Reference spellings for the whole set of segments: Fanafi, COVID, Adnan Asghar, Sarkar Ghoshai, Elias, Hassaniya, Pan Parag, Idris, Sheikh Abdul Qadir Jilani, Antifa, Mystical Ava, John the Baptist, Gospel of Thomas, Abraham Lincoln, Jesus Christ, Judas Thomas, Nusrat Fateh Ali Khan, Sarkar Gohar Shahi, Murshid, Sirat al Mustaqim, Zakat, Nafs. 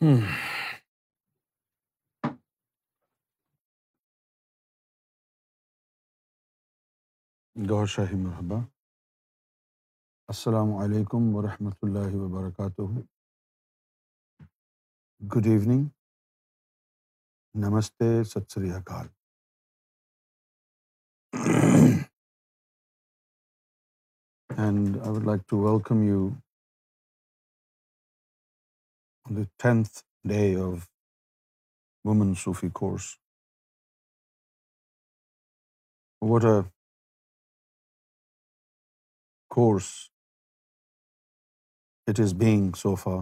گوھر شاہی مرحبا۔ السلام علیکم ورحمۃ اللہ وبرکاتہ۔ Good evening, namaste, Sat Sri Akal. And I would like to welcome you on the 10th day of Women's Sufi course. What a course it is being so far.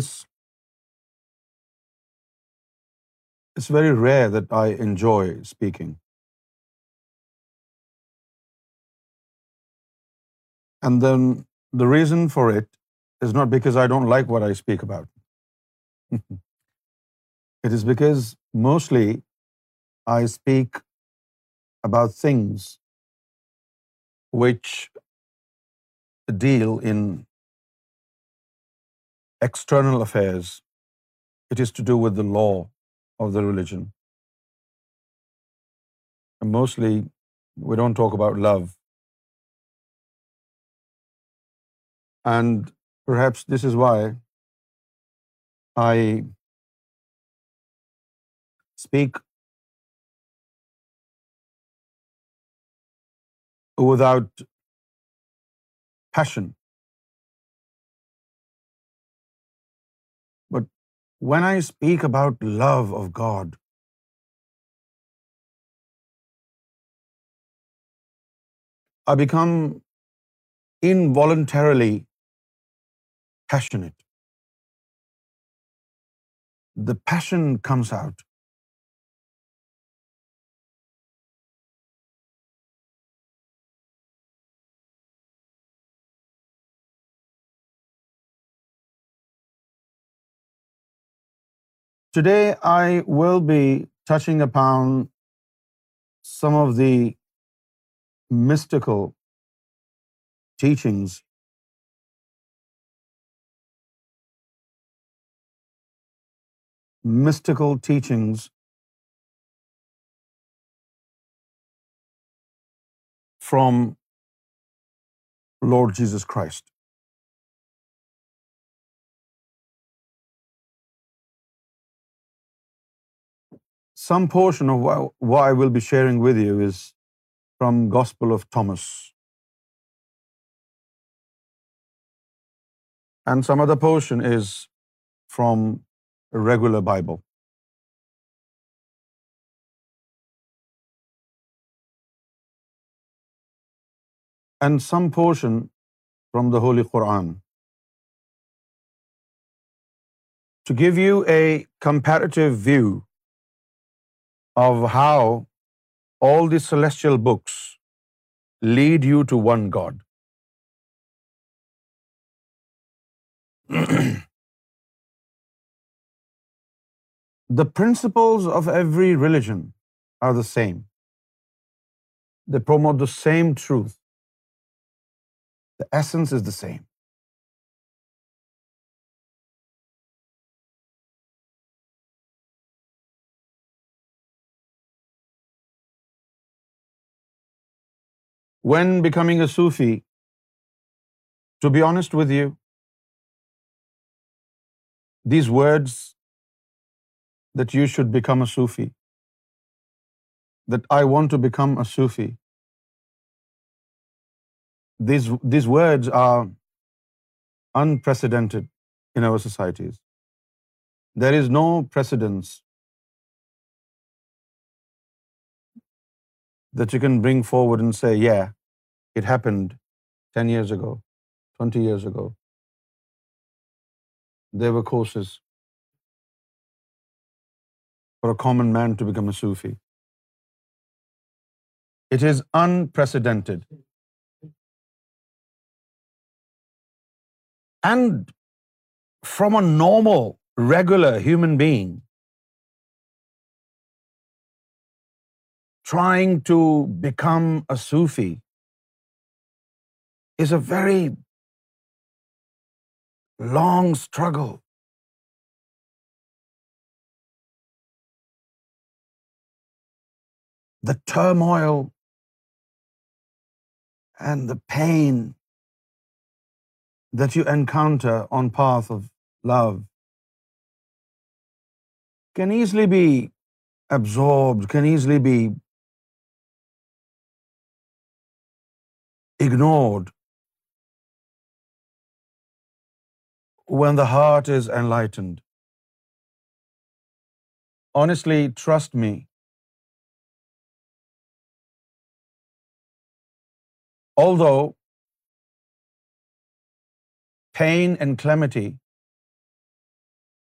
It's very rare that I enjoy speaking. And then the reason for it is not because I don't like what I speak about. It is because mostly I speak about things which deal in external affairs. It is to do with the law of the religion. And mostly we don't talk about love. And perhaps this is why I speak without passion. But when I speak about love of God, I become involuntarily passionate. The passion comes out. Today I will be touching upon some of the mystical teachings from Lord Jesus Christ. Some portion of what I will be sharing with you is from Gospel of Thomas, and some other portion is from a regular Bible. And some portion from the Holy Quran. To give you a comparative view of how all the celestial books lead you to one God. The principles of every religion are the same. They promote the same truth. The essence is the same. When becoming a Sufi, to be honest with you, these words that you should become a Sufi, that I want to become a Sufi, these words are unprecedented in our societies. There is no precedence that you can bring forward and say, yeah, it happened 10 years ago, 20 years ago. There were courses for a common man to become a Sufi. It is unprecedented. And from a normal, regular human being trying to become a Sufi is a very long struggle. The turmoil and the pain that you encounter on path of love can easily be absorbed, can easily be ignored when the heart is enlightened. Honestly, trust me, although pain and calamity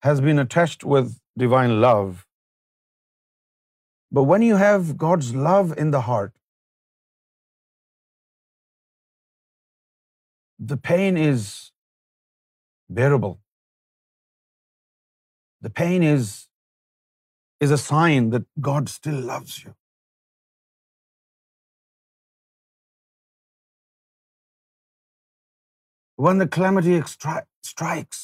has been attached with divine love, but when you have God's love in the heart, the pain is bearable. The pain is a sign that God still loves you. When the calamity strikes,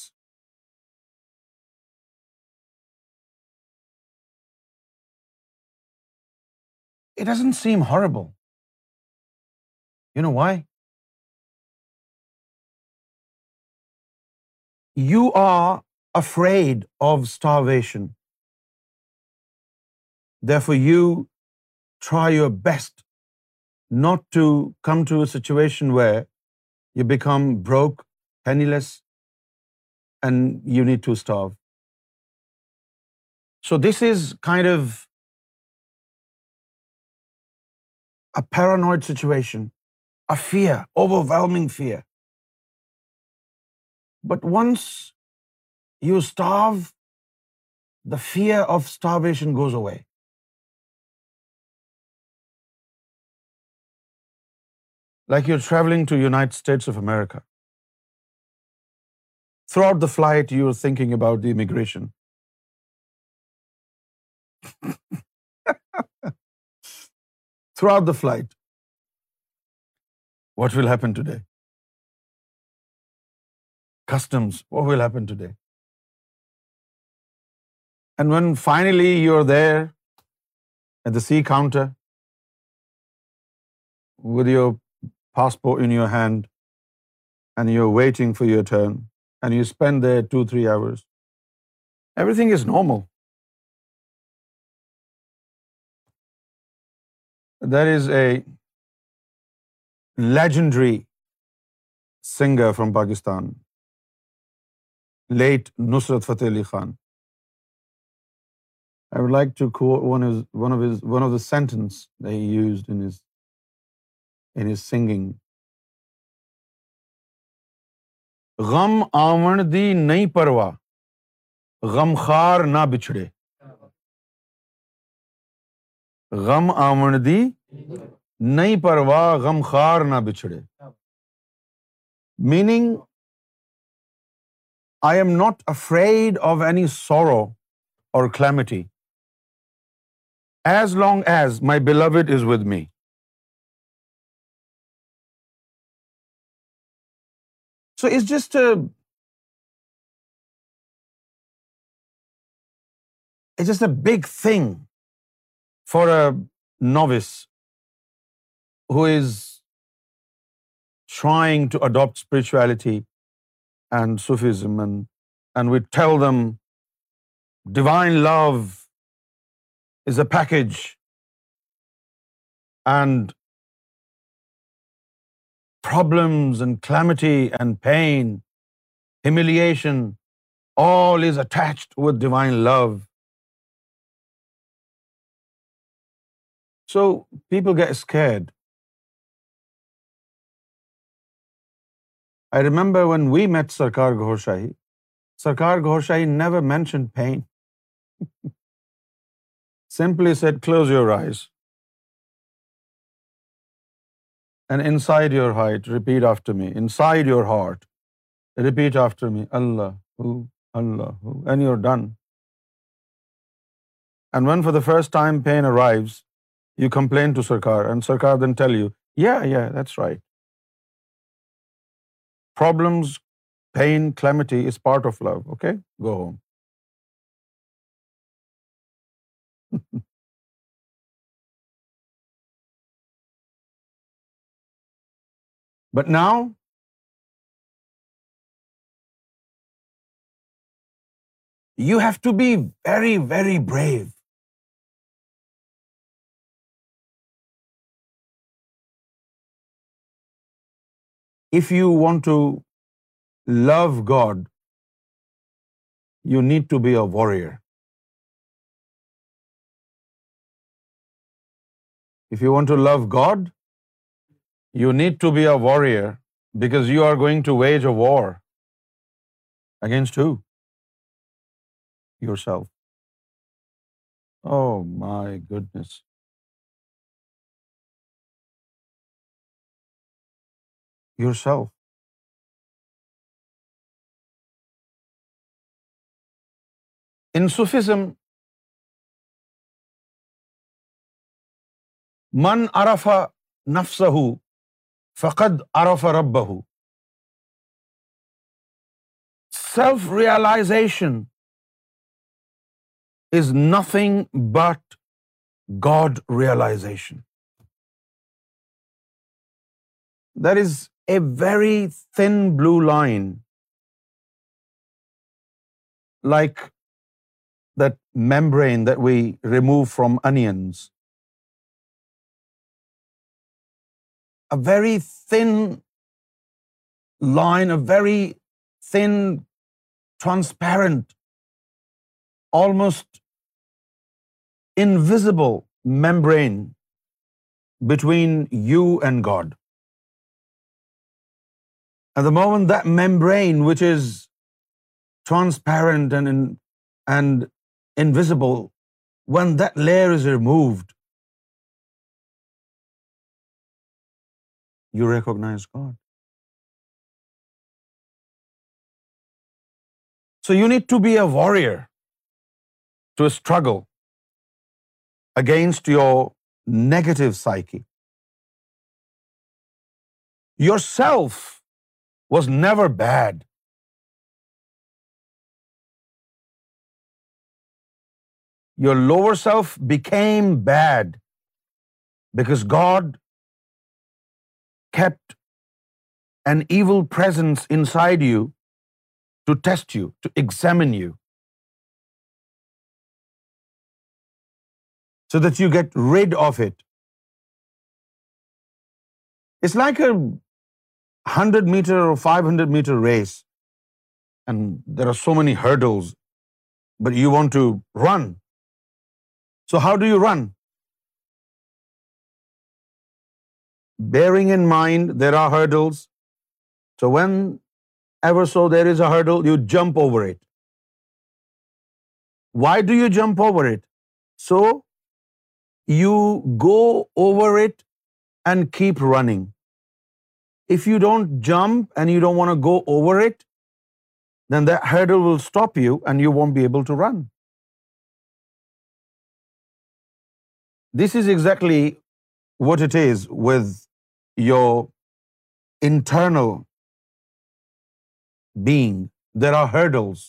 it doesn't seem horrible. You know why? You are afraid of starvation. Therefore, you try your best not to come to a situation where you become broke, penniless, and you need to starve. So this is kind of a paranoid situation, a fear, overwhelming fear. But once you starve, the fear of starvation goes away. Like you're traveling to United States of America. Throughout the flight, you're thinking about the immigration. Throughout the flight, what will happen today? Customs, what will happen today? And when finally you're there at the sea counter with your passport in your hand and you're waiting for your turn and you spend there 2-3 hours, everything is normal. There is a legendary singer from Pakistan, late Nusrat Fateh Ali Khan. I would like to quote one of the sentences that he used in his singing. غم آون دی نہیں پروا غمخوار نہ بچھڑے. غم آون دی نہیں پروا غمخوار نہ بچھڑے. Meaning, I am not afraid of any sorrow or calamity as long as my beloved is with me. So it's just a big thing for a novice who is trying to adopt spirituality and Sufism, and we tell them divine love is a package and problems and calamity and pain, humiliation, all is attached with divine love. So people get scared. I remember when we met Sarkar Gohar Shahi, Sarkar Gohar Shahi never mentioned pain. Simply said, close your eyes. And inside your heart, repeat after me. Inside your heart, repeat after me. Allahu, Allahu. And you're done. And when for the first time pain arrives, you complain to Sarkar, and Sarkar then tell you, yeah, that's right. problems, pain, calamity is part of love. Okay, go home. But now you have to be very, very brave. If you want to love God, you need to be a warrior. If you want to love God, you need to be a warrior, because you are going to wage a war. Against who? Yourself. Oh my goodness. Yourself. In Sufism, man arafa nafsahu faqad arafa rabbahu. Self-realization is nothing but God realization. There is a very thin blue line, like that membrane that we remove from onions. A very thin line, a very thin, transparent, almost invisible membrane between you and God. At the moment that membrane, which is transparent and invisible, when that layer is removed, you recognize God. So you need to be a warrior, to struggle against your negative psyche. Yourself was never bad. Your lower self became bad because God kept an evil presence inside you to test you, to examine you, so that you get rid of it. It's like a 100 meter or 500 meter race, and there are so many hurdles, but you want to run. So how do you run? Bearing in mind there are hurdles, so whenever so there is a hurdle, you jump over it. Why do you jump over it? So you go over it and keep running. If you don't jump and you don't want to go over it, then that hurdle will stop you and you won't be able to run. This is exactly what it is with your internal being. There are hurdles.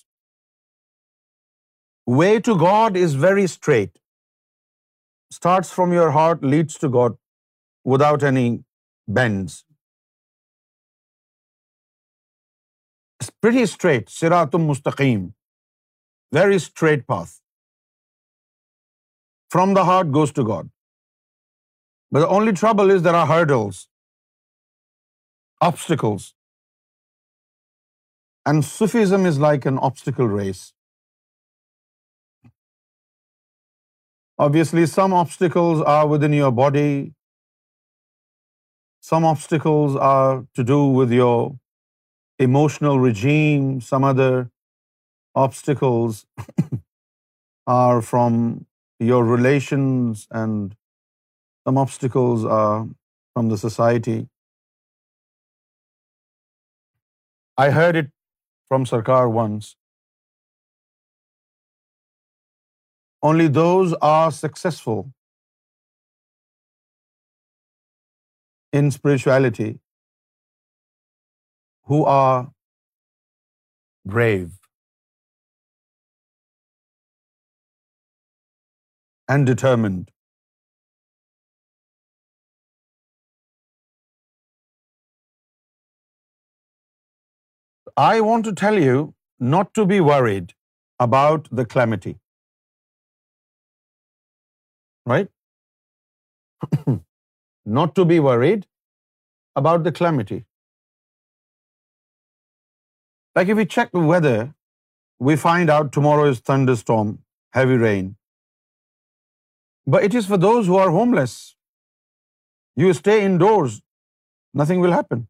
Way to God is very straight. Starts from your heart, leads to God without any bends. It's pretty straight. Sirat al Mustaqim. Very straight path. From the heart goes to God. But the only trouble is there are hurdles, obstacles. And Sufism is like an obstacle race. Obviously, some obstacles are within your body. Some obstacles are to do with your emotional regime. Some other obstacles are from your relations, and some obstacles are from the society. I heard it from Sarkar once. Only those are successful in spirituality who are brave and determined. I want to tell you not to be worried about the calamity. Right? Not to be worried about the calamity. Like if we check the weather, we find out tomorrow is thunderstorm, heavy rain. But it is for those who are homeless. You stay indoors, nothing will happen.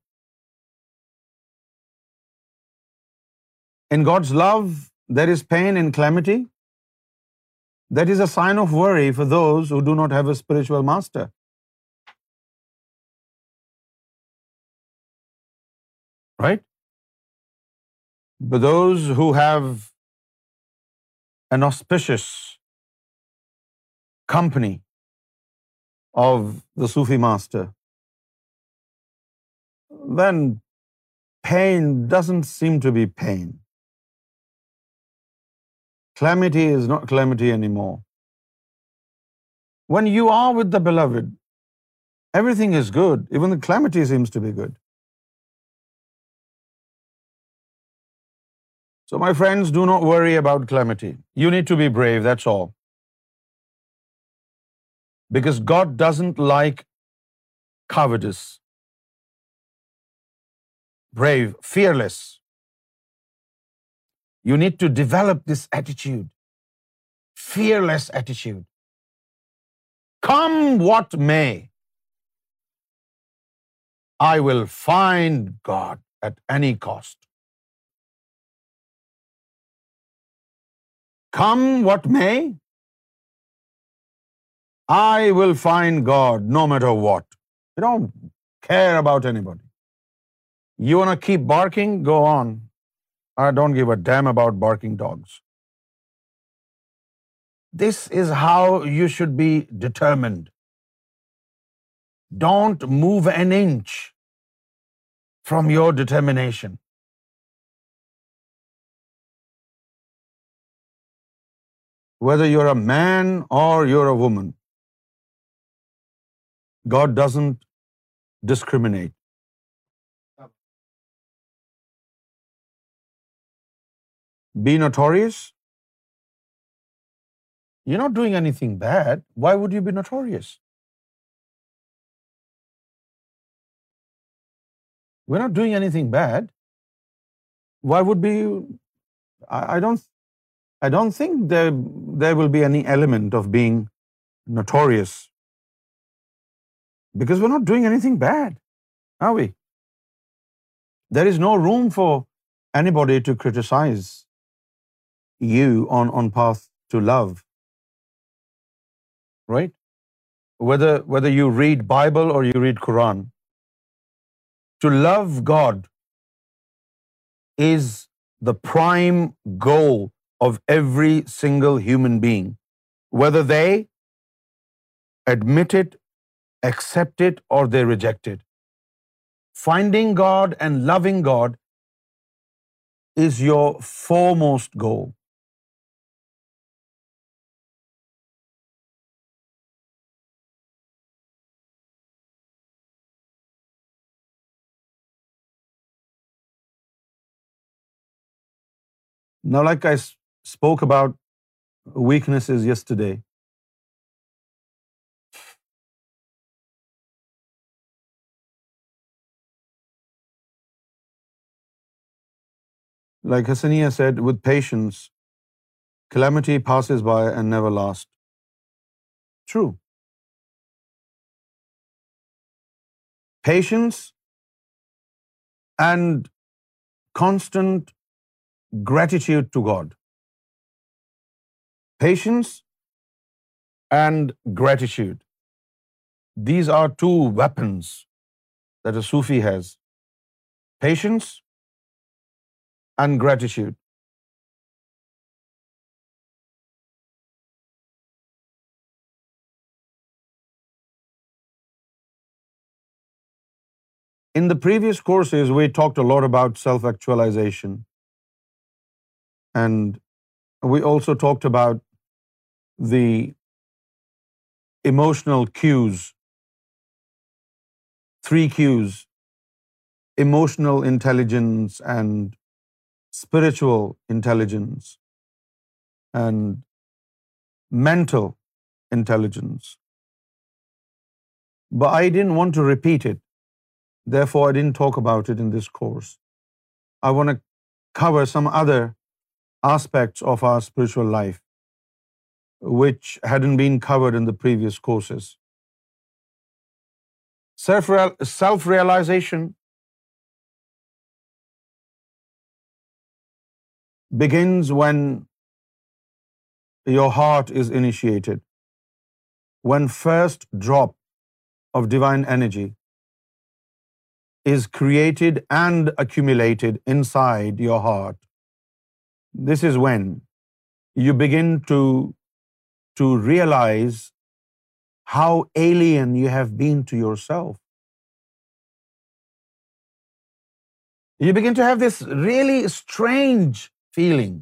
In God's love, there is pain and calamity. That is a sign of worry for those who do not have a spiritual master. Right? But those who have an auspicious company of the Sufi master, then pain doesn't seem to be pain. Calamity is not calamity anymore. When you are with the beloved, everything is good. Even the calamity seems to be good. So my friends, do not worry about calamity. You need to be brave, that's all. Because God doesn't like cowardice. Brave, fearless. You need to develop this attitude, fearless attitude. Come what may, I will find God at any cost. Come what may, I will find God no matter what. You don't care about anybody. You want to keep barking? Go on. I don't give a damn about barking dogs. This is how you should be determined. Don't move an inch from your determination. Whether you're a man or you're a woman, God doesn't discriminate. Be notorious. You're not doing anything bad. Why would you be notorious? We're not doing anything bad. Why would be? I don't think there will be any element of being notorious, because we're not doing anything bad, are we? There is no room for anybody to criticize you on path to love. Right? Whether you read Bible or you read Quran, to love God is the prime goal of every single human being, whether they admit it, accept it, or they reject it. Finding God and loving God is your foremost goal. Now, like I spoke about weaknesses yesterday, like Hassaniya said, with patience, calamity passes by and never lasts. True. Patience and constant gratitude to God. Patience and gratitude. These are two weapons that a Sufi has. Patience and gratitude. In the previous courses, we talked a lot about self-actualization. And we also talked about the emotional cues, 3 cues, emotional intelligence and spiritual intelligence and mental intelligence. But I didn't want to repeat it. Therefore, I didn't talk about it in this course. I want to cover some other aspects of our spiritual life which hadn't been covered in the previous courses. Self-realization begins when your heart is initiated, when first drop of divine energy is created and accumulated inside your heart. This is when you begin to realize how alien you have been to yourself. You begin to have this really strange feeling,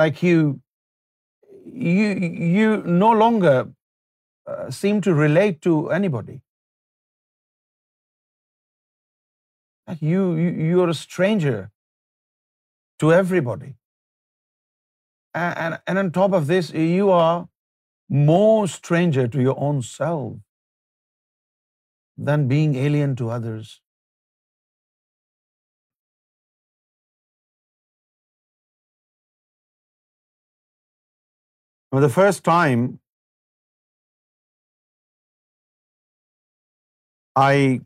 like you no longer seem to relate to anybody. Like you're a stranger to everybody. And on top of this, you are more stranger to your own self than being alien to others. For the first time, I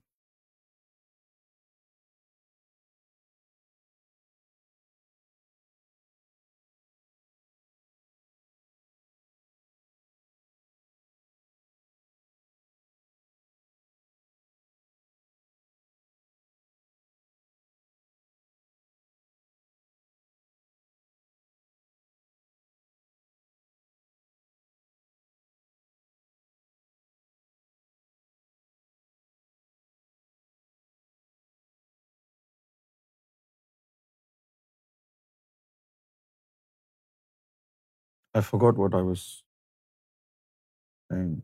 forgot what I was saying.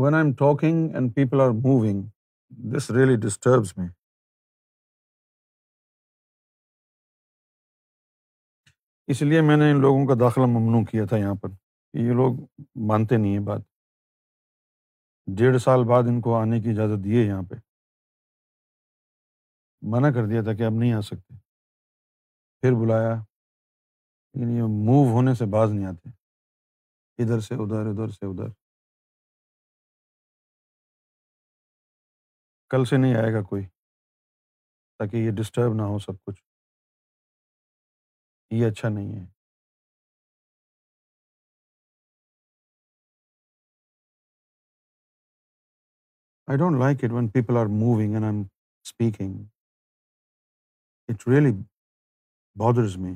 When I'm talking and people are moving, this really disturbs me. اس لیے میں نے ان لوگوں کا داخلہ ممنوع کیا تھا یہاں پر. یہ لوگ مانتے نہیں ہیں بات. 1.5 سال بعد ان کو آنے کی اجازت دیے یہاں پہ. منع کر دیا تھا کہ اب نہیں آ سکتے. پھر بلایا لیکن یہ موو ہونے سے باز نہیں آتے. ادھر سے ادھر, ادھر سے ادھر. کل سے نہیں آئے گا کوئی تاکہ یہ ڈسٹرب نہ ہو سب کچھ. یہ اچھا نہیں ہے. I don't like it when people are moving and I am speaking. It really bothers me.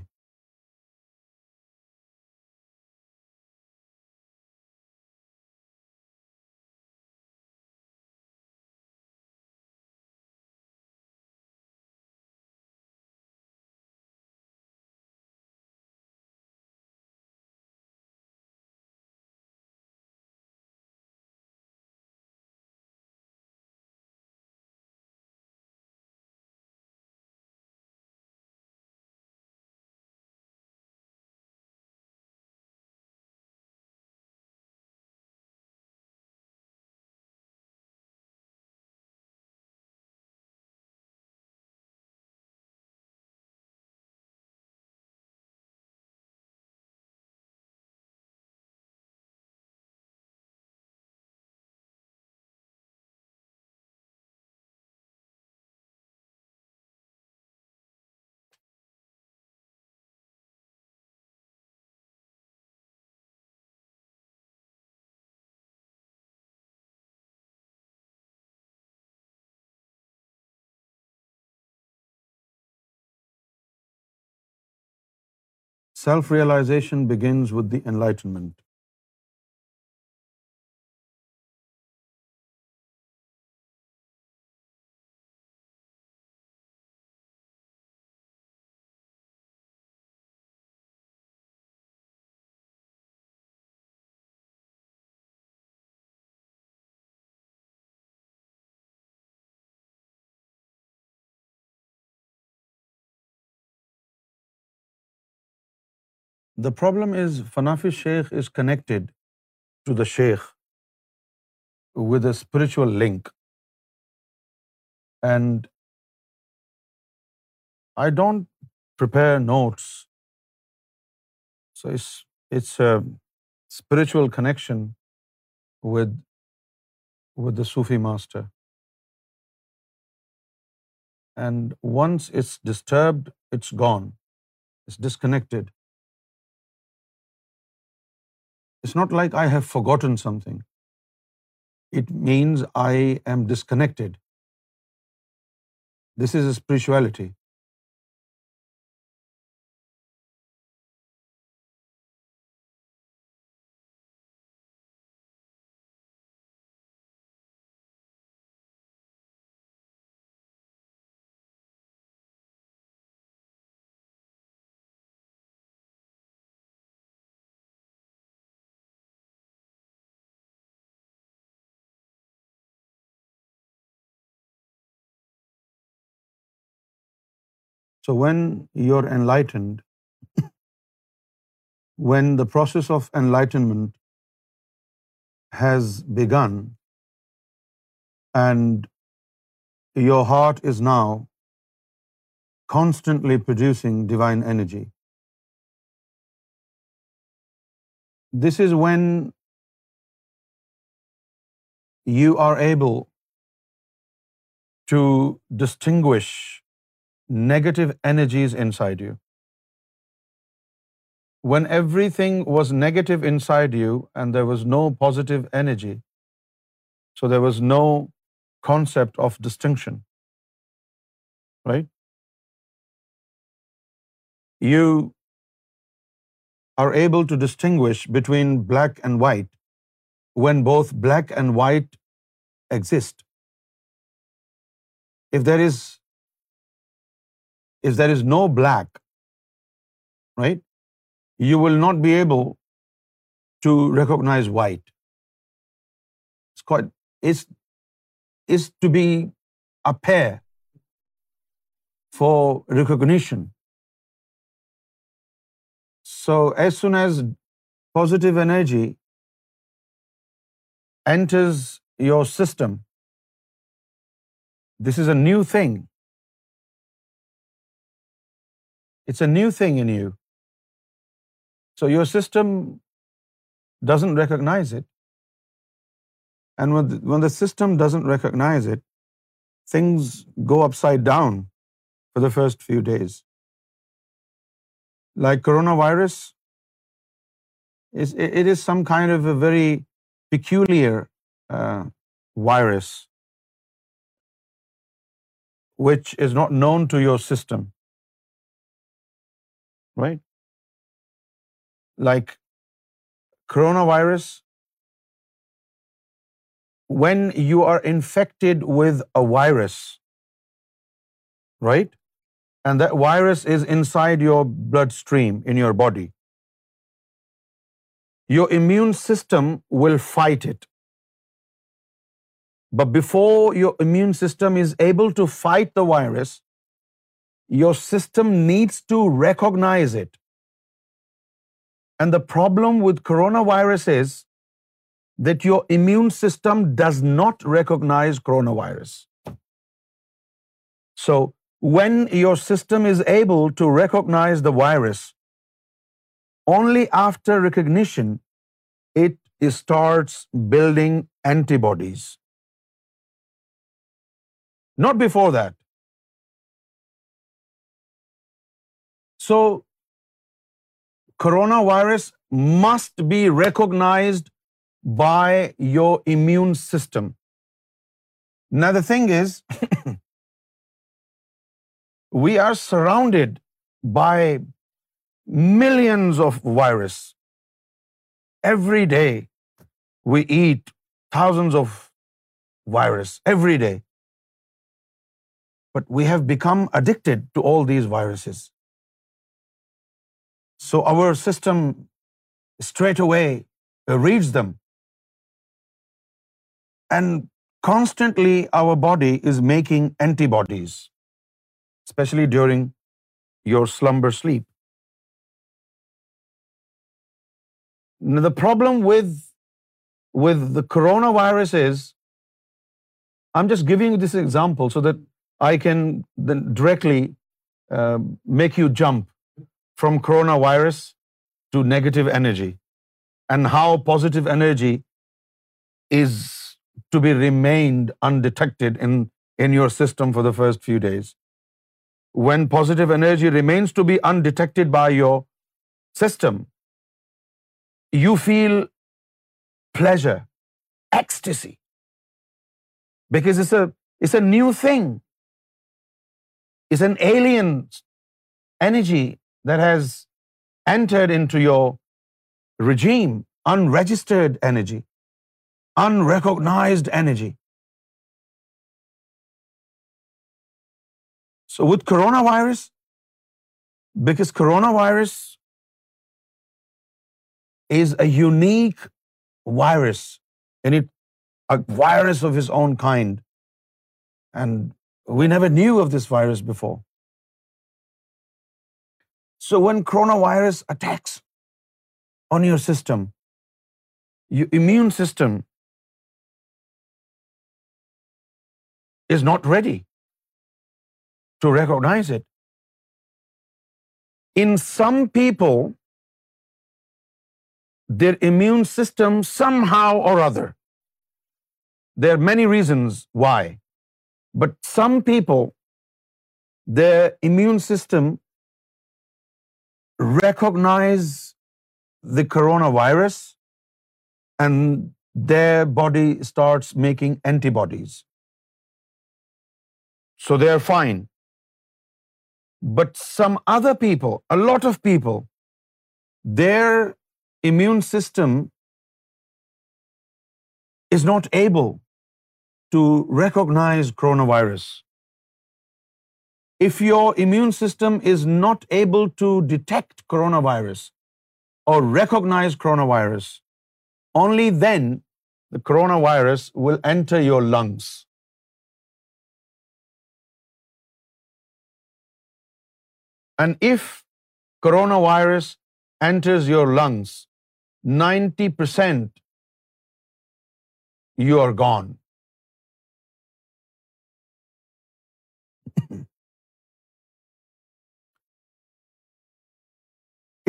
Self realization begins with the enlightenment. The problem is Fanafi Sheikh is connected to the Sheikh with a spiritual link, and I don't prepare notes, so it's a spiritual connection with the Sufi master, and once it's disturbed, it's gone, it's disconnected. It's not like I have forgotten something. It means I am disconnected. This is a spirituality. So when you're enlightened, when the process of enlightenment has begun and your heart is now constantly producing divine energy, this is when you are able to distinguish negative energies inside you. When everything was negative inside you and there was no positive energy, so there was no concept of distinction, right? You are able to distinguish between black and white when both black and white exist. If there is no black, right, you will not be able to recognize white. It's to be a pair for recognition. So as soon as positive energy enters your system, this is a new thing. It's a new thing in you. So your system doesn't recognize it. And when the system doesn't recognize it, things go upside down for the first few days. Like coronavirus, it is some kind of a very peculiar virus which is not known to your system. Right? Like coronavirus, when you are infected with a virus, right, and that virus is inside your bloodstream in your body, your immune system will fight it. But before your immune system is able to fight the virus, your system needs to recognize it. And the problem with coronavirus is that your immune system does not recognize coronavirus. So when your system is able to recognize the virus, only after recognition it starts building antibodies. Not before that. So coronavirus must be recognized by your immune system. Now the thing is we are surrounded by millions of virus. Every day we eat thousands of virus every day. But we have become addicted to all these viruses. So our system straight away reads them. And constantly our body is making antibodies, especially during your slumber sleep. Now, the problem with the coronavirus is, I'm just giving you this example so that I can then directly make you jump from coronavirus to negative energy, and how positive energy is to be remained undetected in your system for the first few days. When positive energy remains to be undetected by your system, you feel pleasure, ecstasy, because it's a new thing. It's an alien energy that has entered into your regime, unregistered energy, unrecognized energy. So with coronavirus, because coronavirus is a unique virus, and it a virus of its own kind, and we never knew of this virus before. So when coronavirus attacks on your system, your immune system is not ready to recognize it. In some people, their immune system somehow or other, there are many reasons why, but some people, their immune system recognize the coronavirus and their body starts making antibodies, so they are fine. But some other people, a lot of people, their immune system is not able to recognize coronavirus. If your immune system is not able to detect coronavirus or recognize coronavirus, only then the coronavirus will enter your lungs. And if coronavirus enters your lungs, 90% you are gone.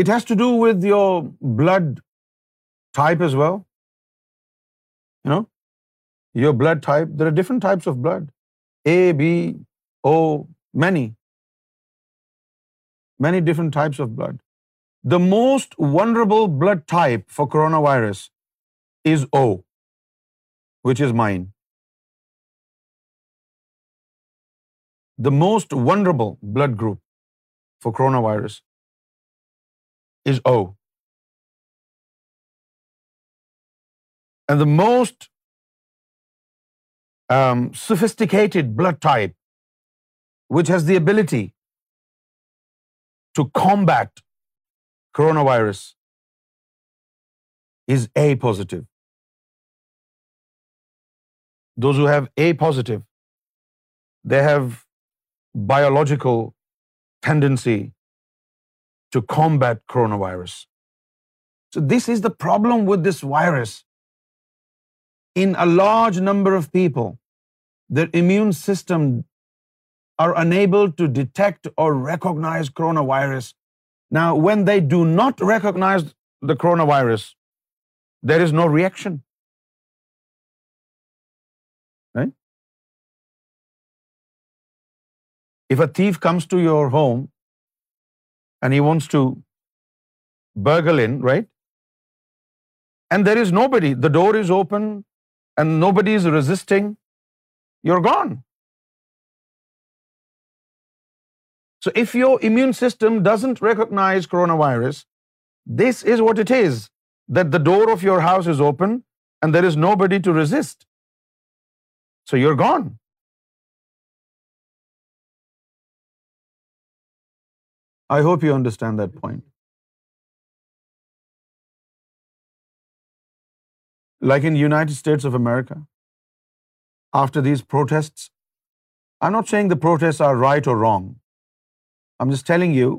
It has to do with your blood type as well. You know, your blood type, there are different types of blood, A, B, O, many different types of blood. The most vulnerable blood type for coronavirus is O, which is mine. The most vulnerable blood group for coronavirus is O, and the most sophisticated blood type, which has the ability to combat coronavirus, is A positive. Those who have A positive, they have biological tendency to combat coronavirus. So this is the problem with this virus. In a large number of people, their immune system are unable to detect or recognize coronavirus. Now, when they do not recognize the coronavirus, there is no reaction, right? If a thief comes to your home and he wants to burgle in, right, and there is nobody, the door is open and nobody is resisting, you're gone. So if your immune system doesn't recognize coronavirus, this is what it is, that the door of your house is open and there is nobody to resist. So you're gone. I hope you understand that point. Like in United States of America, after these protests, I'm not saying the protests are right or wrong. I'm just telling you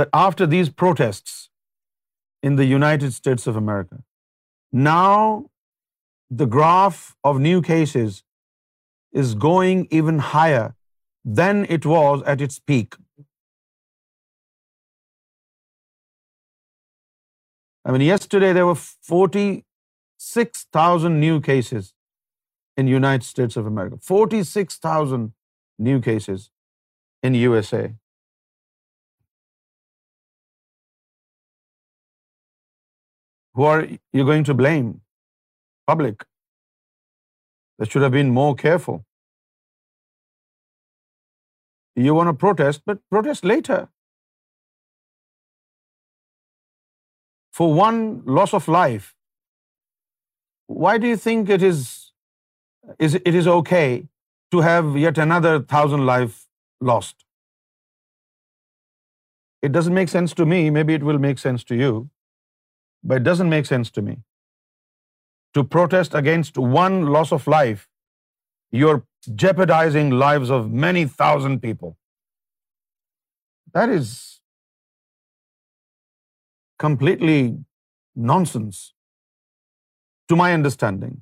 that after these protests in the United States of America, now the graph of new cases is going even higher than it was at its peak. I mean, yesterday there were 46,000 new cases in United States of America. 46,000 new cases in USA. Who are you going to blame? Public. They should have been more careful. You want to protest, but protest later. For one loss of life, why do you think it is okay to have yet another 1,000 lives lost? It doesn't make sense to me. Maybe it will make sense to you, but it doesn't make sense to me. To protest against one loss of life, you're jeopardizing lives of many thousand people. That is completely nonsense, to my understanding.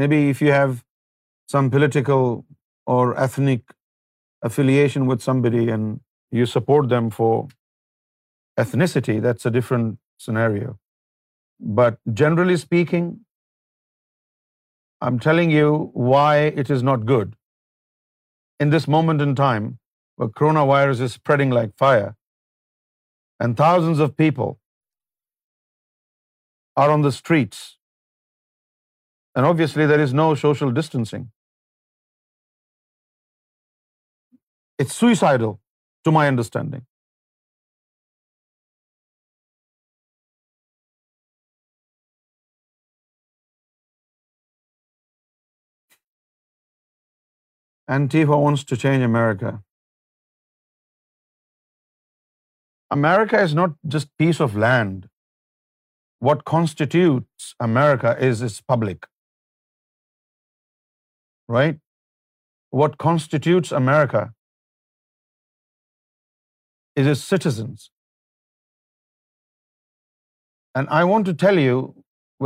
Maybe if you have some political or ethnic affiliation with somebody and you support them for ethnicity, that's a different scenario. But generally speaking, I'm telling you why it is not good. In this moment in time, where coronavirus is spreading like fire, and thousands of people are on the streets, and obviously there is no social distancing. It's suicidal, to my understanding. Antifa wants to change America. America is not just a piece of land. What constitutes America is its public. Right? What constitutes America is its citizens. And I want to tell you,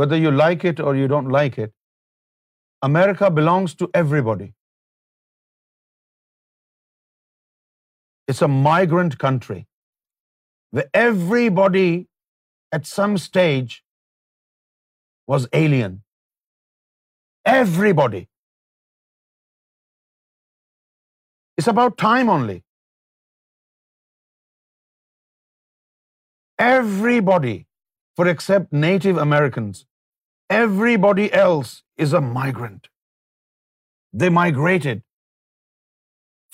whether you like it or you don't like it, America belongs to everybody. It's a migrant country where everybody at some stage was alien. Everybody. It's about time only. Everybody, for except Native Americans, everybody else is a migrant. They migrated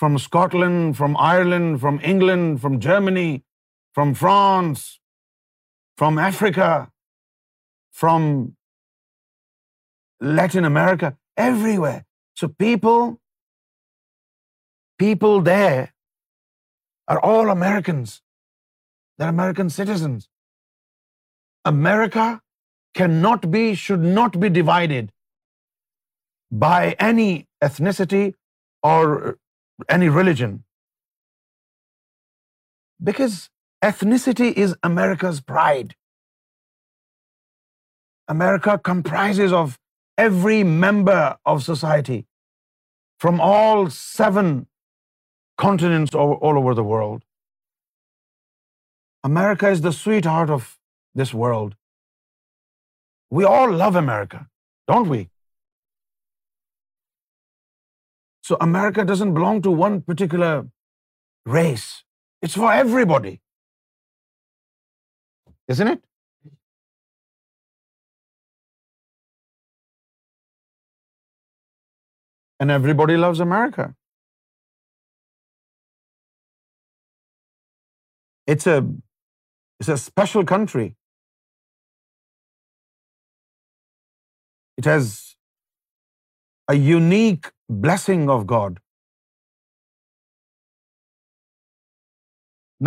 from Scotland, from Ireland, from England, from Germany, from France, from Africa, from Latin America, everywhere. So people there are all Americans. They're American citizens. America cannot be, should not be divided by any ethnicity or any religion. Because ethnicity is America's pride. America comprises of every member of society from all 7 continents all over the world. America is the sweetheart of this world. We all love America, don't we? So America doesn't belong to one particular race. It's for everybody. Isn't it? and everybody loves America. It's a special country. It has a unique blessing of God.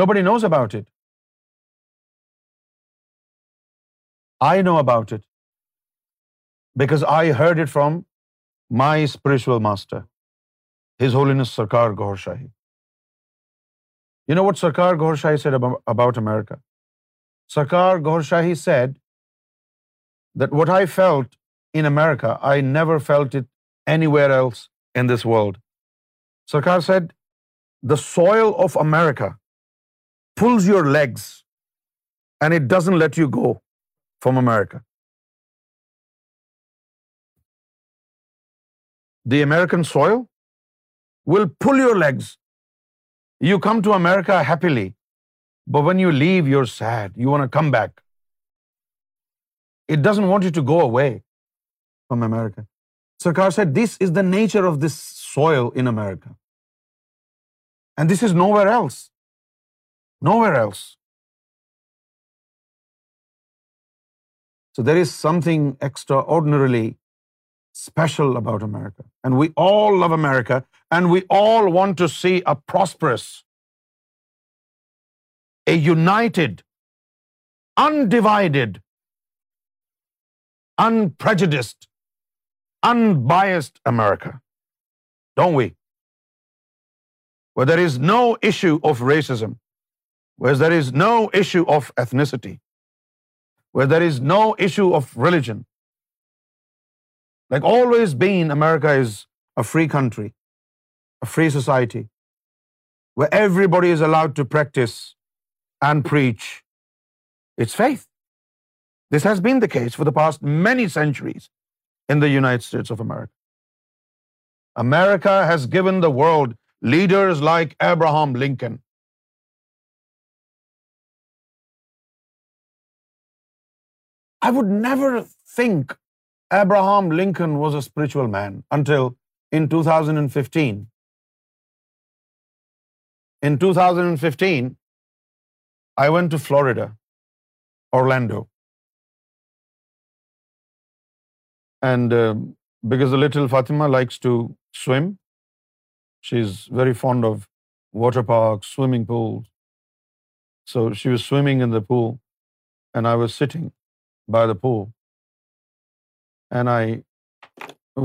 Nobody knows about it. I know about it because I heard it from my spiritual master, His Holiness Sarkar Gohar Shahi. You know what Sarkar Gohar Shahi said about America? Sarkar Gohar Shahi said that what I felt in America, I never felt it anywhere else in this world. Sarkar said, the soil of America pulls your legs and it doesn't let you go from America. The American soil will pull your legs. You come to America happily, but when you leave, you're sad. You want to come back. It doesn't want you to go away from America. Sarkar said, this is the nature of this soil in America. And this is nowhere else. Nowhere else. So there is something extraordinarily special about America. And we all love America, and we all want to see a prosperous, a united, undivided, unprejudiced, unbiased America. Don't we? Where there is no issue of racism, where there is no issue of ethnicity, where there is no issue of religion. Like always been, America is a free country, a free society, where everybody is allowed to practice and preach its faith. This has been the case for the past many centuries in the United States of America. America has given the world leaders like Abraham Lincoln. I would never think Abraham Lincoln was a spiritual man until in 2015. In 2015, I went to Florida, Orlando. And because the little Fatima likes to swim, she's very fond of water parks, swimming pools. So she was swimming in the pool, and I was sitting by the pool, and I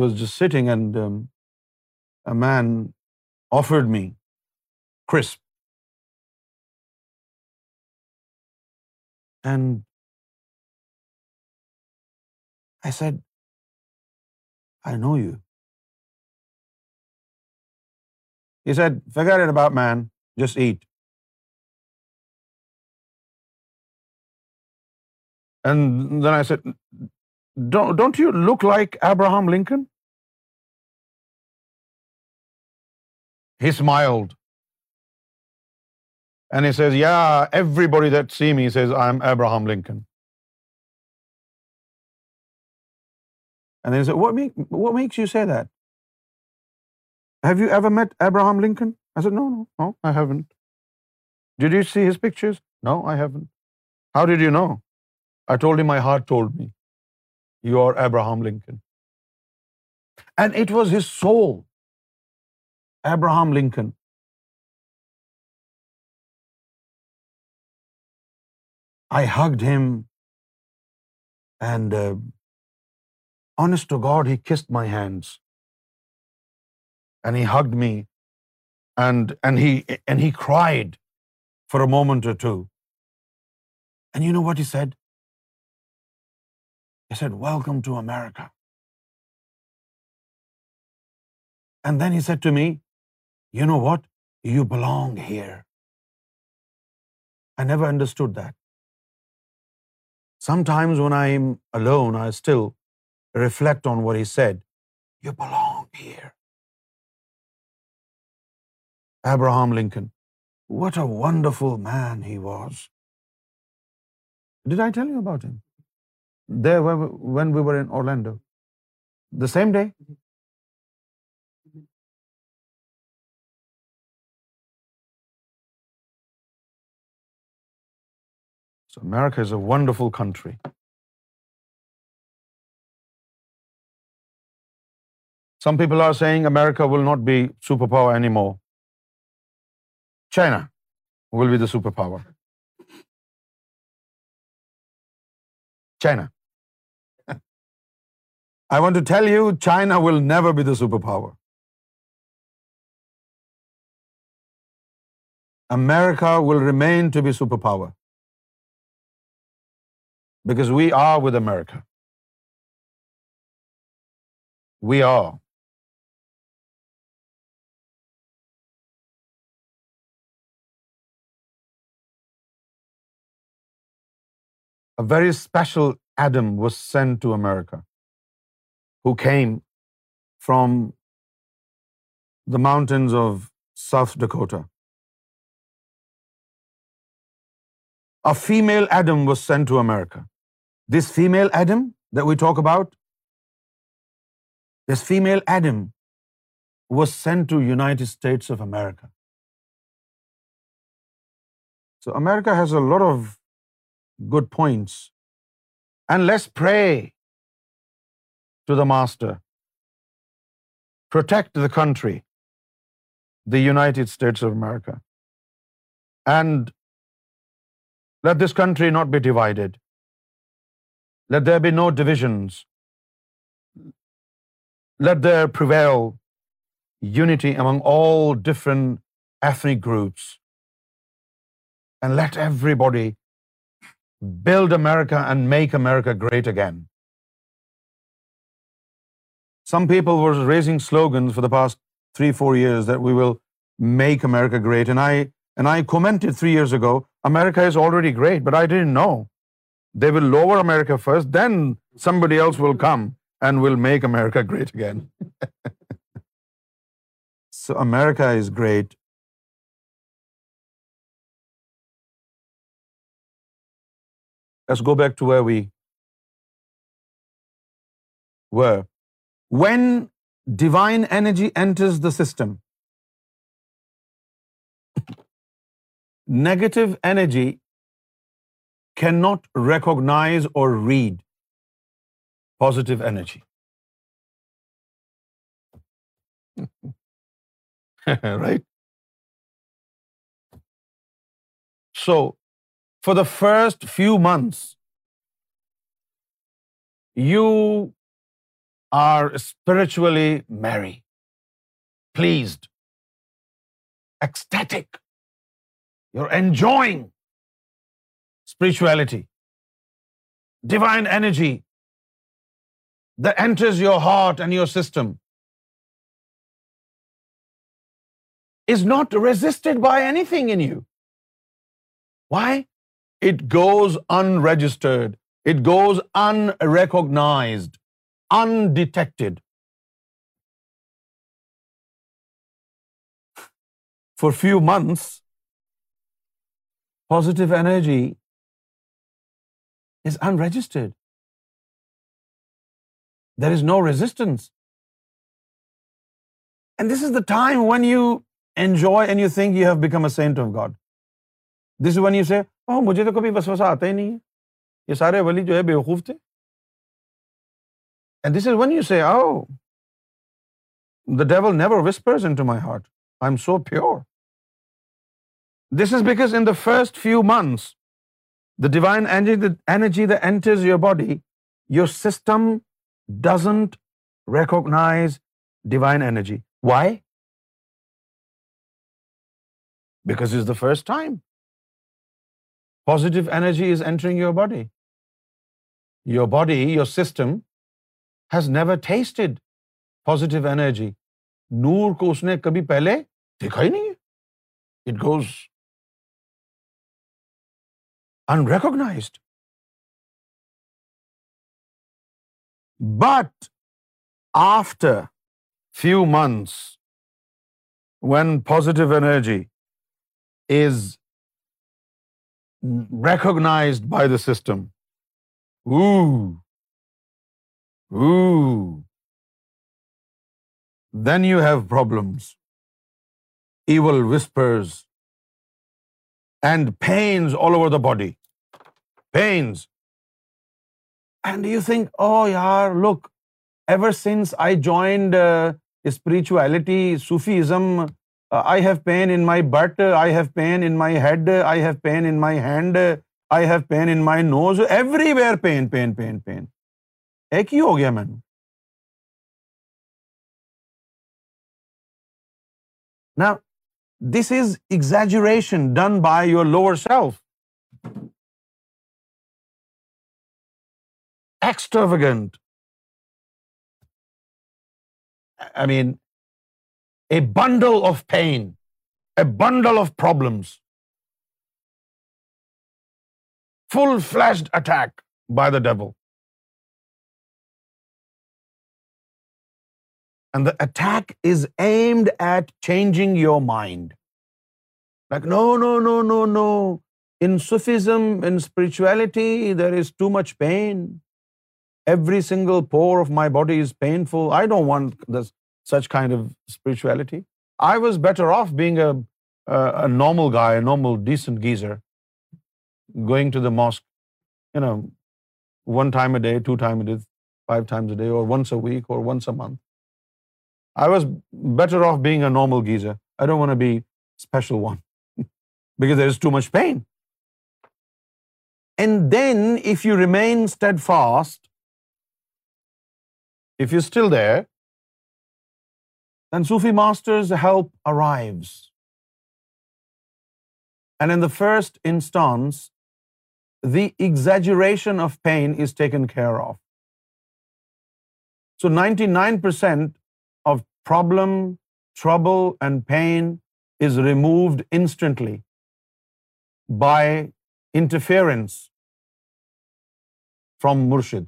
was just sitting, and a man offered me crisp, and I said, I know you. He said, forget it about man, just eat. And then I said, don't you look like Abraham Lincoln? He smiled. And he says, yeah, everybody that see me says I'm Abraham Lincoln. And then he said, what makes you say that? Have you ever met Abraham Lincoln? I said, no, I haven't. Did you see his pictures? No, I haven't. How did you know? I told him, my heart told me, you are Abraham Lincoln. And it was his soul, Abraham Lincoln. I hugged him, and honest to God, he kissed my hands. And he hugged me, and he cried for a moment or two. And you know what he said? He said, welcome to America. And then he said to me, you know what? You belong here. I never understood that. Sometimes when I'm alone, I still reflect on what he said. You belong here. Abraham Lincoln. What a wonderful man he was. Did I tell you about him? There when we were in Orlando, the same day So America is a wonderful country. Some people are saying America will not be superpower anymore. China will be the superpower. China. I want to tell you, China will never be the superpower. America will remain to be superpower. Because we are with America. We are. A very special Adam was sent to America, who came from the mountains of South Dakota. A female Adam was sent to America. This female Adam that we talk about, this female Adam was sent to United States of America. So America has a lot of good points. And let's pray to the master. Protect the country, the United States of America, and let this country not be divided. Let there be no divisions. Let there prevail unity among all different ethnic groups, and let everybody build America and make America great again. Some people were raising slogans for the past 3-4 years that we will make America great, and I commented 3 years ago, America is already great, but I didn't know. They will lower America first, then somebody else will come and will make America great again. So America is great. Let's go back to where we were. When divine energy enters the system, negative energy cannot recognize or read positive energy. Right? So, for the first few months, you are spiritually merry, pleased, ecstatic. You're enjoying spirituality, divine energy that enters your heart and your system is not resisted by anything in you. Why? It goes unregistered. It goes unrecognized. Undetected for few months. Positive energy is unregistered. There is no resistance. And this is the time when you enjoy and you think you have become a saint of God. This is when you say, oh, مجھے تو کبھی وسوسہ آتا ہی نہیں ہے, یہ سارے ولی جو ہے بیوقوف تھے. And this is when you say, oh, the devil never whispers into my heart. I'm so pure. This is because in the first few months, the divine energy that enters your body, your system doesn't recognize divine energy. Why? Because it's the first time positive energy is entering your body. Your body, your system has never tasted positive energy. نور کو اس نے کبھی پہلے دیکھا ہی نہیں ہے. It goes unrecognized. But after few months, when positive energy is recognized by the system, ooh, then you have problems. Evil whispers and pains all over the body. veins. And you think, oh yaar, look, ever since I joined spirituality, Sufism, I have pain in my butt, I have pain in my head, I have pain in my hand, I have pain in my nose, everywhere pain, pain, pain, pain. ایک ہی ہو گیا میں نے. Now, this is exaggeration done by your lower self. Extravagant. I mean, a bundle of pain, a bundle of problems. Full-fledged attack by the devil. And the attack is aimed at changing your mind. Like, no. In Sufism, in spirituality, there is too much pain. Every single pore of my body is painful. I don't want this, such kind of spirituality. I was better off being a normal guy, a normal, decent geezer, going to the mosque, you know, one time a day, two time a day, five times a day, or once a week, or once a month. I was better off being a normal geezer. I don't want to be special one because there is too much pain. And then if you remain steadfast, if you're still there, then Sufi master's help arrives. And in the first instance, the exaggeration of pain is taken care of. So 99% of problem, trouble and pain is removed instantly by interference from murshid,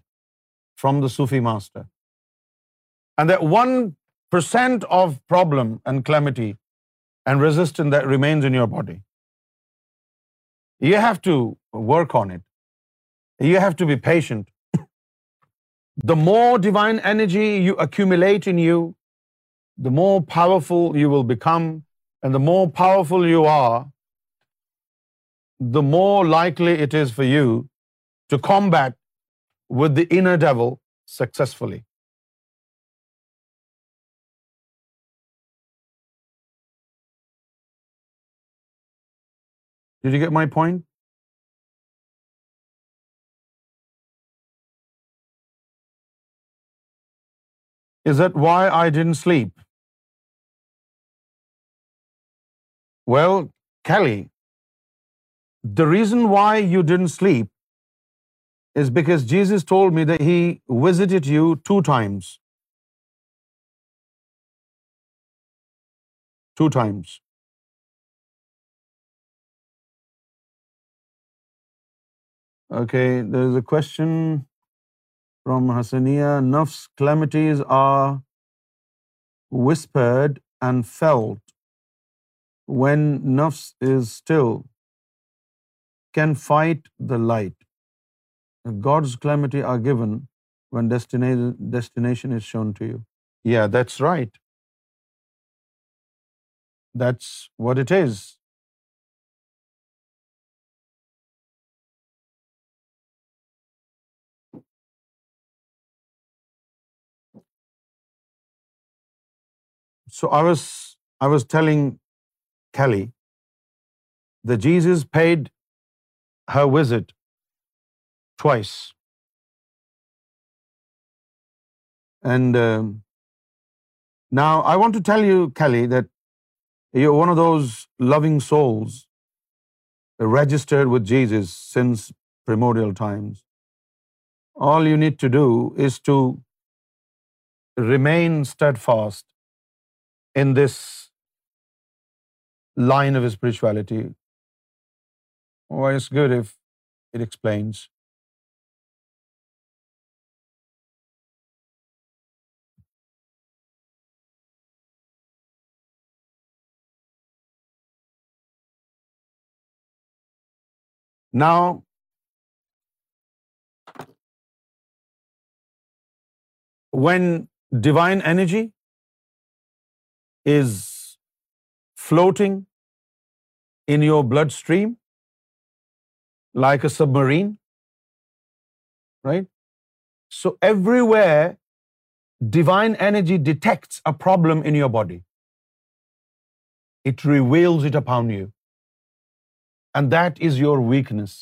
from the Sufi master. And that 1% of problem and calamity and resistance that remains in your body, you have to work on it. You have to be patient. The more divine energy you accumulate in you, the more powerful you will become, and the more powerful you are, the more likely it is for you to combat with the inner devil successfully. Did you get my point? Is that why I didn't sleep? Well, Kelly, the reason why you didn't sleep is because Jesus told me that he visited you 2 times. 2 times. Okay, there is a question from Hassaniya. Nafs calamities are whispered and felt. When nafs is still, can fight the light. God's calamity are given when destination is shown to you. Yeah, that's right. That's what it is. So I was telling Kelly that Jesus paid her visit 2 times, and now I want to tell you, Kelly, that you're one of those loving souls registered with Jesus since primordial times. All you need to do is to remain steadfast in this line of spirituality. Well, it's good if it explains. Now, when divine energy is floating in your bloodstream like a submarine, right? So everywhere divine energy detects a problem in your body. It reveals it upon you. And that is your weakness.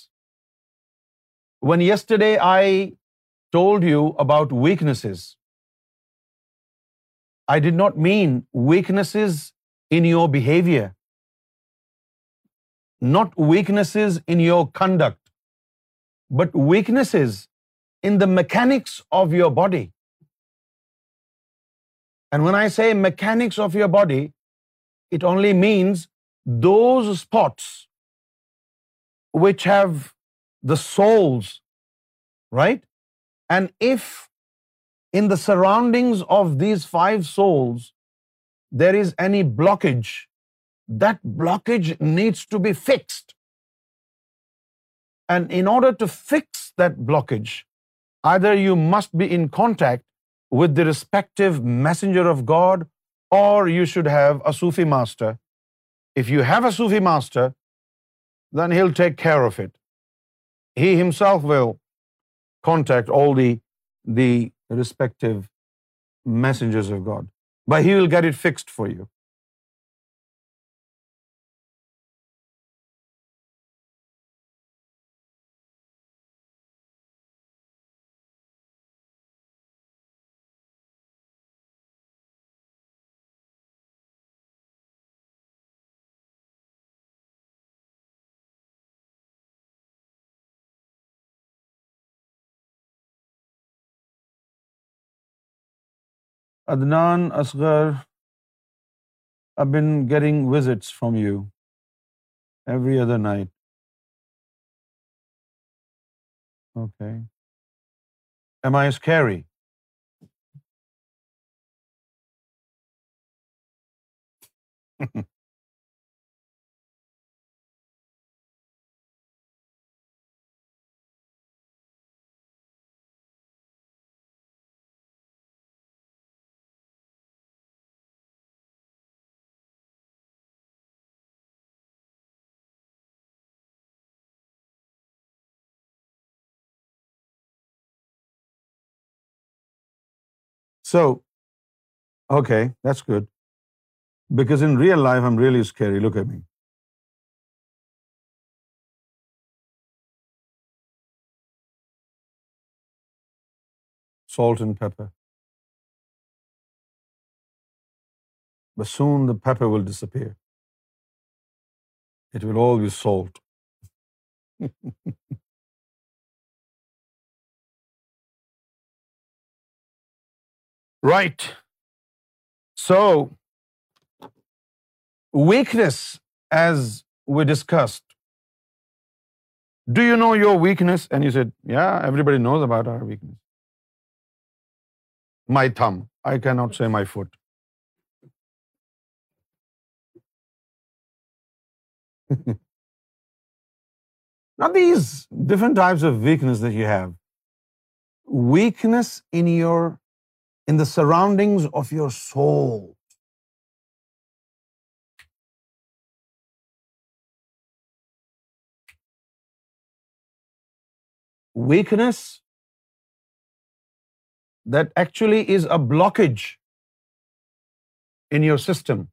When yesterday I told you about weaknesses, I did not mean weaknesses in your behavior, not weaknesses in your conduct, but weaknesses in the mechanics of your body. And when I say mechanics of your body, it only means those spots which have the soles, right? And if in the surroundings of these five souls there is any blockage, that blockage needs to be fixed. And in order to fix that blockage, either you must be in contact with the respective messenger of God, or you should have a Sufi master. If you have a Sufi master, then he'll take care of it. He himself will contact all the respective messengers of God, but he will get it fixed for you. Adnan Asghar, I've been getting visits from you every other night. Okay. Am I scary? So, okay, that's good. Because in real life, I'm really scary. Look at me. Salt and pepper. But soon the pepper will disappear. It will all be salt. Right. So, weakness, as we discussed. Do you know your weakness? And you said, yeah, everybody knows about our weakness. My thumb. I cannot say my foot. Now, these different types of weakness that you have. Weakness in your in the surroundings of your soul. Weakness that actually is a blockage in your system.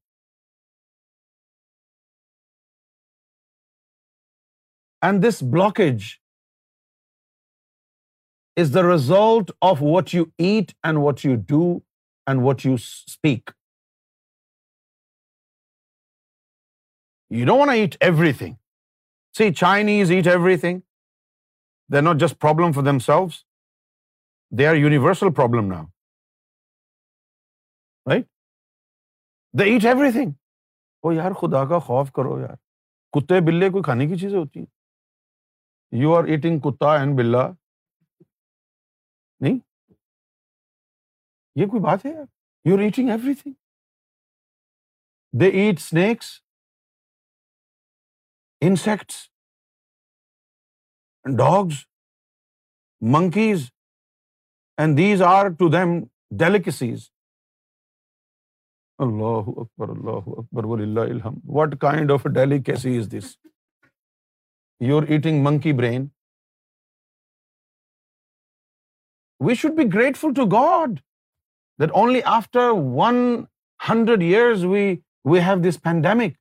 And this blockage is the result of what you eat and what you do and what you speak. You don't want to eat everything. See, Chinese eat everything. They're not just a problem for themselves. They are a universal problem now. Right? They eat everything. Oh yaar, khuda ka khauf karo yaar. Kutte bille koi khane ki cheez hoti hai. You are eating kutta and billa. نہیں یہ کوئی بات ہے یار. You are eating every thing. They eat snacks, insects, dogs, monkeys, and these are to them delicacies. اللہ اکبر, اللہ اکبر, وللہ الحمد. What kind of delicacy is this? You are eating monkey brain. we should be grateful to God that only after 100 years we have this pandemic.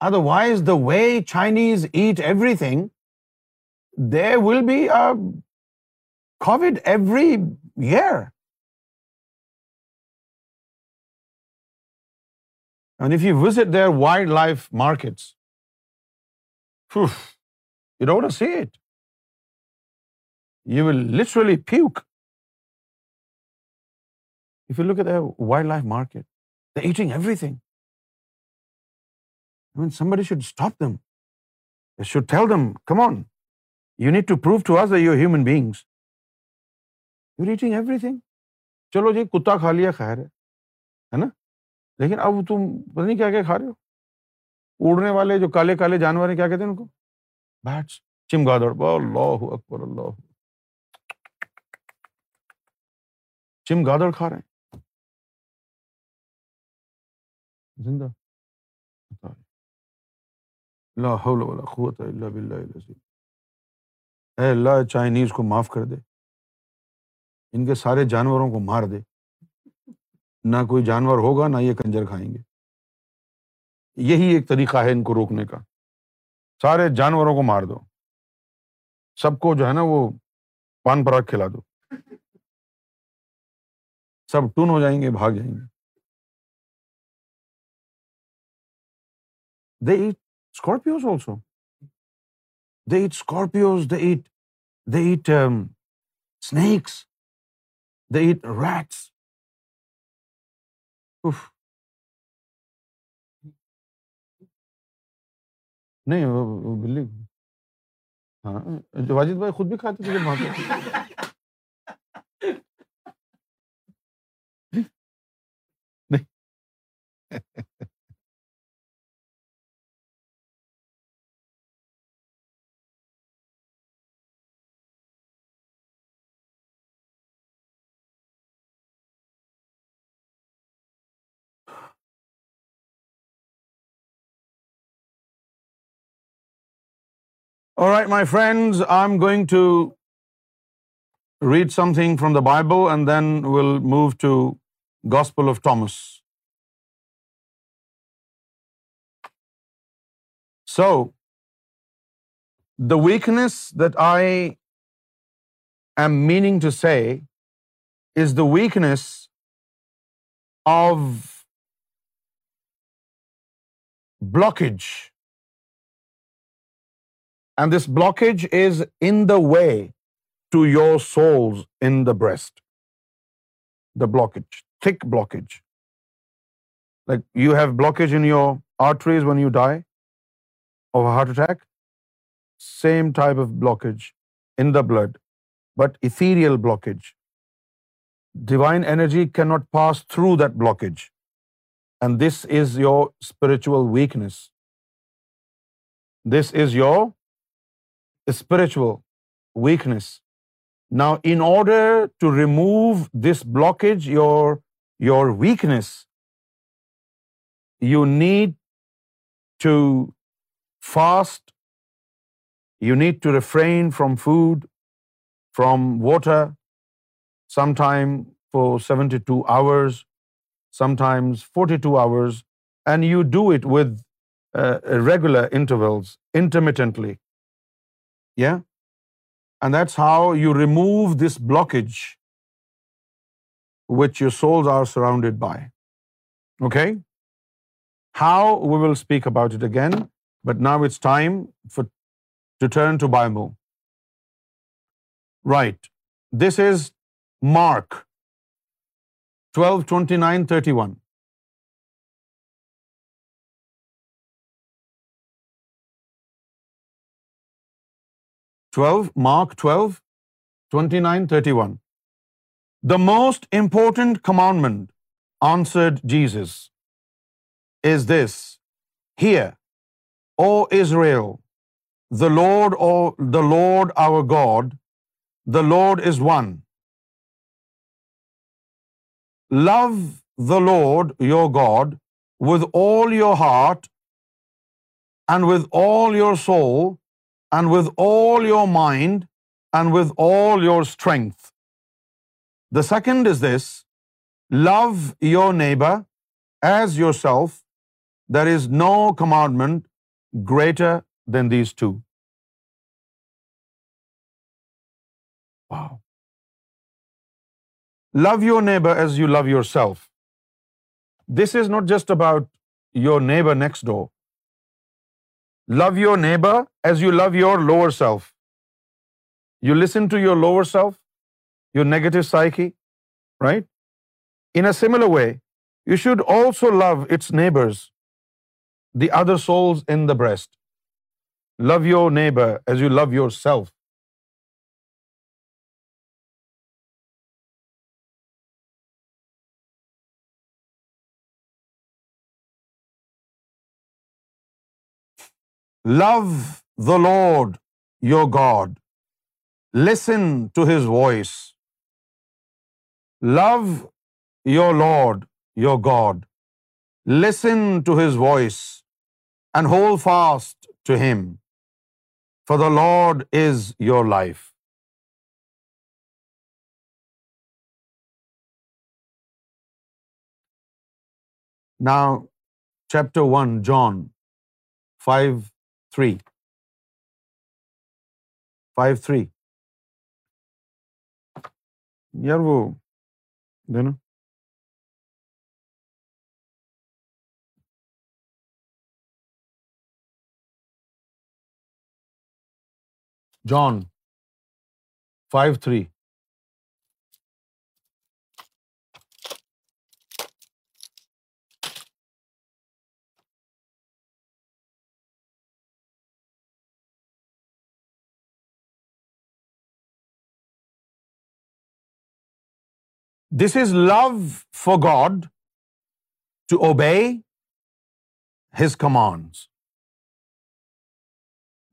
Otherwise, the way Chinese eat everything, there will be a COVID every year. And if you visit their wildlife markets, phew, you don't want to see it. You will literally puke. If you look at their wildlife market, they're eating everything. I mean, somebody should stop them. They should tell them, come on, you need to prove to us that you're human beings. You're eating everything. چلو جی کتا کھا لیا خیر ہے نا، لیکن اب تم پتہ نہیں کیا کیا کھا رہے ہو. اڑنے والے جو کالے کالے جانور ہیں، کیا کہتے ہیں ان کو؟ بیٹس، چمگادڑ. اللہ اکبر، اللہ، چمگادڑ کھا رہے ہیں زندہ. لا حول ولا قوت الا باللہ العظیم. اے اللہ، چائنیز کو معاف کر دے، ان کے سارے جانوروں کو مار دے، نہ کوئی جانور ہوگا، نہ یہ کنجر کھائیں گے. یہی ایک طریقہ ہے ان کو روکنے کا، سارے جانوروں کو مار دو، سب کو جو ہے نا وہ پان پراگ کھلا دو، سب ٹون ہو جائیں گے، بھاگ جائیں گے. They eat scorpions also. They eat scorpions, they eat snakes, they eat rats. Oof. نہیں، وہ بلی. ہاں، واجد بھائی خود بھی کھاتے تھے جب وہاں. All right, my friends, I'm going to read something from the Bible and then we'll move to Gospel of Thomas. So, the weakness that I am meaning to say is the weakness of blockage. And this blockage is in the way to your souls in the breast. The blockage, thick blockage. Like you have blockage in your arteries when you die of a heart attack, same type of blockage in the blood, but ethereal blockage. Divine energy cannot pass through that blockage. And this is your spiritual weakness. This is your spiritual weakness. Now, in order to remove this blockage, your weakness, you need to fast, you need to refrain from food, from water, sometime for 72 hours, sometimes 42 hours, and you do it with regular intervals, intermittently. Yeah? And that's how you remove this blockage which your souls are surrounded by. Okay? How? We will speak about it again, but now it's time to turn to Bible. Right. This is Mark 12:29-31. Mark 12:29-31. The most important commandment, answered Jesus, is this: Hear, O Israel, the Lord our God, the Lord is one. Love the Lord your God with all your heart and with all your soul and with all your mind and with all your strength. The second is this: love your neighbor as yourself. There is no commandment greater than these two. Wow. Love your neighbor as you love yourself. This is not just about your neighbor next door. Love your neighbor as you love your lower self. You listen to your lower self, your negative psyche, right? In a similar way, you should also love its neighbors, the other souls in the breast. Love your neighbor as you love yourself. Love the Lord your God. Listen to His voice. Love your Lord your God. Listen to His voice and hold fast to Him, for the Lord is your life. Now, chapter 1, John 5:3. 5:3. یار وہ دینا جان 5:3. This is love for God, to obey His commands.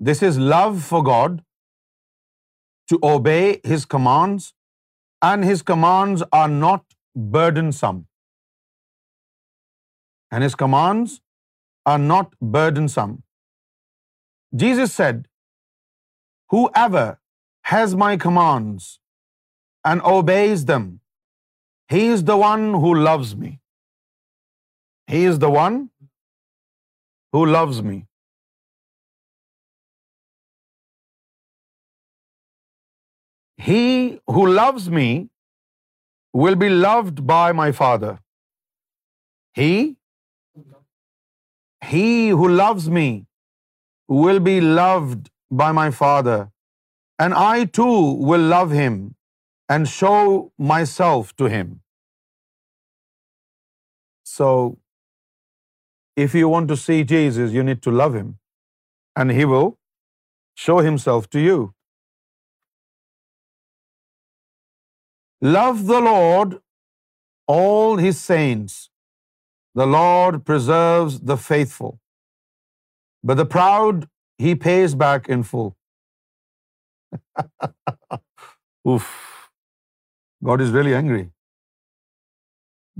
This is love for God, to obey His commands, and His commands are not burdensome. And His commands are not burdensome. Jesus said, "Whoever has my commands and obeys them, he is the one who loves me." He is the one who loves me. He who loves me will be loved by my Father. He who loves me will be loved by my Father, and I too will love him and show myself to him. So, if you want to see Jesus, you need to love Him, and He will show Himself to you. Love the Lord, all His saints. The Lord preserves the faithful, but the proud He pays back in full. Oof. God is really angry.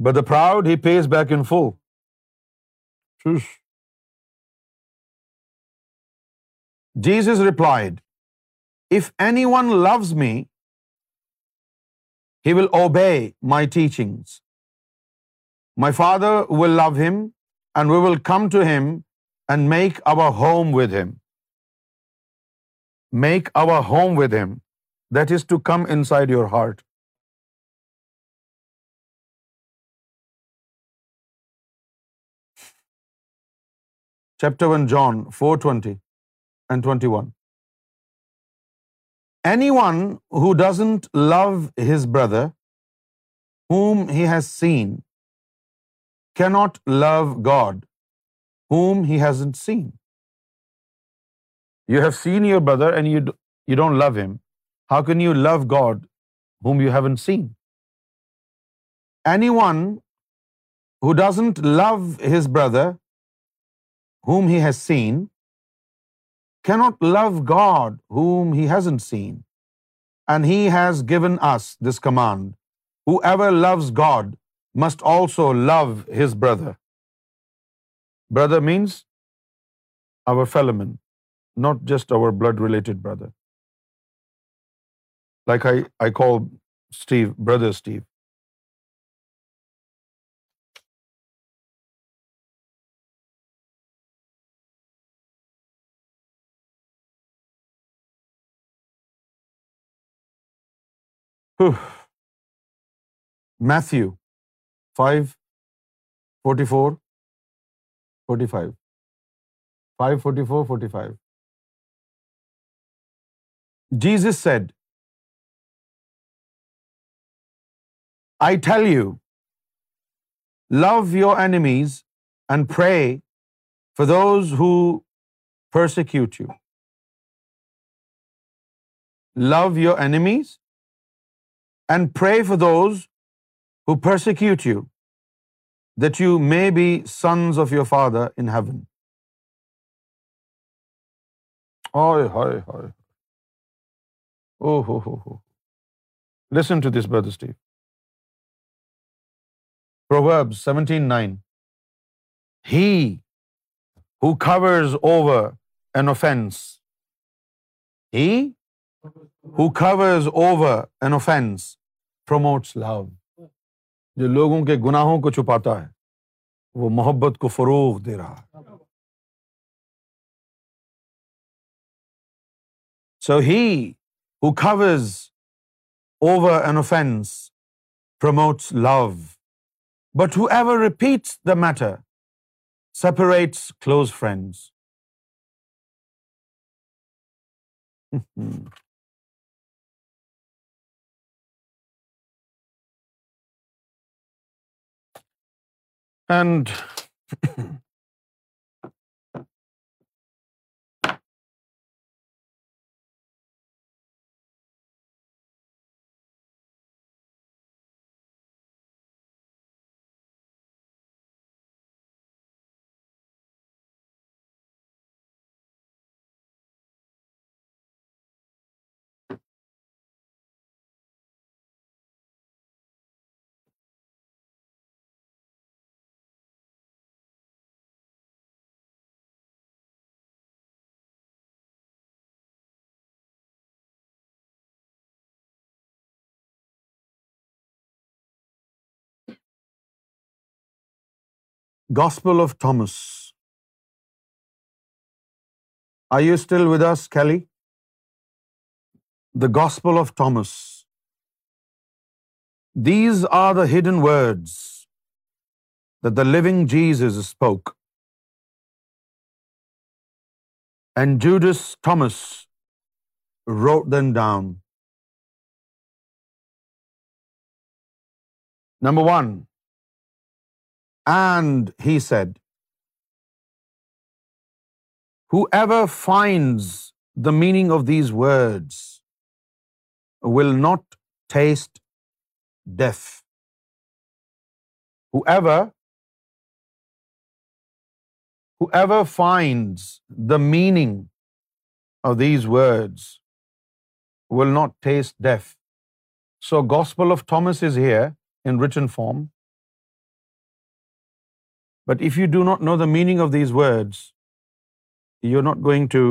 But the proud He pays back in full. Shush. Jesus replied, "If anyone loves me, he will obey my teachings. My Father will love him, and we will come to him and make our home with him." Make our home with Him. That is to come inside your heart. Chapter 1, John 4:20 and 21. Anyone who doesn't love his brother whom he has seen cannot love God whom he hasn't seen. You have seen your brother and you don't love him. How can you love God whom you haven't seen? Anyone who doesn't love his brother whom he has seen cannot love God whom he hasn't seen. And He has given us this command: whoever loves God must also love his brother. Brother means our fellowman, not just our blood related brother. Like I call Steve, brother Steve. Matthew 5:44-45. 5:44-45. Jesus said, I tell you, love your enemies and pray for those who persecute you. Love your enemies and pray for those who persecute you, that you may be sons of your Father in heaven. Hi, hi, hi. Oh, ho, ho, ho. Listen to this, brother Steve. Proverbs 17:9. He who covers over an offense. He who covers over an offense promotes love. جو لوگوں کے گناہوں کو چھپاتا ہے وہ محبت کو فروغ دے رہا ہے. So he who covers over an offense promotes love. But whoever repeats the matter separates close friends. And Gospel of Thomas. Are you still with us, Kelly? The Gospel of Thomas. These are the hidden words that the living Jesus spoke, and Judas Thomas wrote them down. Number 1. And he said, whoever finds the meaning of these words will not taste death. Whoever finds the meaning of these words will not taste death. So Gospel of Thomas is here in written form. But if you do not know the meaning of these words, you're not going to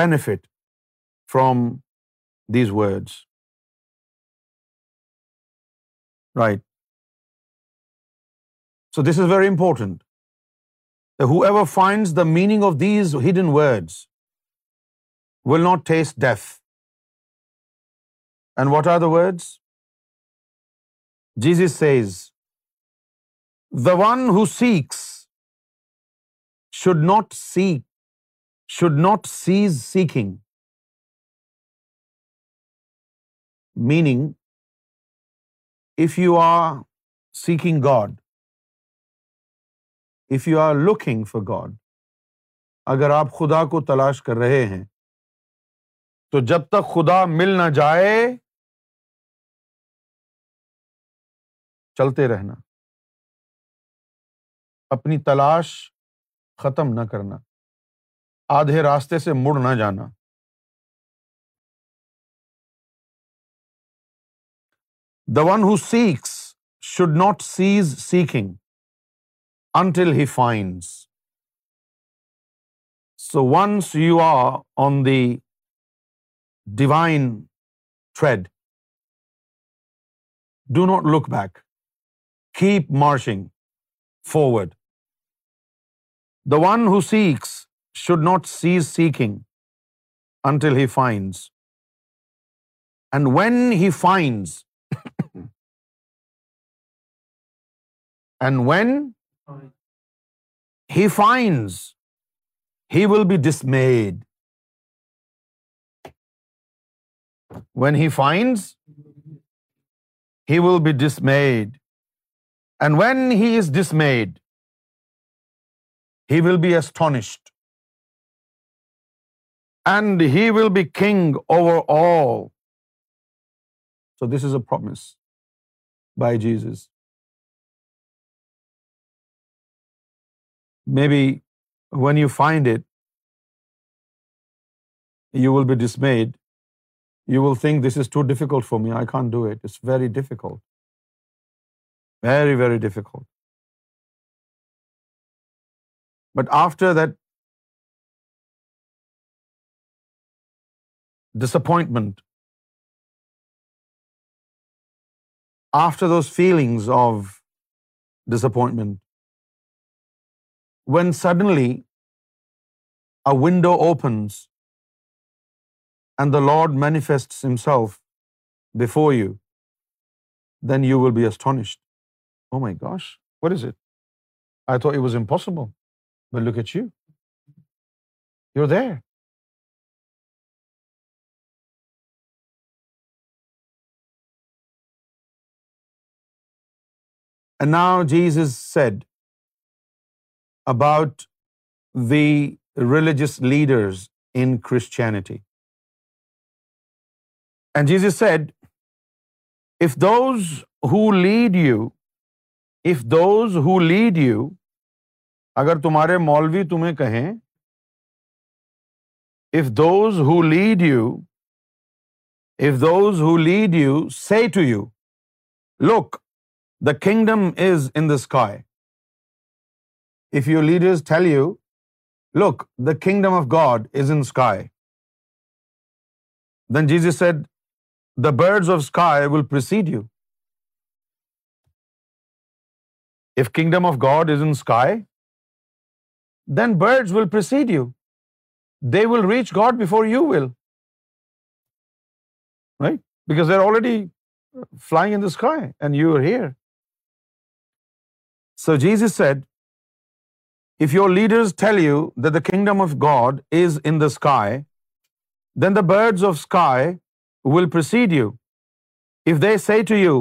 benefit from these words. Right. So this is very important. That whoever finds the meaning of these hidden words will not taste death. And what are the words? Jesus says, the one who seeks should not cease seeking. Meaning, if you are seeking God, if you are looking for God, اگر آپ خدا کو تلاش کر رہے ہیں تو جب تک خدا مل نہ جائے چلتے رہنا، اپنی تلاش ختم نہ کرنا، آدھے راستے سے مڑ نہ جانا. The one who seeks should not cease seeking until he finds. So once you are on the divine tread, do not look back, keep marching forward. The one who seeks should not cease seeking until he finds, and when he finds he will be dismayed. When he finds, he will be dismayed. And when he is dismayed, he will be astonished. And he will be king over all. So this is a promise by Jesus. Maybe when you find it, you will be dismayed. You will think, this is too difficult for me. I can't do it. It's very difficult. Very, very difficult. But after that disappointment, after those feelings of disappointment, when suddenly a window opens and the Lord manifests himself before you, then you will be astonished. Oh my gosh, what is it? I thought it was impossible, but look at you, you're there. And now Jesus said about the religious leaders in Christianity. And Jesus said, if those who lead you, اگر تمہارے مولوی تمہیں کہیں، if those who lead you say to you, look, the kingdom is in the sky. If your leaders tell you, look, the kingdom of God is in sky, then Jesus said, the birds of sky will precede you. If kingdom of God is in sky, then birds will precede you. They will reach God before you will. Right? Because they're already flying in the sky and you are here. So Jesus said, if your leaders tell you that the kingdom of God is in the sky, then the birds of sky will precede you. If they say to you,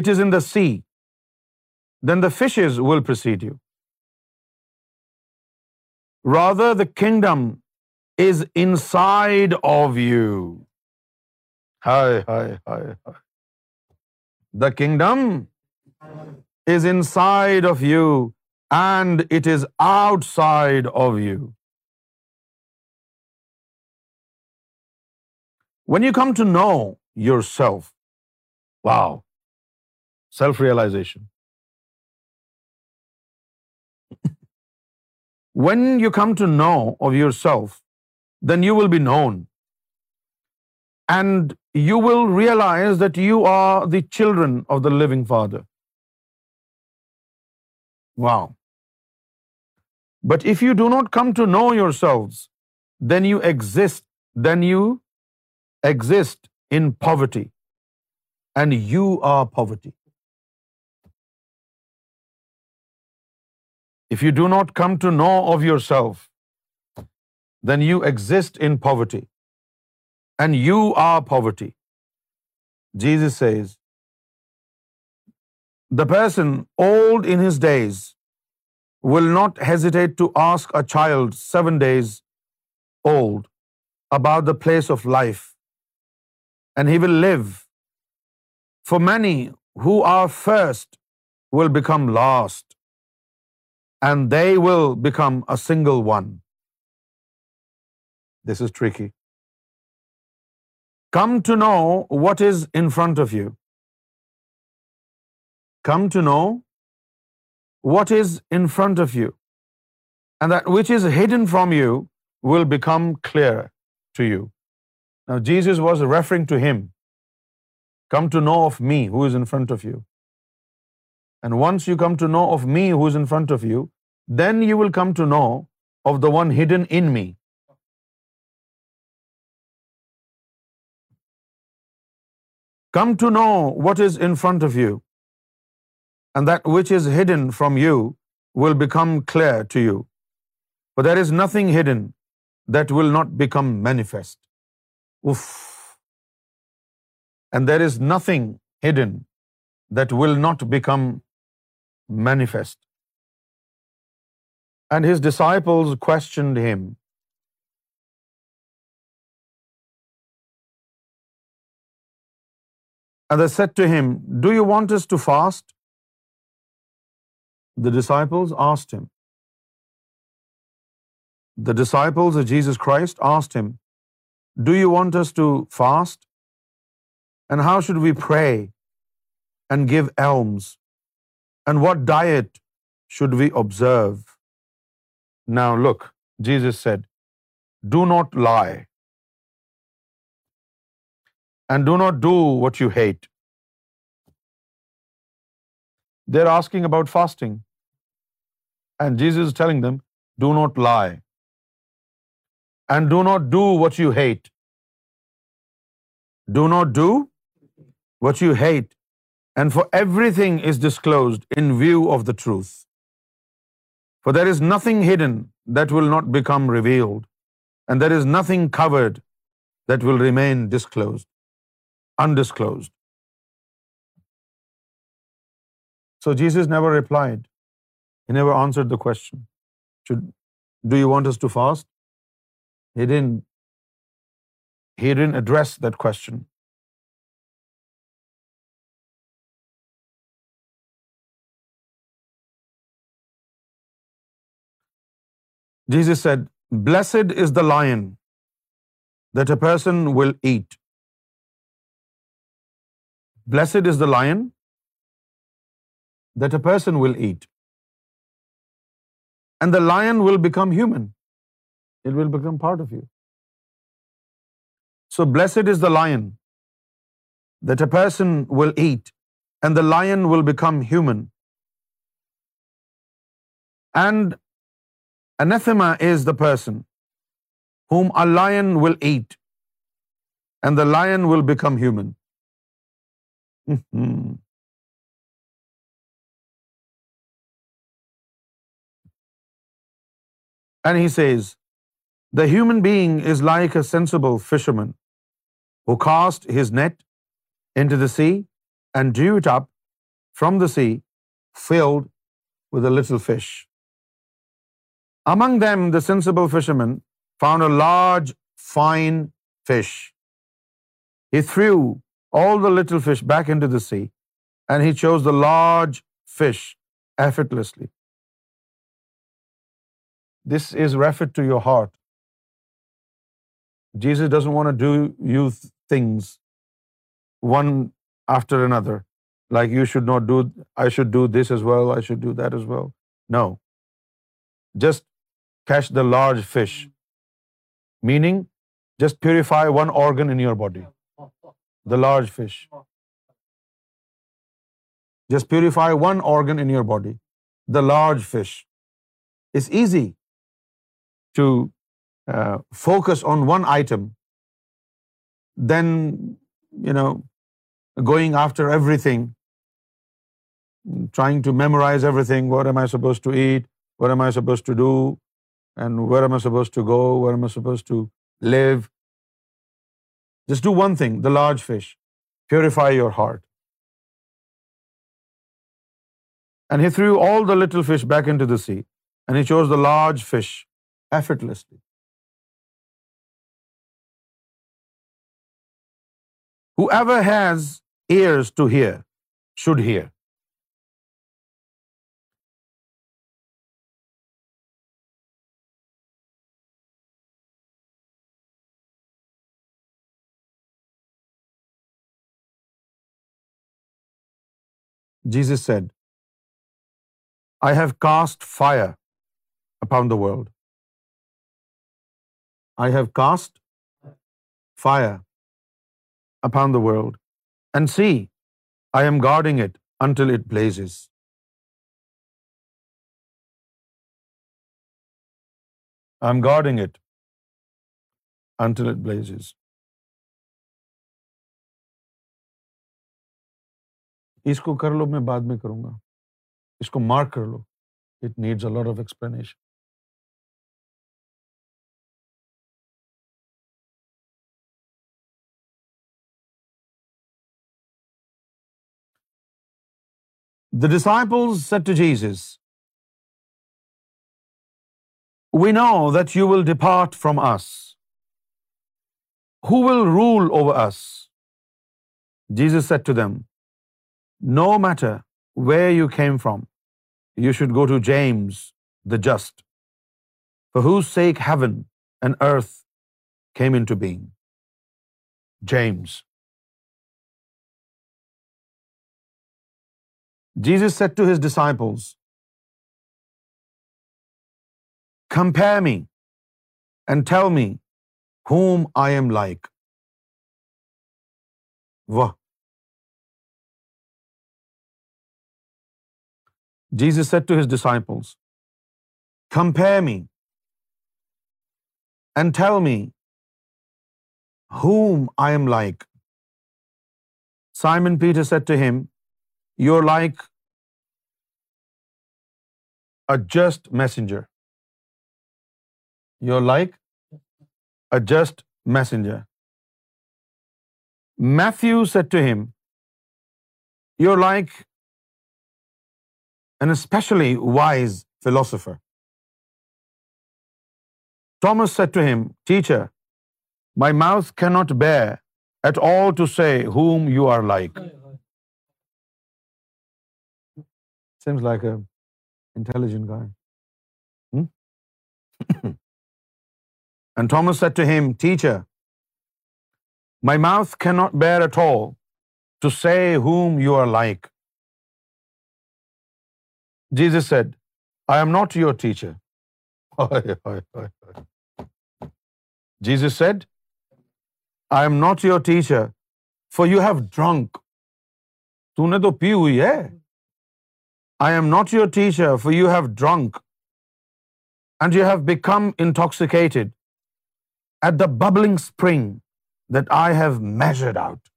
it is in the sea, then the fishes will precede you. Rather, the kingdom is inside of you. Hi, hi, hi, hi. The kingdom is inside of you. And it is outside of you. When you come to know yourself, wow, self-realization. When you come to know of yourself, then you will be known. And you will realize that you are the children of the living Father. Wow. But if you do not come to know yourselves, then you exist in poverty, and you are poverty. If you do not come to know of yourself, then you exist in poverty, and you are poverty. Jesus says, the person old in his days will not hesitate to ask a child 7 days old about the place of life, and he will live. For many who are first will become last, and they will become a single one. This is tricky. Come to know what is in front of you. Come to know what is in front of you, and that which is hidden from you will become clear to you. Now Jesus was referring to him come to know of me who is in front of you. And once you come to know of me who is in front of you, then you will come to know of the one hidden in me. Come to know what is in front of you, and that which is hidden from you will become clear to you. For there is nothing hidden that will not become manifest. And there is nothing hidden that will not become manifest. And his disciples questioned him. And they said to him, "Do you want us to fast?" The disciples asked him. The disciples of Jesus Christ asked him, "Do you want us to fast? And how should we pray and give alms? And what diet should we observe?" Now look, Jesus said, "Do not lie, and do not do what you hate." They're asking about fasting, and Jesus is telling them, "Do not lie, and do not do what you hate. Do not do what you hate, and for everything is disclosed in view of the truth. For there is nothing hidden that will not become revealed, and there is nothing covered that will remain undisclosed. So Jesus never replied. He never answered the question, "Do you want us to fast?" He didn't address that question. Jesus said, "Blessed is the lion that a person will eat." Blessed is the lion that a person will eat. And the lion will become human. It will become part of you. So blessed is the lion that a person will eat, and the lion will become human. And anathema is the person whom a lion will eat, and the lion will become human. And he says, "The human being is like a sensible fisherman who cast his net into the sea and drew it up from the sea filled with a little fish. Among them, the sensible fisherman found a large, fine fish. He threw all the little fish back into the sea, and he chose the large fish effortlessly." This is referred to your heart. Jesus doesn't want to do you things one after another, like you should not do, I should do this as well, I should do that as well. No. Just catch the large fish. Meaning, just purify one organ in your body. The large fish. Just purify one organ in your body. The large fish. It's easy to focus on one item then, you know, going after everything, trying to memorize everything. What am I supposed to eat? What am I supposed to do? And where am I supposed to go? Where am I supposed to live? Just do one thing, the large fish. Purify your heart. And he threw all the little fish back into the sea, and he chose the large fish effortlessly. Whoever has ears to hear should hear. Jesus said, "I have cast fire upon the world. I have cast fire upon the world, and see I am guarding it until it blazes. I am guarding it until it blazes. اس کو کر لو، میں بعد میں کروں گا، اس کو mark کر لو، it needs a lot of explanation. The disciples said to Jesus, "We know that you will depart from us. Who will rule over us?" Jesus said to them, "No matter where you came from, you should go to James the Just, for whose sake heaven and earth came into being." James. Jesus said to his disciples, "Compare me and tell me whom I am like." Wow. Jesus said to his disciples, "Compare me and tell me whom I am like." Simon Peter said to him, "You're like a just messenger. You're like a just messenger." Matthew said to him, "You're like an especially wise philosopher." Thomas said to him, "Teacher, my mouth cannot bear at all to say whom you are like." Seems like a intelligent guy. And Thomas said to him, "Teacher, my mouth cannot bear at all to say whom you are like." Jesus said, "I am not your teacher." Jesus said, "I am not your teacher, for you have drunk." تو نے تو پی ہوئی ہے۔ "I am not your teacher, for you have drunk, and you have become intoxicated at the bubbling spring that I have measured out."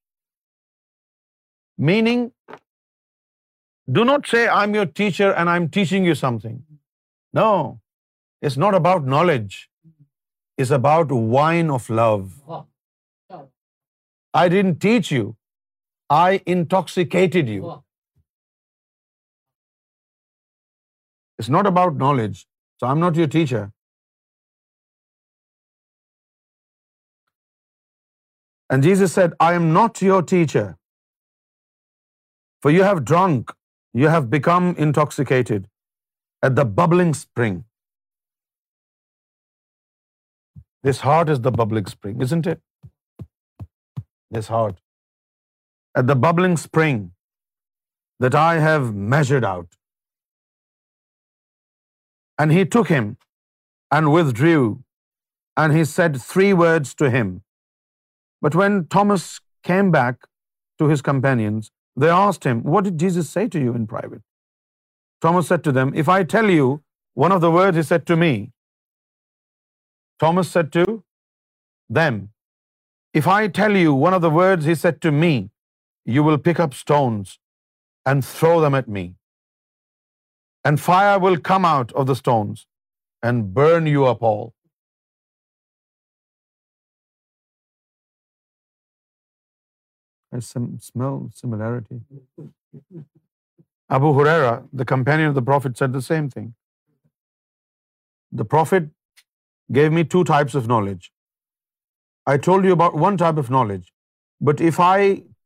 Meaning, do not say, "I'm your teacher and I'm teaching you something." No, it's not about knowledge. It's about wine of love. I didn't teach you. I intoxicated you. It's not about knowledge. So I'm not your teacher. And Jesus said, "I am not your teacher, for you have drunk, you have become intoxicated at the bubbling spring." This heart is the bubbling spring, isn't it? This heart. "At the bubbling spring that I have measured out." And he took him and withdrew, and he said three words to him. But when Thomas came back to his companions, they asked him, "What did Jesus say to you in private?" Thomas said to them, "If I tell you one of the words he said to me," Thomas said to them, "If I tell you one of the words he said to me, you will pick up stones and throw them at me. And fire will come out of the stones and burn you up all." There's some similarity. Abu Huraira, the companion of the Prophet, said the same thing. The Prophet gave me two types of knowledge. I told you about one type of knowledge, but if I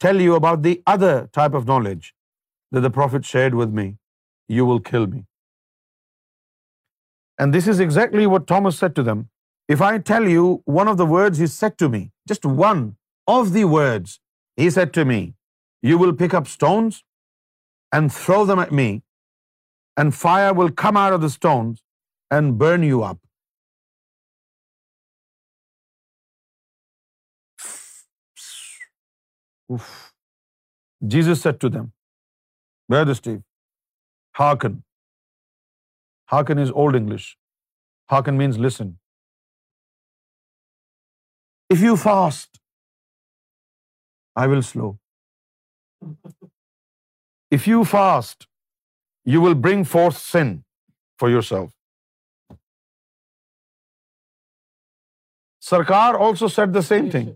tell you about the other type of knowledge that the Prophet shared with me, you will kill me. And this is exactly what Thomas said to them. "If I tell you one of the words he said to me, just one of the words he said to me, you will pick up stones and throw them at me, and fire will come out of the stones and burn you up." Oof. Jesus said to them, "Where is Steve? Hearken." Hearken is Old English. Hearken means listen. "If you fast, I will slow. If you fast, you will bring forth sin for yourself." Sarkar also said the same thing.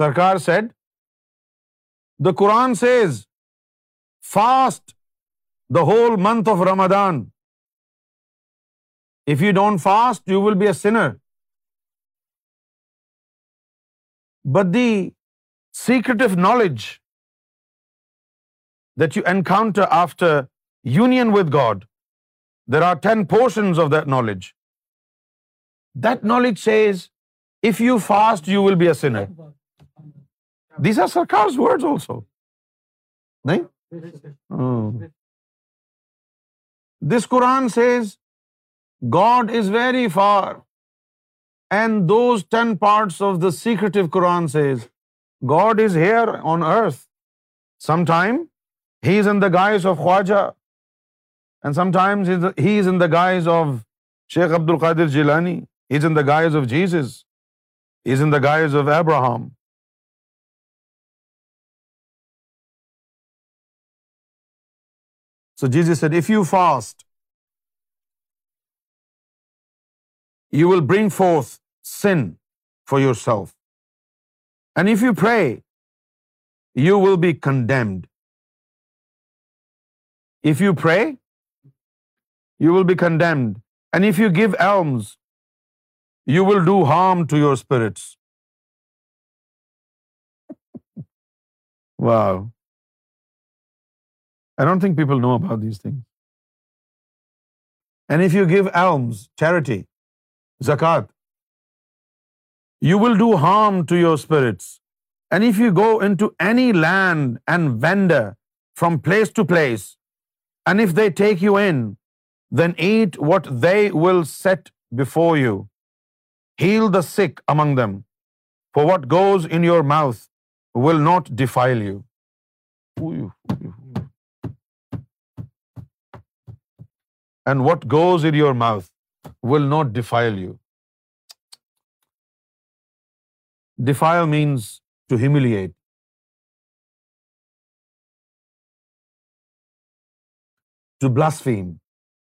Sarkar said, "The Quran says, fast the whole month of Ramadan. If you don't fast, you will be a sinner. But the secretive knowledge that you encounter after union with God, there are 10 portions of that knowledge. That knowledge says, if you fast, you will be a sinner." These are Sarkar's words also. Nahin? Oh. This Quran says, God is very far. And those 10 parts of the secretive Quran says, God is here on earth. Sometime he is in the guise of Khwaja, and sometimes he is in the guise of Sheikh Abdul Qadir Jilani. He is in the guise of Jesus. He is in the guise of Abraham. So Jesus said, "If you fast, you will bring forth sin for yourself. And if you pray, you will be condemned." If you pray, you will be condemned. "And if you give alms, you will do harm to your spirits." Wow. I don't think people know about these things. "And if you give alms," charity, zakat, "you will do harm to your spirits. And if you go into any land and wander from place to place, and if they take you in, then eat what they will set before you. Heal the sick among them, for what goes in your mouth will not defile you." And what goes in your mouth will not defile you. Defile means to humiliate. To blaspheme. So if you go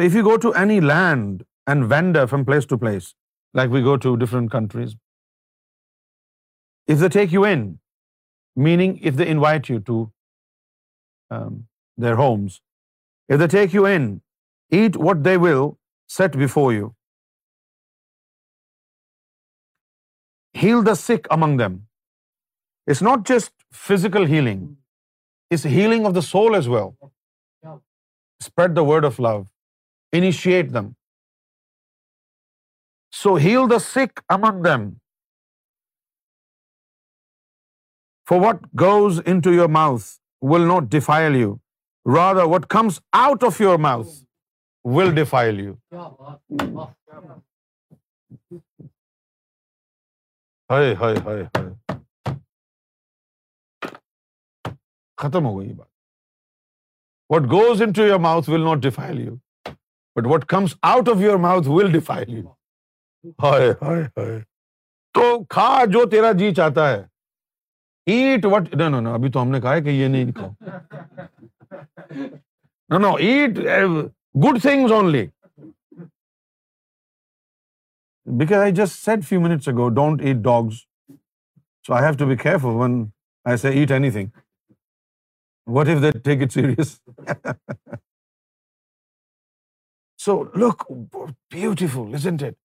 to any land and wander from place to place, like we go to different countries, if they take you in, meaning if they invite you to their homes, if they take you in, eat what they will set before you. Heal the sick among them. It's not just physical healing. It's healing of the soul as well. Spread the word of love. Initiate them. So heal the sick among them. For what goes into your mouth will not defile you. Rather, what comes out of your mouth will defile you. Hey, hey, hey, hey. Khatam ho gayi ye baat. What goes into your mouth will not defile you, but what comes out of your mouth will defile you. Hey, hey, hey. To kha jo tera ji chahta hai. Eat what? No, no, no. Abhi to humne kaha hai ki ye nahi khaओ. No, no. Eat good things only. Because I just said few minutes ago, don't eat dogs. So I have to be careful when I say eat anything. What if they take it serious? So look, beautiful, isn't it?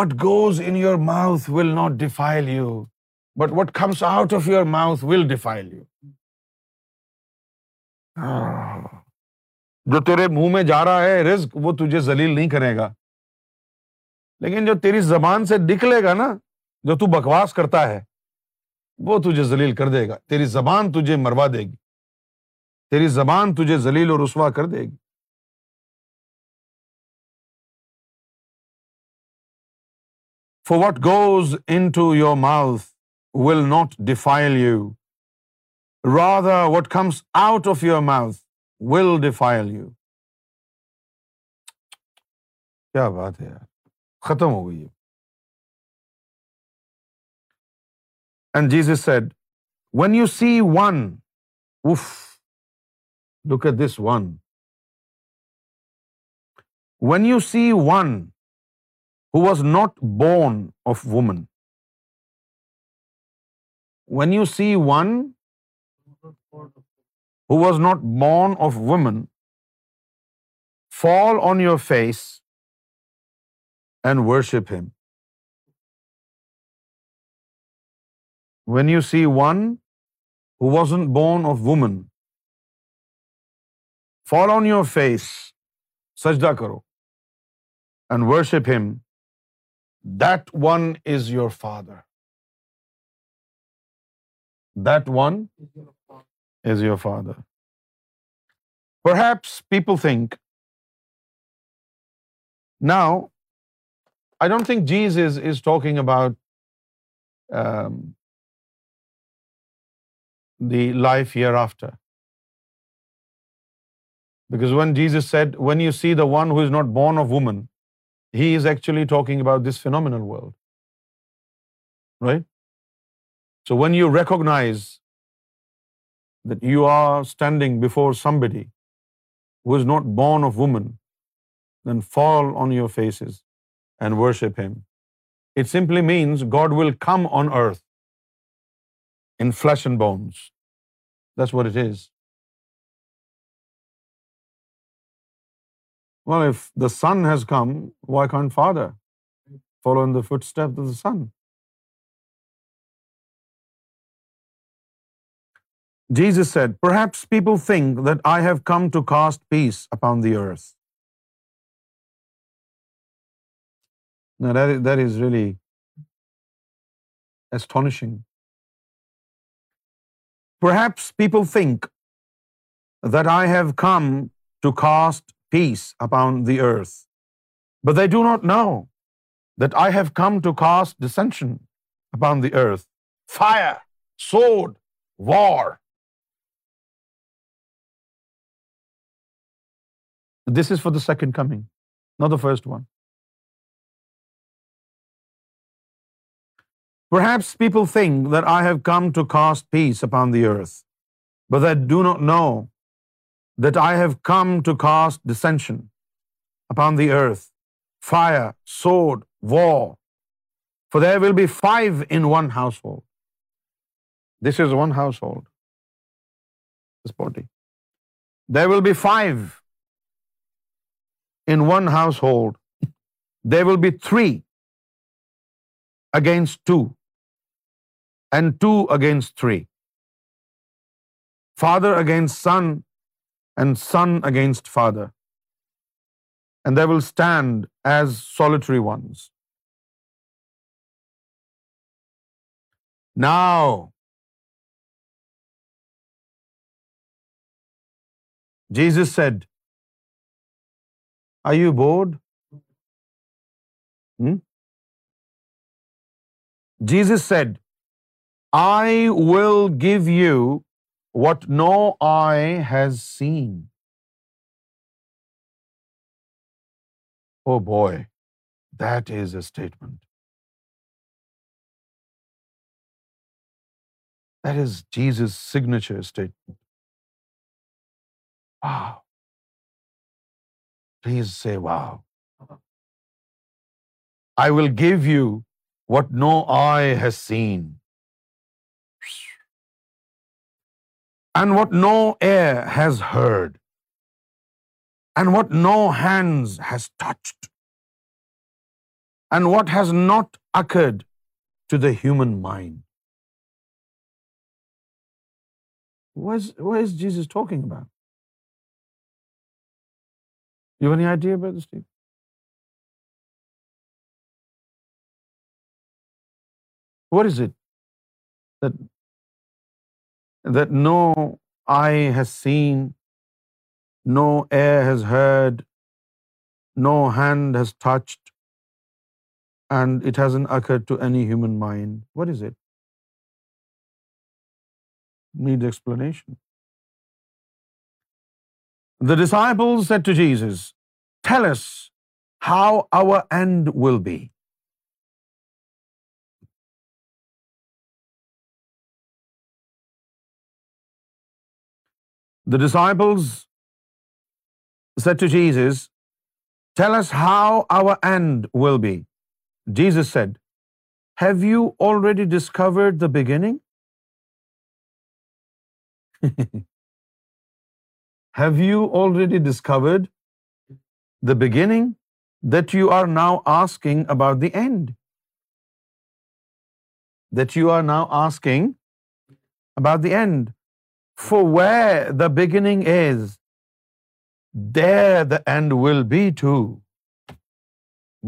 What goes in your mouth will not defile you, but what comes out of your mouth will defile you. جو تیرے منہ میں جا رہا ہے رزق وہ تجھے ذلیل نہیں کرے گا، لیکن جو تیری زبان سے نکلے گا نا، جو تو بکواس کرتا ہے، وہ تجھے ذلیل کر دے گا. تیری زبان تجھے مروا دے گی، تیری زبان تجھے ذلیل و رسوا کر دے گی. For what goes into your mouth will not defile you. Rather, what comes out of your mouth will defile you. کیا بات ہے یار، ختم ہو گئی. And Jesus said, when you see one, oof, look at this one. When you see one who was not born of woman, when you see one who was not born of woman, fall on your face and worship him. When you see one who wasn't born of woman, fall on your face, sajda karo, and worship him. That one is your father. That one is your father. Perhaps people think, now I don't think Jesus is talking about the life hereafter. Because when Jesus said, when you see the one who is not born of woman, he is actually talking about this phenomenal world. Right? So when you recognize that you are standing before somebody who is not born of woman, then fall on your faces and worship him. It simply means God will come on earth in flesh and bones. That's what it is. Well, if the Son has come, why can't Father follow in the footsteps of the Son? Jesus said, perhaps people think that I have come to cast peace upon the earth. Now that is really astonishing. Perhaps people think that I have come to cast peace upon the earth, but they do not know that I have come to cast dissension upon the earth. Fire, sword, war. This is for the second coming, not the first one. Perhaps people think that I have come to cast peace upon the earth, but they do not know that I have come to cast dissension upon the earth, fire, sword, war. For there will be 5 in one household. This is one household, this body. There will be 5 in one household. There will be 3 against 2, and 2 against 3. Father against son, and son against father. And they will stand as solitary ones. Now, Jesus said, are you bored? Jesus said, I will give you what no eye has seen. Oh boy, that is a statement. That is Jesus' signature statement. Wow. Please say wow. I will give you what no eye has seen, and what no ear has heard, and what no hands has touched, and what has not occurred to the human mind. What is Jesus talking about? You have any idea about this, Steve? What is it that no eye has seen, no ear has heard, no hand has touched, and it hasn't occurred to any human mind, what is it? Need explanation. The disciples said to Jesus, "Tell us how our end will be." The disciples said to Jesus, "Tell us how our end will be." Jesus said, "Have you already discovered the beginning? Have you already discovered the beginning that you are now asking about the end? That you are now asking about the end. For where the beginning is, there the end will be too."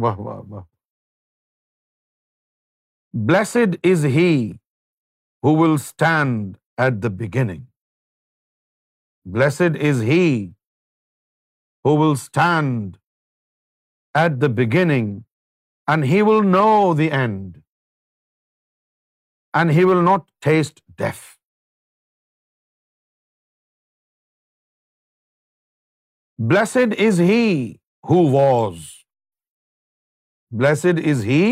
Wah, wah, wah. "Blessed is he who will stand at the beginning." Blessed is he who will stand at the beginning, and he will know the end, and he will not taste death. "Blessed is he who was." Blessed is he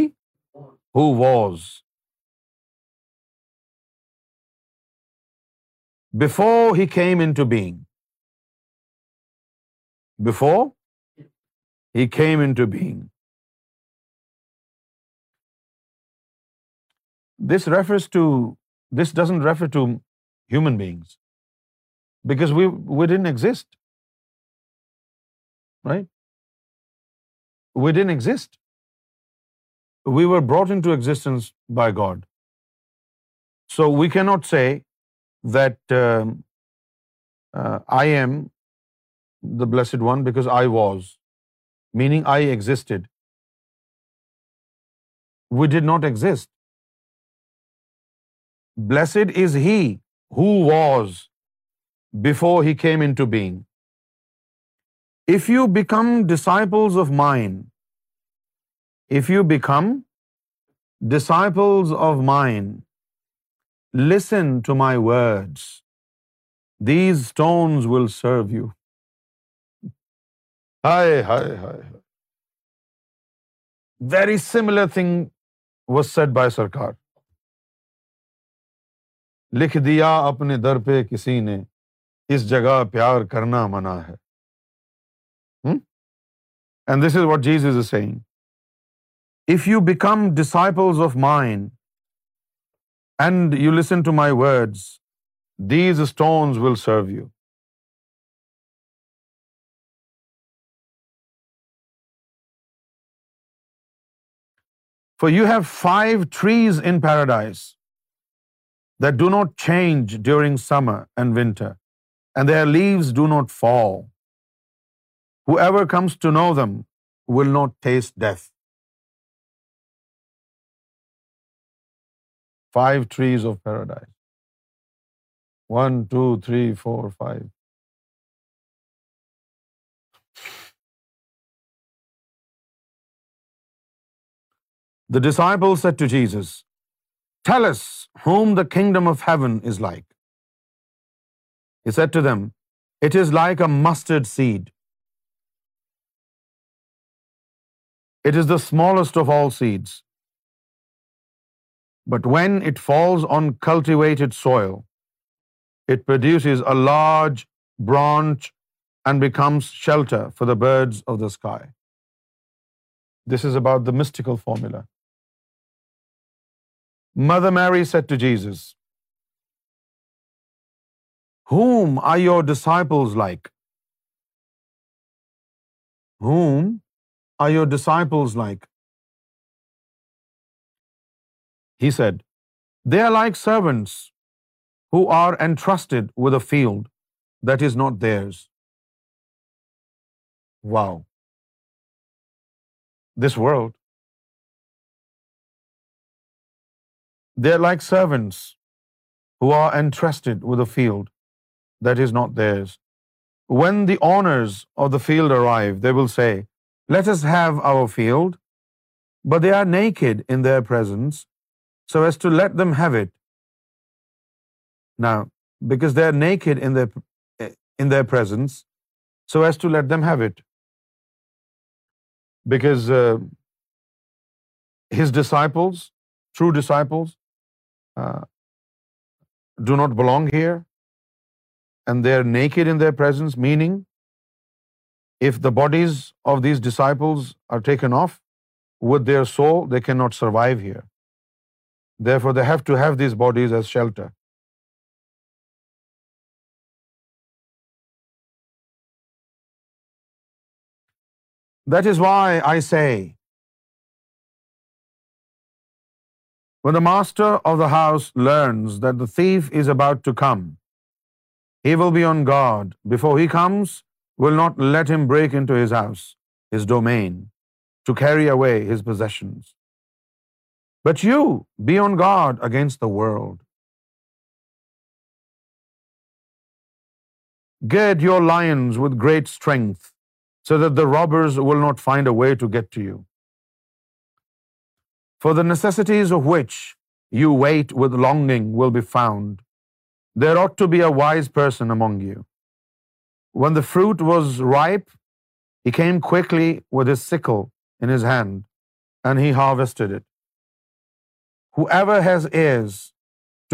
who was. Before he came into being. Before he came into being. This doesn't refer to human beings, because we didn't exist. Right? We didn't exist. We were brought into existence by God. So we cannot say that I am the blessed one because I was, meaning I existed. We did not exist. Blessed is he who was before he came into being. If you become disciples of mine, if you become disciples of mine, listen to my words. These stones will serve you. Hi, hi, hi. Very similar thing was said by Sarkar. لکھ دیا اپنے در پہ کسی نے، اس جگہ پیار کرنا منع ہے. And this is what Jesus is saying. If you become disciples of mine and you listen to my words, these stones will serve you. For you have 5 trees in paradise that do not change during summer and winter, and their leaves do not fall. Whoever comes to know them will not taste death. 5 trees of paradise. 1, 2, 3, 4, 5. The disciples said to Jesus, "Tell us whom the kingdom of heaven is like." He said to them, "It is like a mustard seed. It is the smallest of all seeds. But when it falls on cultivated soil, it produces a large branch and becomes shelter for the birds of the sky." This is about the mystical formula. Mother Mary said to Jesus, "Whom are your disciples like?" Whom are your disciples like? He said, "They are like servants who are entrusted with a field that is not theirs." Wow. This world. They are like servants who are entrusted with a field that is not theirs. When the owners of the field arrive, they will say, "Let us have our field. but they are naked in their presence, so as to let them have it. Now, because they are naked in their presence, so as to let them have it. Because his disciples, true disciples, do not belong here, and they are naked in their presence, meaning if the bodies of these disciples are taken off with their soul, they cannot survive here. Therefore, they have to have these bodies as shelter. That is why I say, when the master of the house learns that the thief is about to come, he will be on guard. Before he comes, will not let him break into his house, his domain, to carry away his possessions. But you, be on guard against the world. Gird your lions with great strength, so that the robbers will not find a way to get to you. For the necessities of which you wait with longing will be found. There ought to be a wise person among you. When the fruit was ripe, he came quickly with his sickle in his hand, and he harvested it. Whoever has ears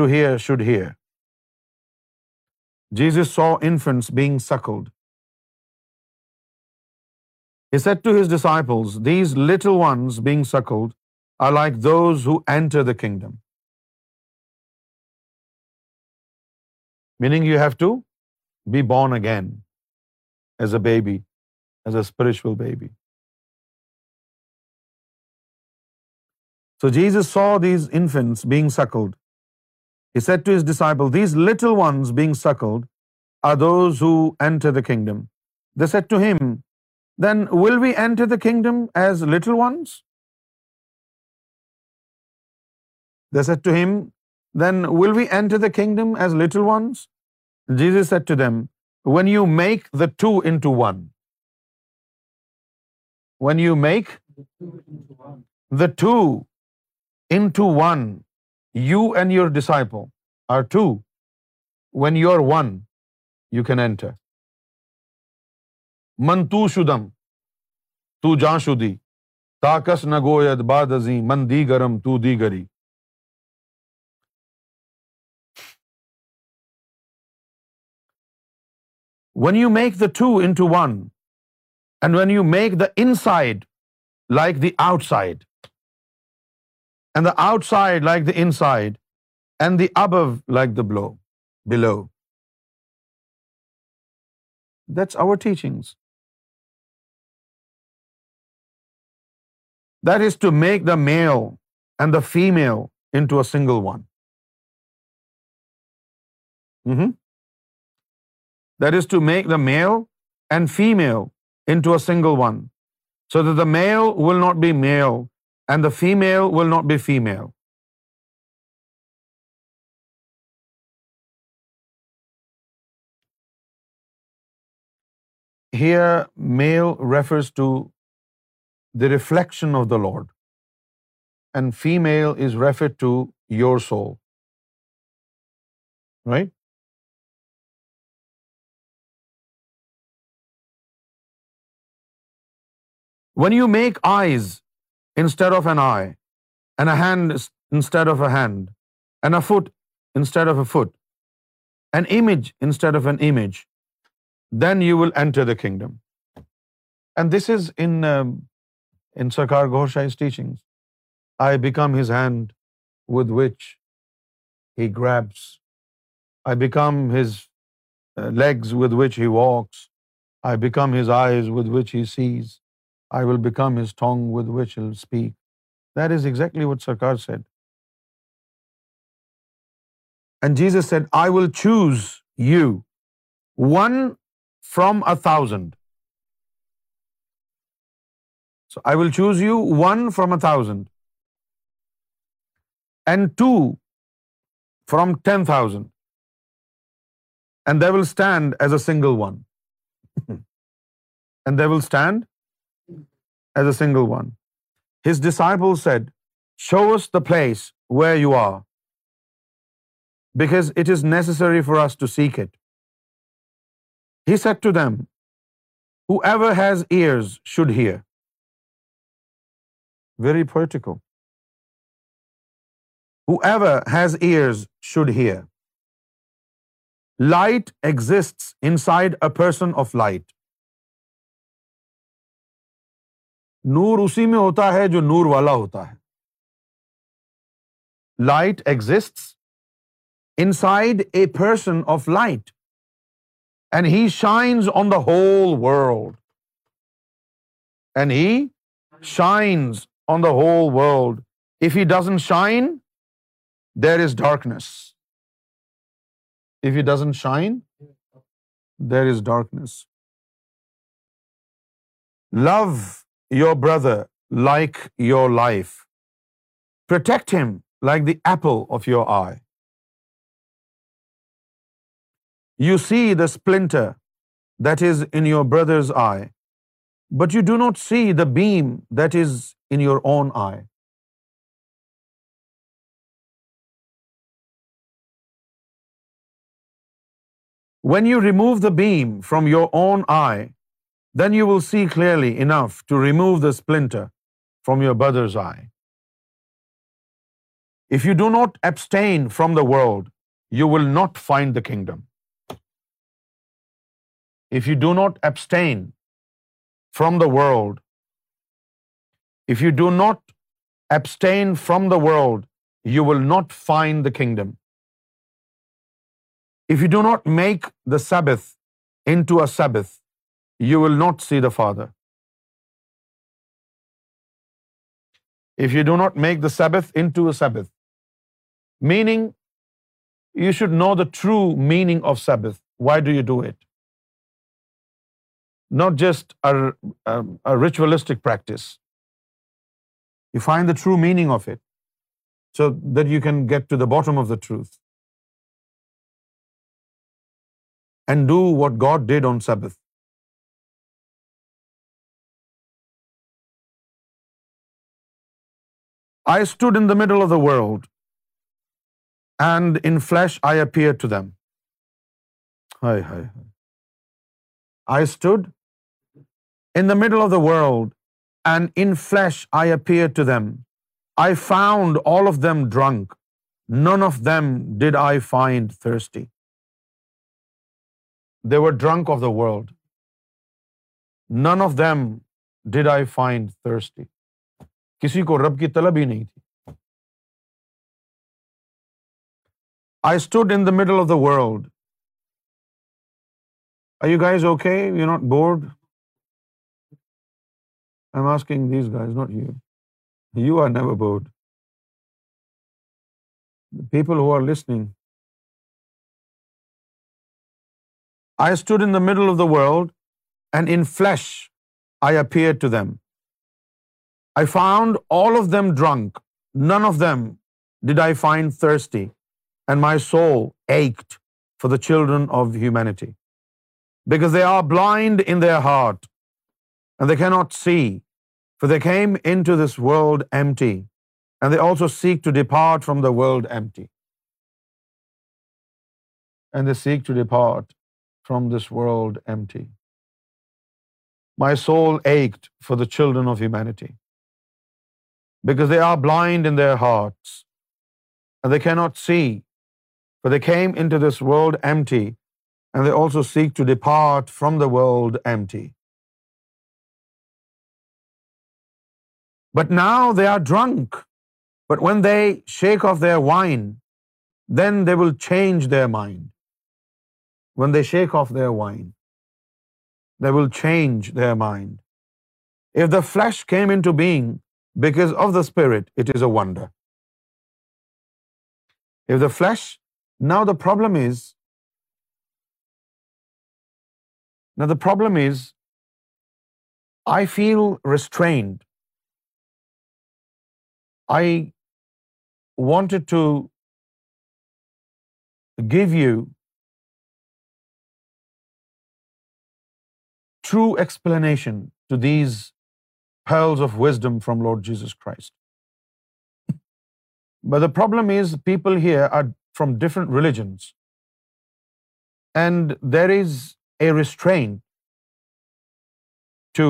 to hear should hear. Jesus saw infants being suckled. He said to his disciples, "These little ones being suckled are like those who enter the kingdom." Meaning, you have to be born again as a baby, as a spiritual baby. So Jesus saw these infants being suckled. He said to his disciples, "These little ones being suckled are those who enter the kingdom." They said to him, "Then will we enter the kingdom as little ones?" They said to him, "Then will we enter the kingdom as little ones?" Jesus said to them, "When you make the two into one." When you make the two into one, you and your disciple are two. When you are one, you can enter. "Man tu shudam, tu ja shudi, takas na goyad badazi, man digaram tu digari." When you make the two into one, and when you make the inside like the outside, and the outside like the inside, and the above like the below. That's our teachings. That is to make the male and the female into a single one. That is to make the male and female into a single one, so that the male will not be male and the female will not be female. Here male refers to the reflection of the Lord, and female is referred to your soul. Right? When you make eyes instead of an eye, and a hand instead of a hand, and a foot instead of a foot, an image instead of an image, then you will enter the kingdom. And this is in Sarkar Gohar Shahi's teachings. I become his hand with which he grabs. I become his legs with which he walks. I become his eyes with which he sees. I will become his tongue with which he'll speak. That is exactly what Sarkar said. And Jesus said, "I will choose you, one from a thousand." So I will choose you, one from a thousand, and two from 10,000, and they will stand as a single one. And they will stand as a single one. His disciples said, "Show us the place where you are, because it is necessary for us to seek it." He said to them, "Whoever has ears should hear." Very practical. Whoever has ears should hear. Light exists inside a person of light. نور اسی میں ہوتا ہے جو نور والا ہوتا ہے. Light exists inside a person of light and he shines on the whole world if he doesn't shine there is darkness love your brother like your life, protect him like the apple of your eye. You see the splinter that is in your brother's eye, but you do not see the beam that is in your own eye. When you remove the beam from your own eye, then you will see clearly enough to remove the splinter from your brother's eye. If you do not abstain from the world, you will not find the kingdom. If you do not abstain from the world, you will not find the kingdom. If you do not make the Sabbath into a Sabbath, you will not see the Father. If you do not make the Sabbath into a Sabbath, meaning you should know the true meaning of Sabbath. Why do you do it? Not just a ritualistic practice. You find the true meaning of it so that you can get to the bottom of the truth and do what God did on Sabbath. I stood in the middle of the world, and in flesh I appeared to them. I stood in the middle of the world, and in flesh I appeared to them. I found all of them drunk. None of them did I find thirsty. They were drunk of the world. None of them did I find thirsty. کسی کو رب کی طلب ہی نہیں تھی. I stood in the middle of the world. Are you guys okay? You're not bored? I'm asking these guys, not you. You are never bored. The people who are listening. I stood in the middle of the world, and in flesh I appeared to them. I found all of them drunk. None of them did I find thirsty, and my soul ached for the children of humanity, because they are blind in their heart, and they cannot see, for they came into this world empty, and they also seek to depart from the world empty. My soul ached for the children of humanity, because they are blind in their hearts, and they cannot see, for they came into this world empty, and they also seek to depart from the world empty. But now they are drunk, but when they shake off their wine, then they will change their mind. If the flesh came into being because of the Spirit, it is a wonder. If the flesh, now the problem is, I feel restrained. I wanted to give you true explanation to these pearls of wisdom from Lord Jesus Christ. But the problem is people here are from different religions, and there is a restraint to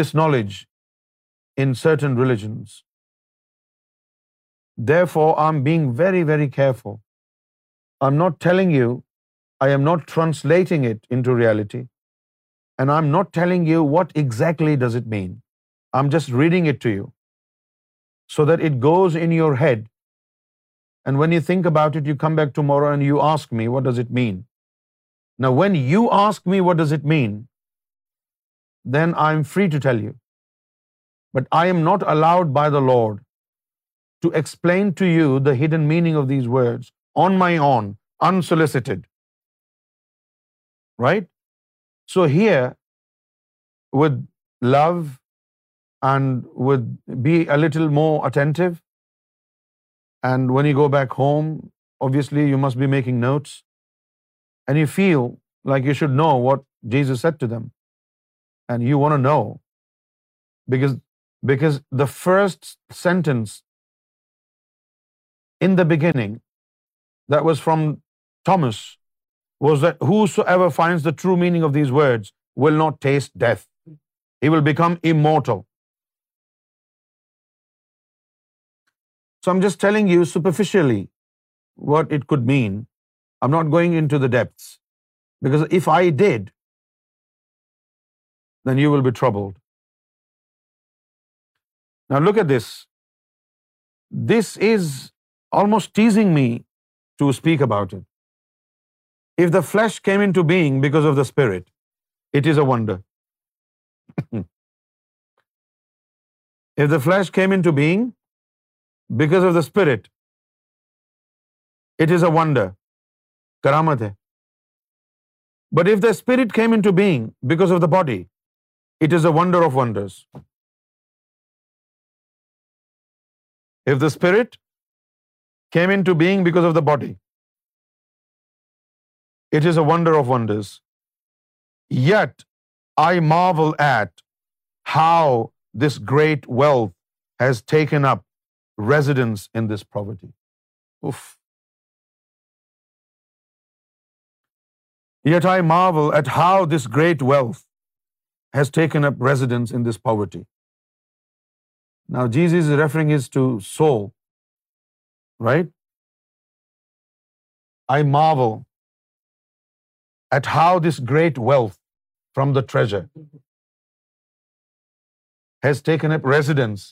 this knowledge in certain religions. Therefore, I'm being very, very careful. I'm not telling you, I am not translating it into reality, and I'm not telling you what exactly does it mean. I'm just reading it to you, so that it goes in your head, and when you think about it, you come back tomorrow and you ask me, what does it mean? Now, when you ask me, what does it mean, then I'm free to tell you. But I am not allowed by the Lord to explain to you the hidden meaning of these words on my own, unsolicited. Right? So here, with love and with be a little more attentive, and when you go back home, obviously you must be making notes, and you feel like you should know what Jesus said to them, and you want to know, because the first sentence, in the beginning, that was from Thomas, was that whosoever finds the true meaning of these words will not taste death. He will become immortal. So I'm just telling you superficially what it could mean. I'm not going into the depths, because if I did, then you will be troubled. Now look at this. This is almost teasing me to speak about it. If the flesh came into being because of the spirit, it is a wonder. If the flesh came into being because of the spirit, it is a wonder. Karamat hai. But if the spirit came into being because of the body, it is a wonder of wonders. If the spirit came into being because of the body, it is a wonder of wonders. Yet I marvel at how this great wealth has taken up residence in this poverty. Oof. Yet I marvel at how this great wealth has taken up residence in this poverty. Now Jesus is referring his to soul. Right? I marvel at how this great wealth from the treasure has taken up residence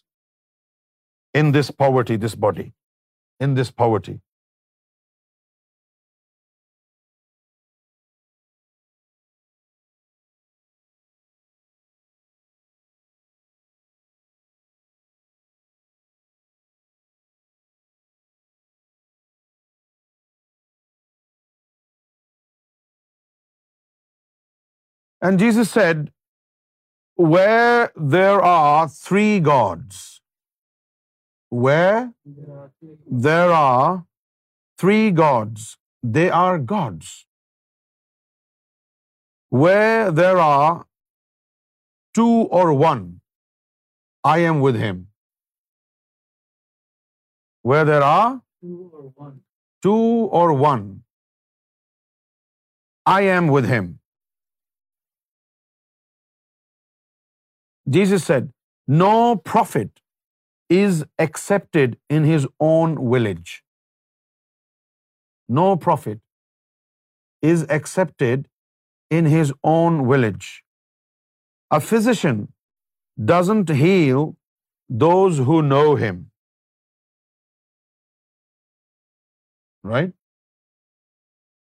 in this poverty, this body, in this poverty. And Jesus said, where there are three gods, where there are three gods, they are gods. Where there are two or one, I am with him. Where there are two or one, I am with him. Jesus said, no prophet is accepted in his own village. No prophet is accepted in his own village. A physician doesn't heal those who know him. Right?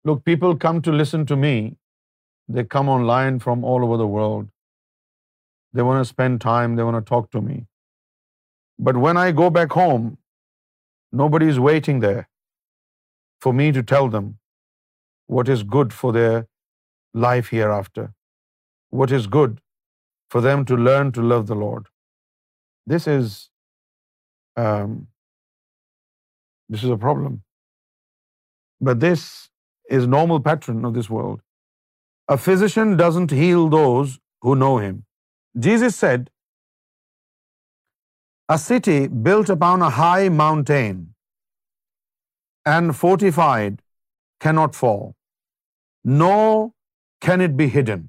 Look, people come to listen to me. They come online from all over the world. They want to spend time, they want to talk to me. But when I go back home, nobody is waiting there for me to tell them what is good for their life hereafter, what is good for them to learn to love the Lord. This is a problem. But this is normal pattern of this world. A physician doesn't heal those who know him. Jesus said, a city built upon a high mountain and fortified cannot fall, nor can it be hidden.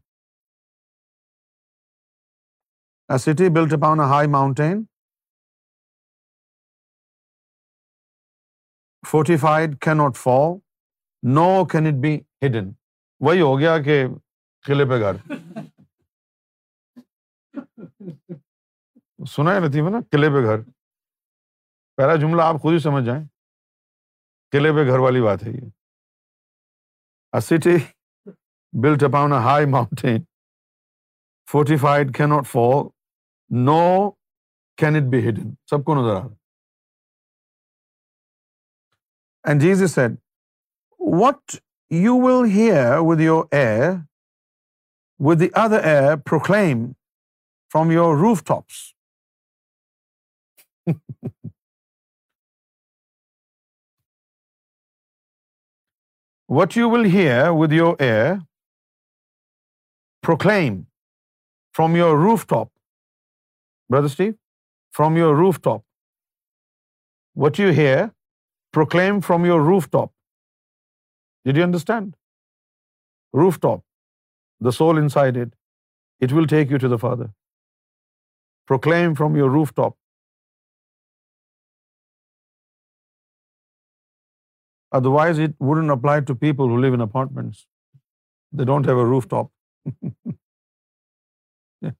A city built upon a high mountain, fortified cannot fall, nor can it be hidden. وہی ہو گیا کہ قلعے پہ گھر سنا ہے لطیفہ نا، قلعے پہ گھر. پہلا جملہ آپ خود ہی سمجھ جائیں، قلعے پہ گھر والی بات ہے یہ. A city built upon a high mountain, fortified cannot fall, nor can it be hidden. سب کو نظر آ رہا. And Jesus said, what you will hear with your ear, with the other ear proclaim from your rooftops. What you will hear with your ear, proclaim from your rooftop. Brother Steve, from your rooftop. What you hear, proclaim from your rooftop. Did you understand? Rooftop, the soul inside it, it will take you to the Father. Proclaim from your rooftop. Otherwise, it wouldn't apply to people who live in apartments. They don't have a rooftop. Yeah.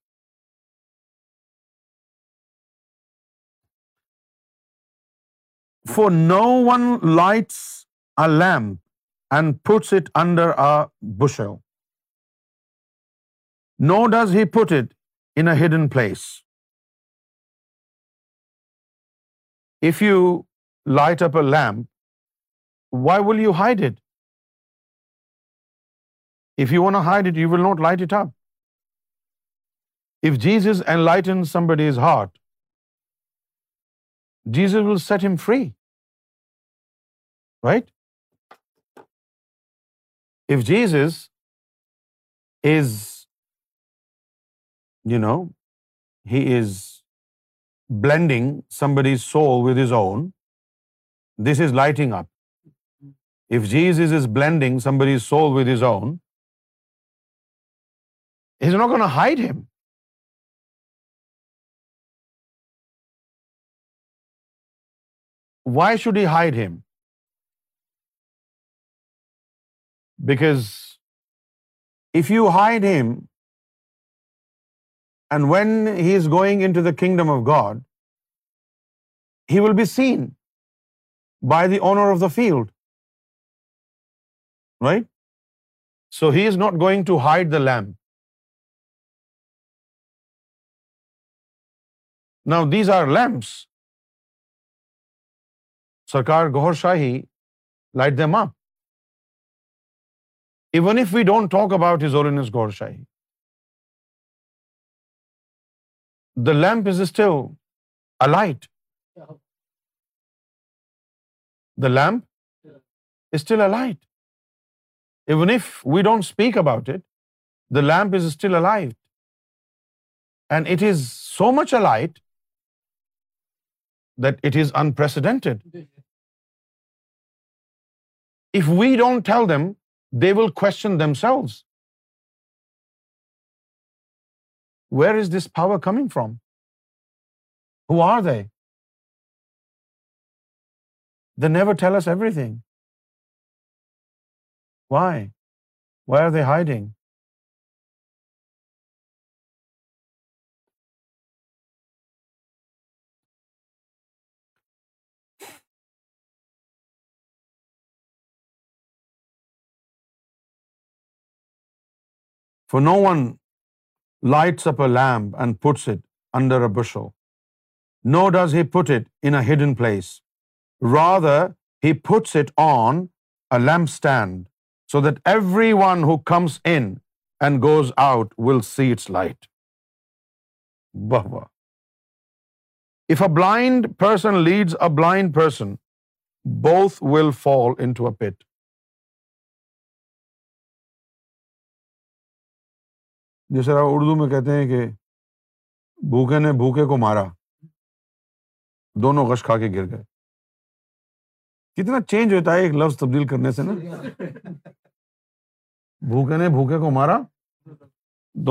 For no one lights a lamp and puts it under a bushel, nor does he put it in a hidden place. If you light up a lamp, why will you hide it? If you want to hide it, you will not light it up. If Jesus enlightens somebody's heart, Jesus will set him free. Right? If Jesus is, you know, he is blending somebody's soul with his own, this is lighting up. If Jesus is blending somebody's soul with his own, he's not going to hide him. Why should he hide him? Because if you hide him, and when he is going into the kingdom of God, he will be seen by the owner of the field. Right? So he is not going to hide the lamb. Now these are lamps. Sarkar Gohar Shahi light them up. Even if we don't talk about His Holiness Gohar Shahi, the lamp is still alight. The lamp is still alight. Even if we don't speak about it, the lamp is still alive. And it is so much alight that it is unprecedented. If we don't tell them, they will question themselves. Where is this power coming from? Who are they? They never tell us everything. Why? Why are they hiding? For no one lights up a lamp and puts it under a bushel, nor does he put it in a hidden place. Rather, he puts it on a lampstand, so that everyone who comes in and goes out will see its light. Bah. If a blind person leads a blind person, both will fall into a pit. جس طرح اردو میں کہتے ہیں کہ بھوکے نے بھوکے کو مارا، دونوں غش کھا کے گر گئے. کتنا چینج ہوتا ہے ایک لفظ تبدیل کرنے سے نا. بھوکے نے بھوکے کو مارا،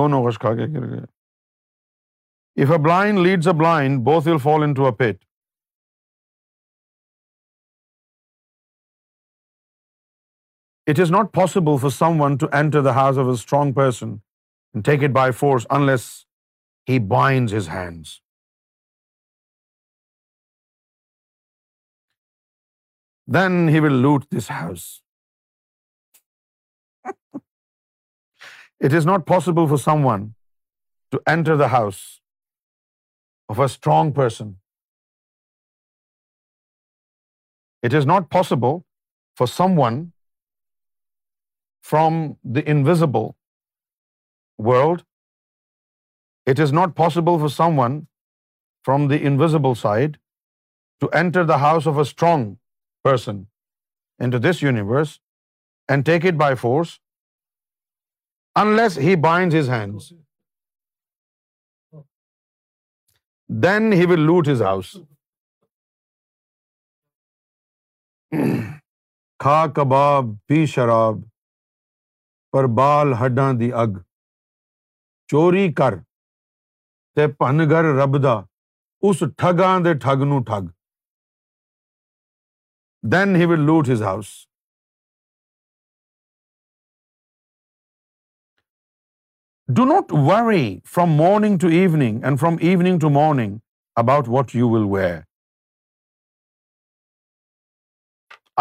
دونوں غش کھا کے گر گئے. If a blind leads a blind, both will fall into a pit. It is not possible for someone to enter the house of a strong person and take it by force unless he binds his hands. Then he will loot this house. It is not possible for someone to enter the house of a strong person. It is not possible for someone from the invisible world. It is not possible for someone from the invisible side to enter the house of a strong person into this universe and take it by force unless he binds his hands. Then he will loot his house. کھا کباب پی شراب، پر بال ہڈاں دی اگ، چوری کر تے پنگر رب دا، اس ٹھگاں دے ٹھگ نو ٹھگ. Then he will loot his house. Do not worry from morning to evening and from evening to morning about what you will wear.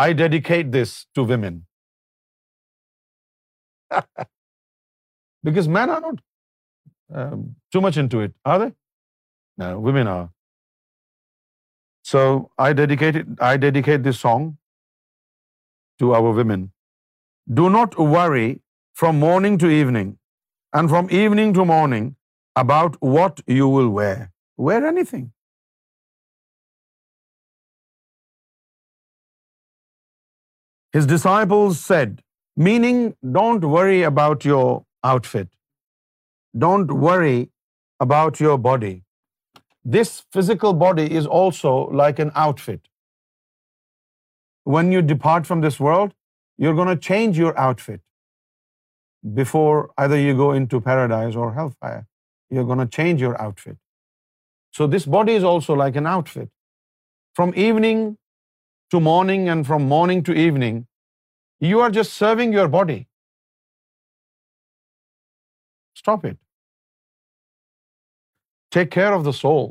I dedicate this to women. Because men are not too much into it, are they? No, women are. So I dedicate this song to our women. Do not worry from morning to evening and from evening to morning about what you will wear. Wear anything. His disciples said, meaning don't worry about your outfit. Don't worry about your body. This physical body is also like an outfit. When you depart from this world, you're going to change your outfit. Before either you go into paradise or hellfire, you're going to change your outfit. So this body is also like an outfit. From evening to morning and from morning to evening, you are just serving your body. Stop it. Take care of the soul.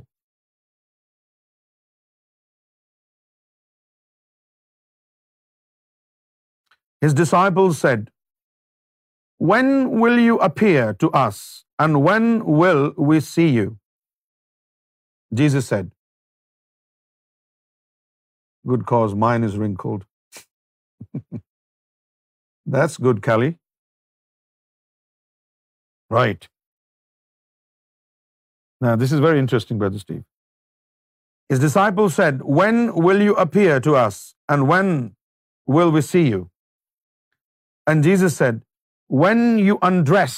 His disciples said, when will you appear to us and when will we see you? Jesus said, good cause, mine is wrinkled. That's good, Kelly. Right. Now this is very interesting, Brother Steve. His disciples said, when will you appear to us and when will we see you? And Jesus said, when you undress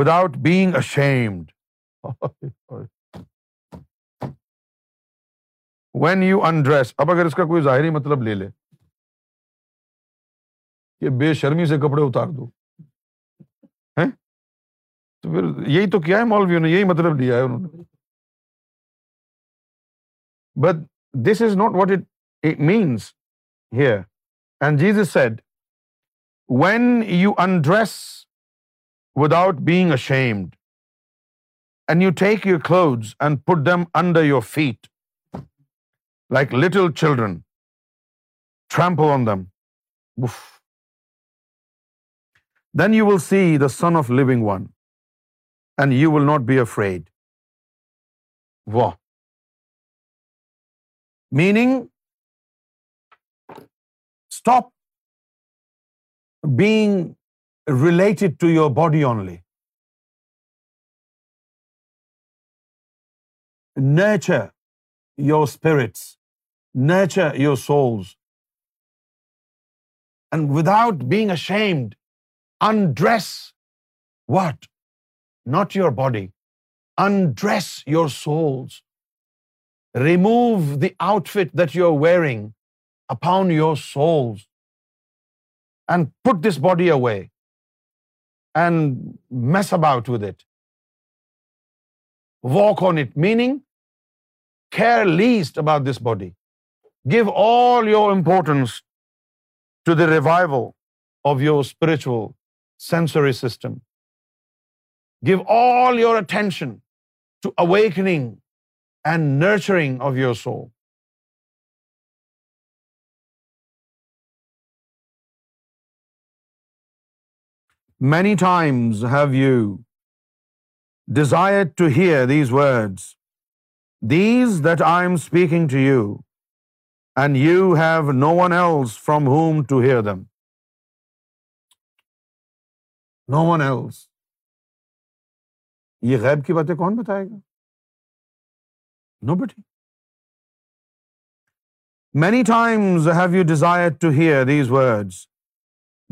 without being ashamed. When you undress. اب اگر اس کا کوئی ظاہری مطلب لے لے کہ بے شرمی سے کپڑے اتار دو، ہیں، تو پھر یہی تو کیا ہے مولویوں نے، یہی مطلب لیا ہے انہوں نے. But this is not what it means here. And Jesus said, when you undress without being ashamed and you take your clothes and put them under your feet like little children, trample on them. Oof. Then you will see the Son of Living One and you will not be afraid. Wow. Meaning, stop being related to your body only. Nurture your spirits, nurture your souls, and without being ashamed, undress what? Not your body, undress your souls, remove the outfit that you are wearing upon your souls and put this body away and mess about with it, walk on it, meaning care least about this body, give all your importance to the revival of your spiritual sensory system, give all your attention to awakening and nurturing of your soul. Many times have you desired to hear these words, these that I am speaking to you, and you have no one else from whom to hear them. No one else. یہ غیب کی باتیں کون بتائے گا؟ Nobody. Many times have you desired to hear these words,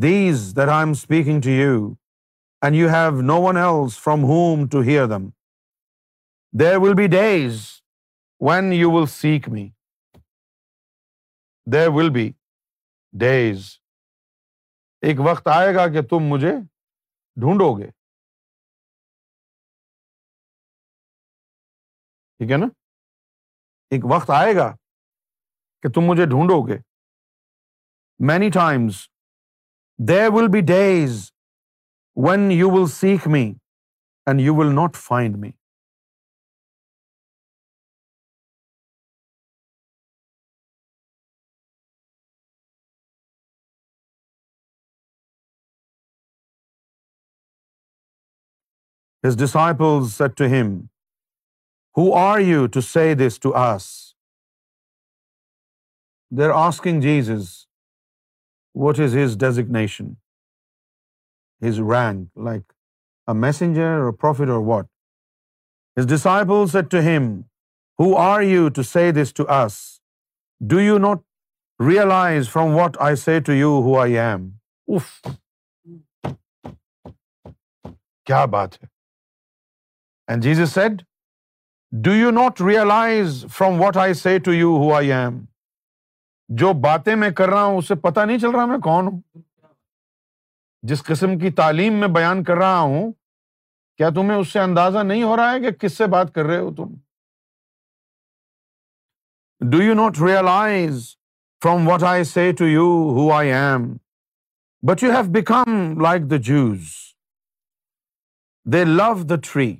these that I am speaking to you, and you have no one else from whom to hear them. There will be days when you will seek me. There will be days. ایک وقت آئے گا کہ تم مجھے ڈھونڈو گے، ٹھیک ہے نا؟ ایک وقت آئے گا کہ تم مجھے ڈھونڈو گے. Many times there will be days when you will seek me and you will not find me. His disciples said to him, Who are you to say this to us? They're asking Jesus what is his designation, his rank, like a messenger or a prophet or what. His disciples said to him, Who are you to say this to us? Do you not realize from what I say to you who I am? Uff, kya baat hai. And Jesus said, Do you not realize from what I say to you who I am? جو باتیں میں کر رہا ہوں اسے پتہ نہیں چل رہا میں کون ہوں؟ جس قسم کی تعلیم میں بیان کر رہا ہوں، کیا تمہیں اس سے اندازہ نہیں ہو رہا ہے کہ کس سے بات کر رہے ہو تم؟ Do you not realize from what I say to you who I am? But you have become like the Jews. They love the tree,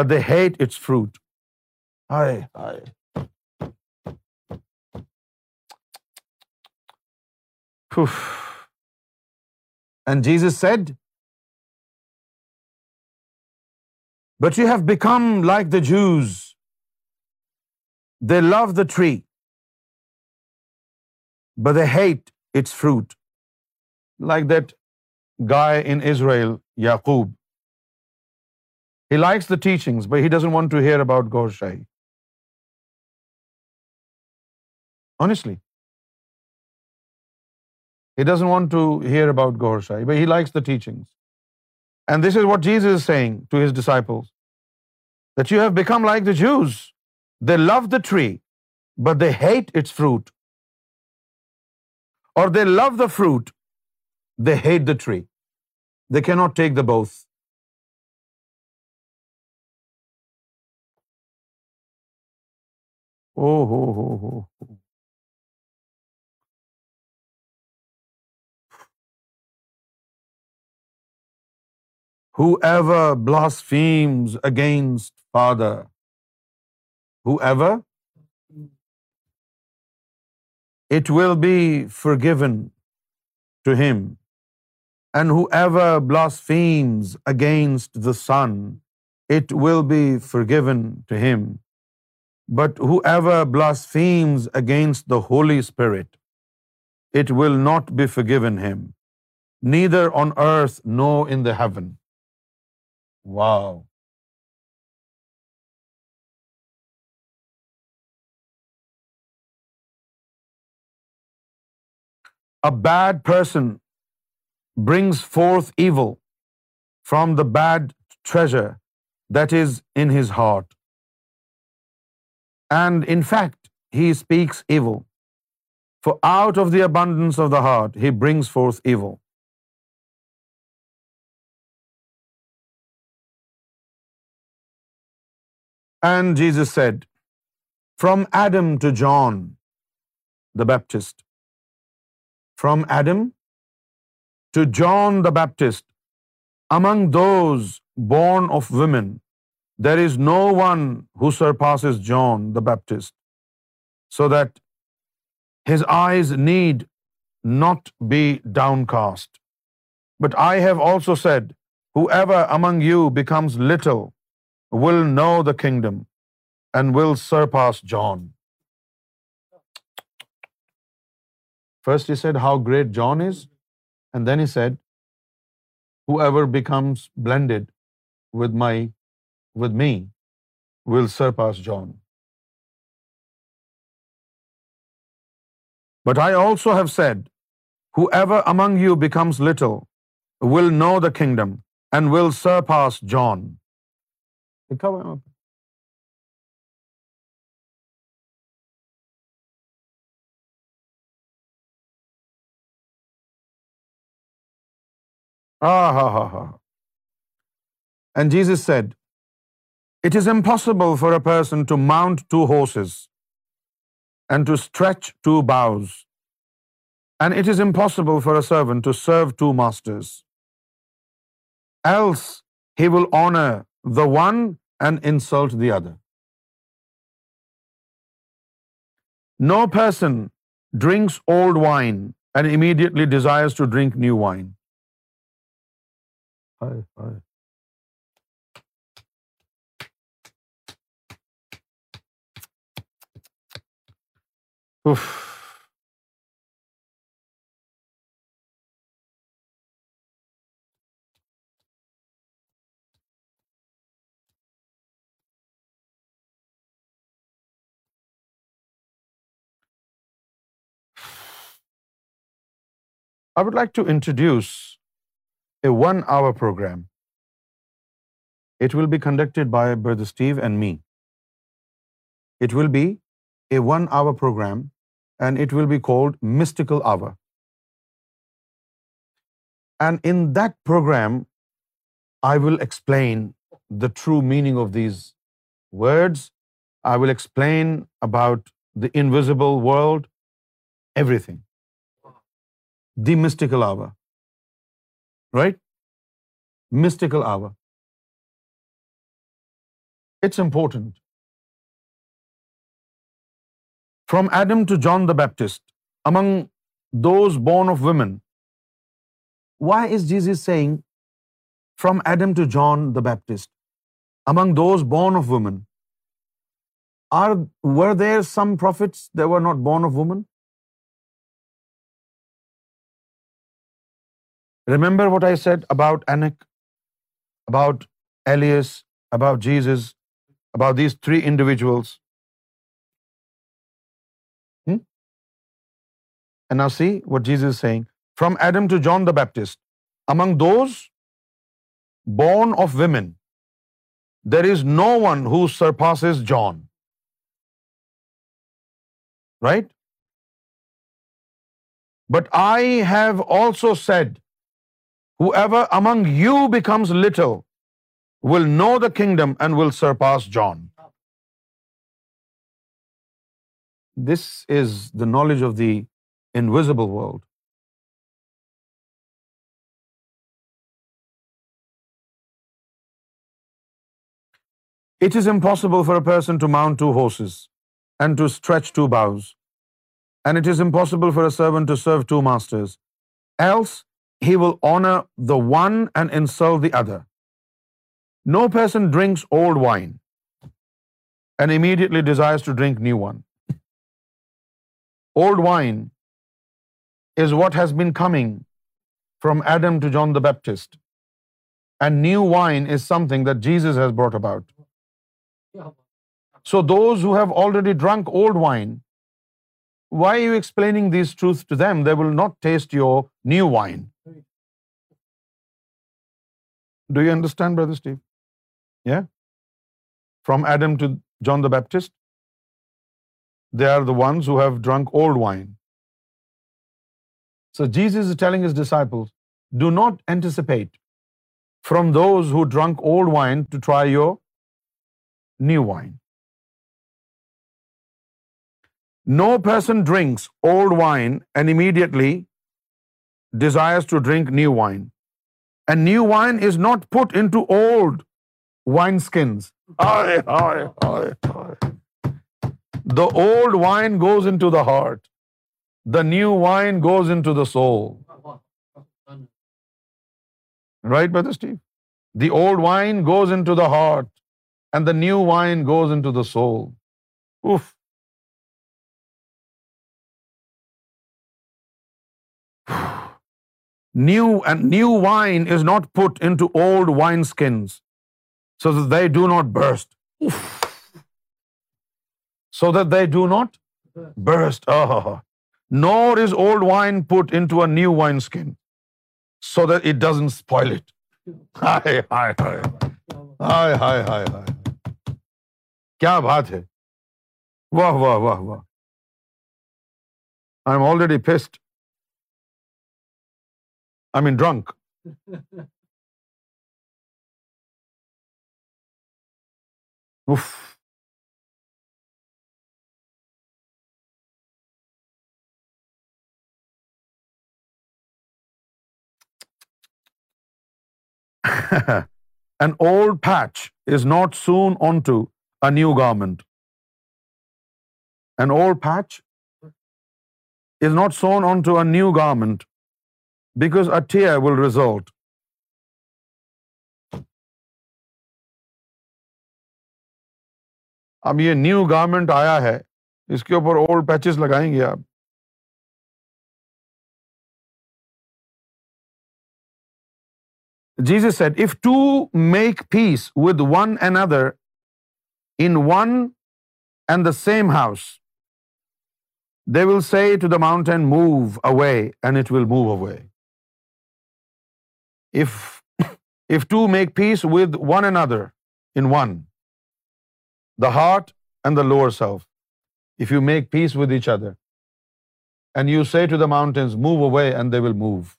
but they hate its fruit. Hai hai. Poof. And Jesus said, But you have become like the Jews. They love the tree, but they hate its fruit. Like that guy in Israel, Yaqub. He likes the teachings, but he doesn't want to hear about Gohar Shahi. Honestly. He doesn't want to hear about Gohar Shahi, but he likes the teachings. And this is what Jesus is saying to his disciples, that you have become like the Jews. They love the tree, but they hate its fruit. Or they love the fruit, they hate the tree. They cannot take the both. Oh, ho, ho, ho. Whoever blasphemes against Father, whoever, it will be forgiven to him. And whoever blasphemes against the Son, it will be forgiven to him. But whoever blasphemes against the Holy Spirit, it will not be forgiven him, neither on earth nor in the heaven. Wow. A bad person brings forth evil from the bad treasure that is in his heart, and in fact he speaks evil, for out of the abundance of the heart he brings forth evil. And Jesus said from Adam to John the Baptist, from Adam to John the Baptist, among those born of women there is no one who surpasses John the Baptist, so that his eyes need not be downcast. But I have also said whoever among you becomes little will know the kingdom and will surpass John. First he said how great John is, and then he said whoever becomes blended with me will surpass John. But I also have said whoever among you becomes little will know the kingdom and will surpass John. لکھا ہوا ہے وہاں پہ. And Jesus said, it is impossible for a person to mount two horses and to stretch two bows, and it is impossible for a servant to serve two masters, else he will honor the one and insult the other. No person drinks old wine and immediately desires to drink new wine. I would like to introduce a 1-hour program. It will be conducted by Brother Steve and me. It will be a 1-hour program and it will be called Mystical Ava. And in that program I will explain the true meaning of these words. I will explain about the invisible world, everything. The mystical hour, right? Mystical hour. It's important. From Adam to John the Baptist, among those born of women. Why is Jesus saying from Adam to John the Baptist, among those born of women? Were there some prophets that were not born of women? Remember what I said about Anik, about Elias, about Jesus, about these three individuals. And now see what Jesus is saying. From Adam to John the Baptist, among those born of women, there is no one who surpasses John. Right? But I have also said, whoever among you becomes little will know the kingdom and will surpass John. This is the knowledge of the invisible world. It is impossible for a person to mount two horses and to stretch two bows, and it is impossible for a servant to serve two masters, else he will honor the one and insult the other. No person drinks old wine and immediately desires to drink new one. Old wine is what has been coming from Adam to John the Baptist, and new wine is something that Jesus has brought about. So those who have already drunk old wine, why are you explaining these truths to them? They will not taste your new wine. Do you understand, Brother Steve? Yeah? From Adam to John the Baptist, they are the ones who have drunk old wine. So Jesus is telling his disciples, do not anticipate from those who drunk old wine to try your new wine. No person drinks old wine and immediately desires to drink new wine. And new wine is not put into old wineskins. The old wine goes into the heart. The new wine goes into the soul. Right, Brother Steve? The old wine goes into the heart, and the new wine goes into the soul. Oof. New wine is not put into old wineskins so that they do not burst. Oof. So that they do not burst. Oh. Nor is old wine put into a new wineskin so that it doesn't spoil it. Hi, hi, hi. Hi, hi, hi, hi. Kya baat hai. Wah, wah, wah, wah. I'm already pissed. I mean, drunk. Oof. An old patch is not sewn onto a new garment. An old patch is not sewn onto a new garment, because a tear will result. اب یہ new garment آیا ہے، اس کے اوپر old patches لگائیں گے آپ. Jesus said, if two make peace with one another in one and the same house, they will say to the mountain, move away, and it will move away. If two make peace with one another in one, the heart and the lower self, if you make peace with each other, and you say to the mountains, move away, and they will move.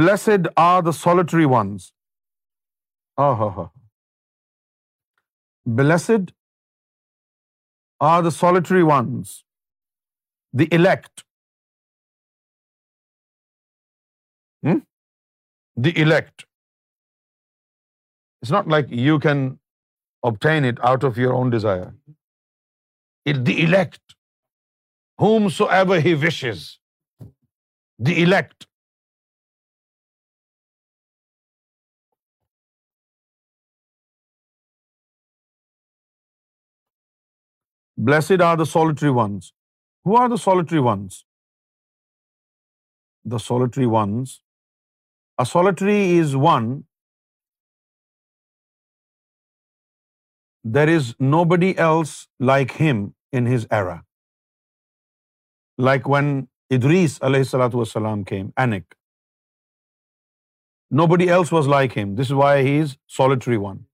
Blessed are the solitary ones. Blessed are the solitary ones, the elect. The elect. It's not like you can obtain it out of your own desire. It's the elect, whomsoever he wishes. The elect. Blessed are the solitary ones. Who are the solitary ones? The solitary ones. A solitary is one. There is nobody else like him in his era. Like when Idris ﷺ came, Anik. Nobody else was like him. This is why he is solitary one.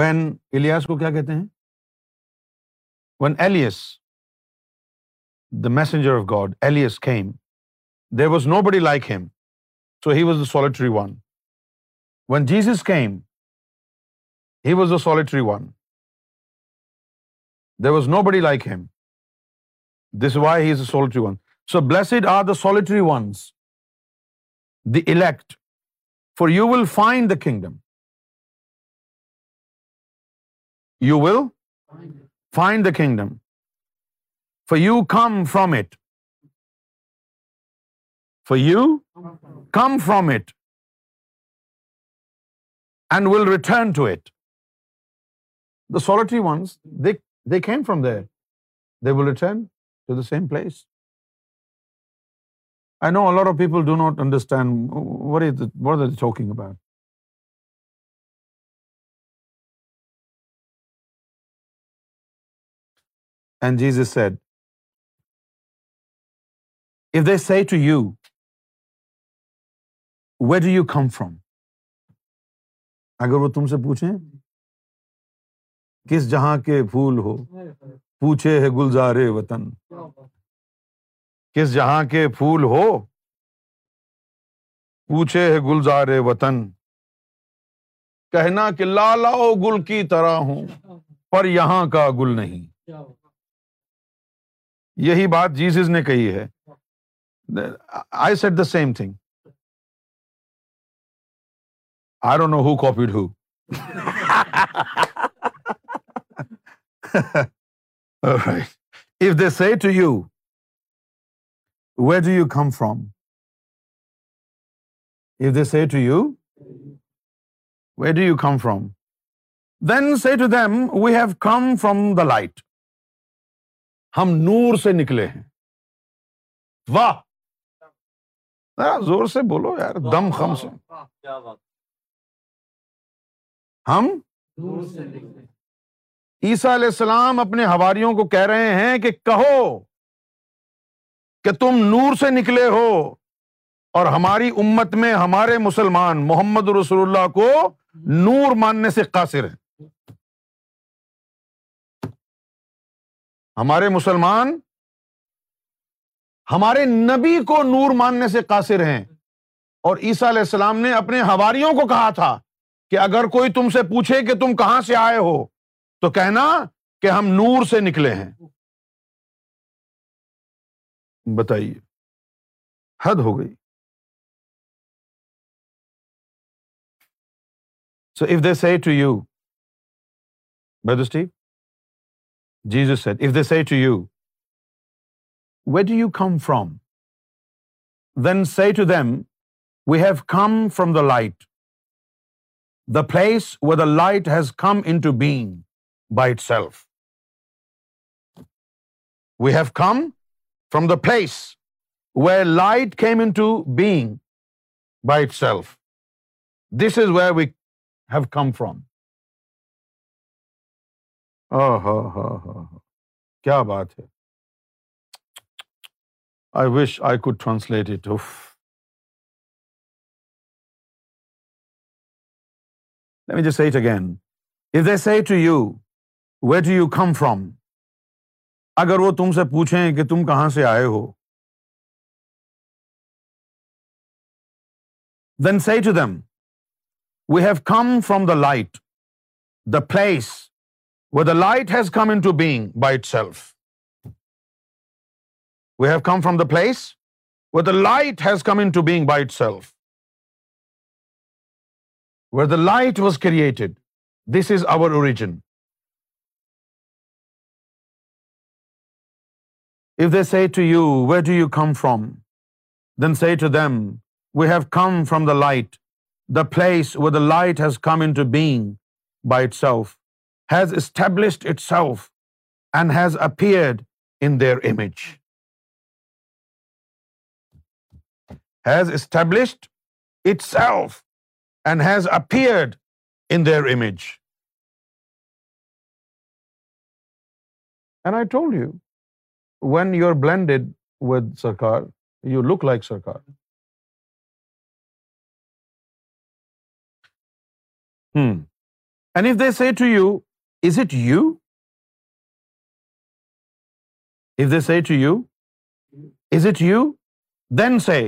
When Elias کو کیا کہتے ہیں؟ When Elias, the messenger of God, Elias came, there was nobody like him, so he was the solitary one. When Jesus came, he was the solitary one. There was nobody like him. This is why he is a solitary one. So blessed are the solitary ones, the elect, for you will find the kingdom. You will find the kingdom, for you come from it. For you come from it and will return to it. The solitary ones, they came from there. They will return to the same place. I know a lot of people do not understand what are they talking about. And Jesus said, if they say to you, where do you come from? اگر وہ تم سے پوچھیں کس جہاں کے پھول ہو، پوچھے ہے گلزار وطن، کس جہاں کے پھول ہو، پوچھے ہے گلزار وطن، کہنا کہ لالاؤ گل کی طرح ہوں پر یہاں کا گل نہیں. یہی بات جیسس نے کہی ہے. I said the same thing. I don't know who copied who. All right. If they say to you, where do you come from? If they say to you, where do you come from? Then say to them, we have come from the light. ہم نور سے نکلے ہیں. واہ، ذرا زور سے بولو یار، دم خم سے. کیا بات. ہم نور سے نکلے. عیسیٰ علیہ السلام اپنے حواریوں کو کہہ رہے ہیں کہ کہو کہ تم نور سے نکلے ہو، اور ہماری امت میں ہمارے مسلمان محمد رسول اللہ کو نور ماننے سے قاصر ہیں. ہمارے مسلمان ہمارے نبی کو نور ماننے سے قاصر ہیں، اور عیسیٰ علیہ السلام نے اپنے حواریوں کو کہا تھا کہ اگر کوئی تم سے پوچھے کہ تم کہاں سے آئے ہو تو کہنا کہ ہم نور سے نکلے ہیں. بتائیے، حد ہو گئی. سو if they say to you, brother Steve, Jesus said if they say to you where do you come from, then say to them we have come from the light, the place where the light has come into being by itself. We have come from the place where light came into being by itself. This is where we have come from. Oh ho ho ho, kya baat hai. I wish I could translate it. Oof. Let me just say it again. If they say to you, where do you come from? Agar wo tum se puchhein ki tum kahan se aaye ho, then say to them, we have come from the light, the place where the light has come into being by itself. We have come from the place where the light has come into being by itself. Where the light was created. This is our origin. If they say to you, where do you come from? Then say to them, we have come from the light, the place where the light has come into being by itself, has established itself and has appeared in their image. Has established itself and has appeared in their image. And I told you, when you're blended with Sarkar, you look like Sarkar. And if they say to you, is it you? If they say to you, is it you? Then say,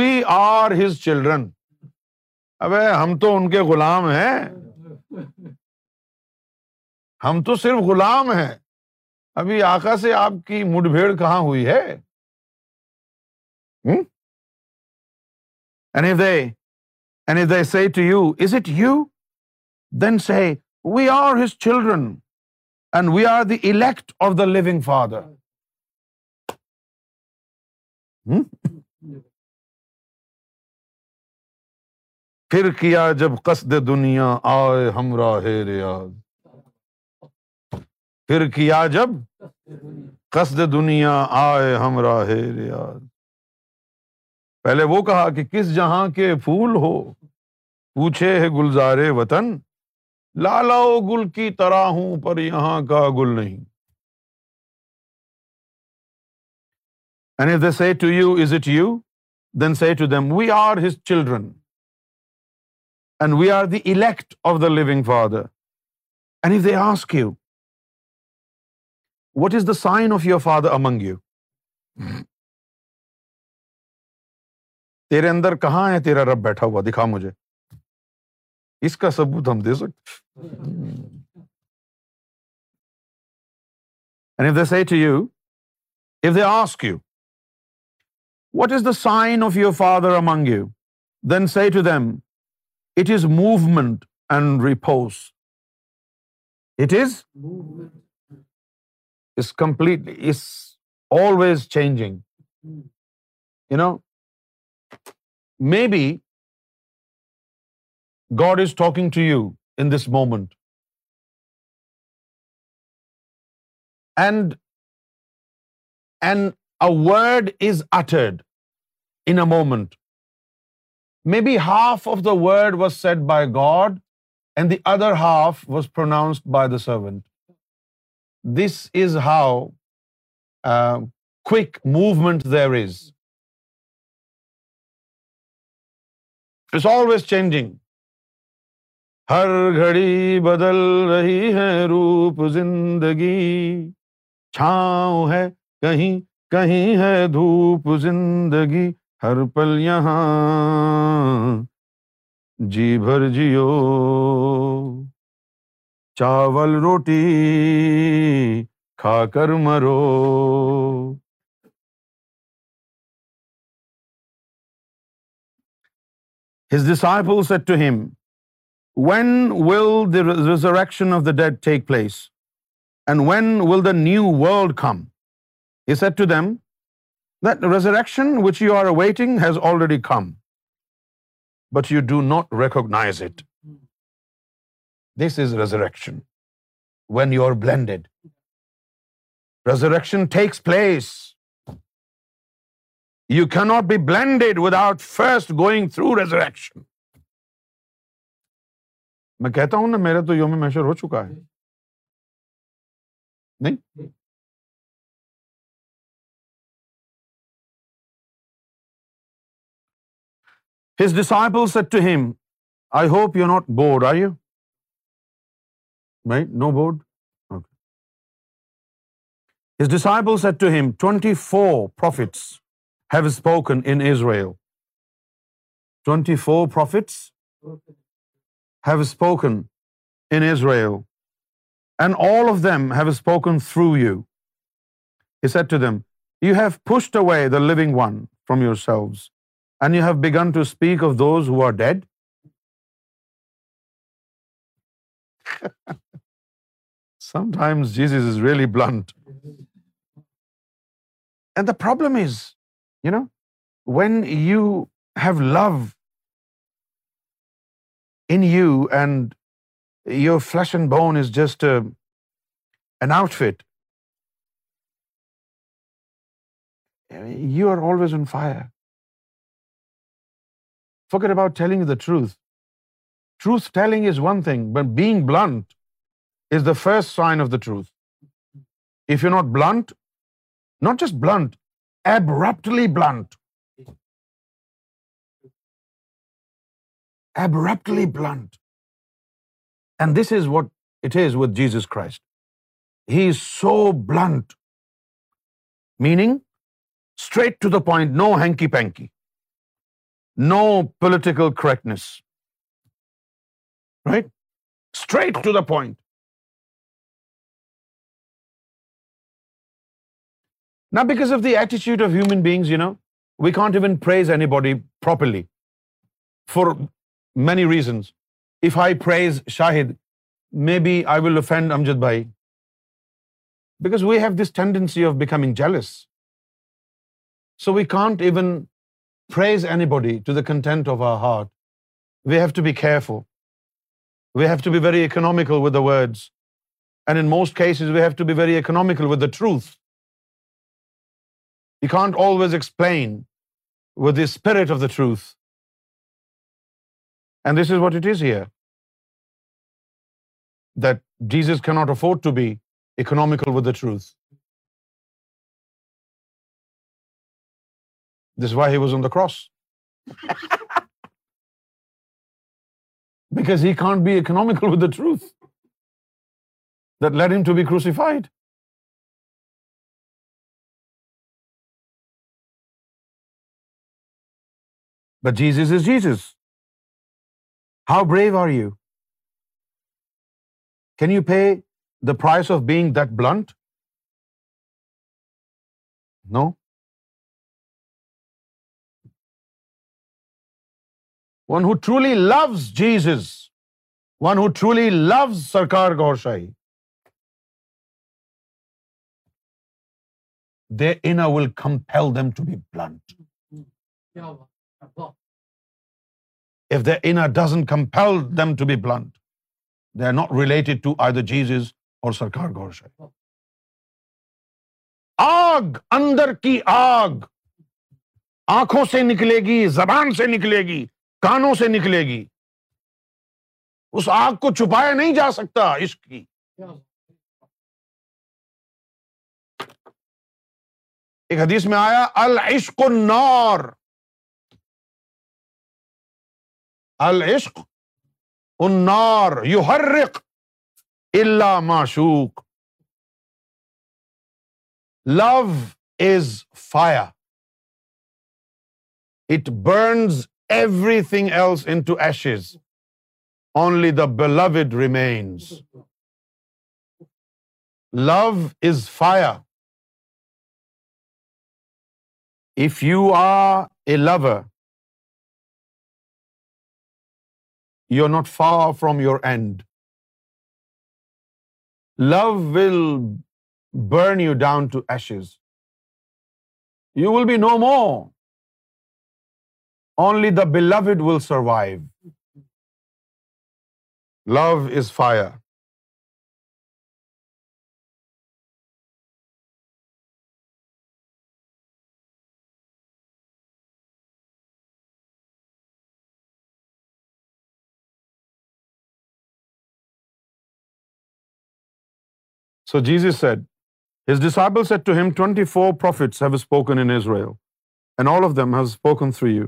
we are his children. ابے ہم تو ان کے غلام ہیں، ہم تو صرف غلام ہیں. ابھی آقا سے آپ کی مڈ بھیڑ کہاں ہوئی ہے؟ And if they say to you, is it you? Then say, we are his children and we are the elect of the living father. پھر کیا جب قصد دنیا آئے ہمراہ ریاض، پھر کیا جب قصد دنیا آئے ہمراہ ریاض. پہلے وہ کہا کہ کس جہاں کے پھول ہو، پوچھے ہے گلزار وطن، لالاؤ گل کی طرح ہوں پر یہاں کا گل نہیں. And if they say to you is it you then say to them we are his children and we are the elect of the living father and if they ask you what is the sign of your father among you, تیرے اندر کہاں ہے تیرا رب بیٹھا ہوا، دکھا مجھے، اس کا ثبوت ہم دے سکتے. And if they say to you, if they ask you what is the sign of your father among you, then say to them it is movement and repose. It is is completely, is always changing, you know. Maybe God is talking to you in this moment, and a word is uttered in a moment. Maybe half of the word was said by God and the other half was pronounced by the servant. This is how quick movement there is. It's always changing. ہر گھڑی بدل رہی ہے روپ زندگی، چھاؤں ہے کہیں کہیں ہے دھوپ زندگی، ہر پل یہاں جی بھر جیو، چاول روٹی کھا کر مرو. His disciples said to him, when will the resurrection of the dead take place, and when will the new world come? He said to them, that resurrection which you are awaiting has already come, but you do not recognize it. This is resurrection, when you are blended. Resurrection takes place. You cannot be blended without first going through resurrection. میں کہتا ہوں نا میرا تو یوم محشر ہو چکا ہے، نہیں؟ His disciples said to him, I hope you're not bored, are you? Right? No board? Okay. His disciples said to him, 24 prophets have spoken in Israel. 24 prophets have spoken in Israel, and all of them have spoken through you. He said to them, you have pushed away the living one from yourselves, and you have begun to speak of those who are dead. Sometimes Jesus is really blunt. And the problem is, you know, when you have love in you and your flesh and bone is just an outfit, you are always on fire. Forget about telling the truth. Truth telling is one thing, but being blunt is the first sign of the truth. If you're not blunt, not just blunt, abruptly blunt. Abruptly blunt. And this is what it is with Jesus Christ. He is so blunt, meaning straight to the point, no hanky-panky, no political correctness. Right? Straight to the point. Now, because of the attitude of human beings, you know, we can't even praise anybody properly for many reasons. If I praise Shahid, maybe I will offend Amjad Bhai, because we have this tendency of becoming jealous. So we can't even praise anybody to the content of our heart. We have to be careful. We have to be very economical with the words. And in most cases, we have to be very economical with the truth. You can't always explain with the spirit of the truth. And this is what it is here, that Jesus cannot afford to be economical with the truth. This is why he was on the cross. Because he can't be economical with the truth that led him to be crucified. But Jesus is Jesus. How brave are you? Can you pay the price of being that blunt? No. One who truly loves Jesus, one who truly loves Sarkar Gohar Shahi, their inner will compel them to be blunt. If their inner doesn't compel them to be blunt, they are not related to either Jesus or Sarkar Gohar Shahi. آگ اندر کی آگ آنکھوں سے نکلے گی، زبان سے نکلے گی، کانوں سے نکلے گی. اس آگ کو چھپایا نہیں جا سکتا عشق کی. ایک حدیث میں آیا العشق النار، العشق النار یحرق الا معشوق. Love is fire. It burns everything else into ashes. Only the beloved remains. Love is fire. If you are a lover, you're not far from your end. Love will burn you down to ashes. You will be no more. Only the beloved will survive. Love is fire. So Jesus said, his disciples said to him, 24 prophets have spoken in Israel, and all of them have spoken through you.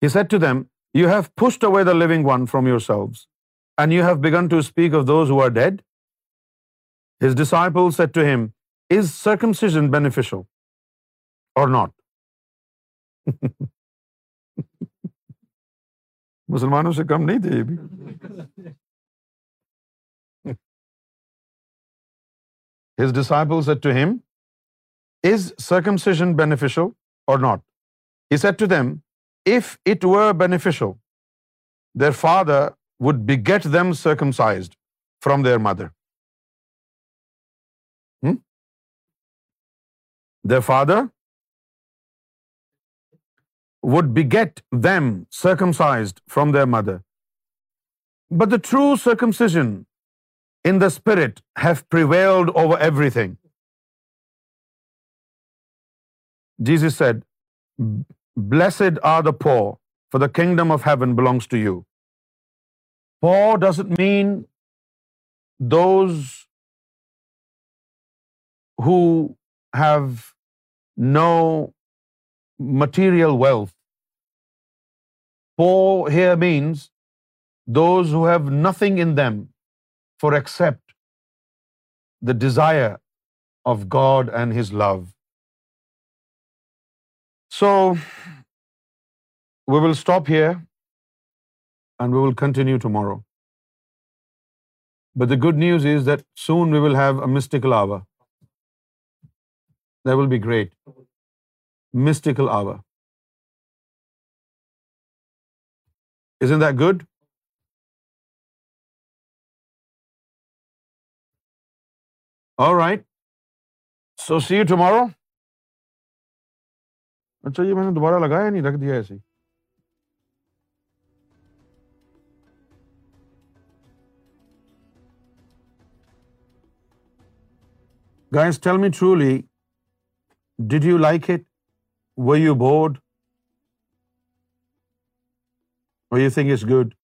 He said to them, you have pushed away the living one from yourselves, and you have begun to speak of those who are dead. His disciples said to him, is circumcision beneficial or not? مسلمانوں سے کم نہیں تھے یہ بھی. His disciples said to him, is circumcision beneficial or not? He said to them, if it were beneficial, their father would beget them circumcised from their mother. Their father would beget them circumcised from their mother. But the true circumcision in the spirit have prevailed over everything. Jesus said, blessed are the poor, for the kingdom of heaven belongs to you. Poor doesn't mean those who have no material wealth. Poor here means those who have nothing in them for except the desire of God and his love. So we will stop here and we will continue tomorrow. But the good news is that soon we will have a mystical hour. That will be great. Mystical hour. Isn't that good? All right. So see you tomorrow. اچھا یہ میں نے دوبارہ لگایا نہیں، رکھ دیا ایسے ہی. Guys, tell me truly, did you like it? Were you bored? Or you think it's good?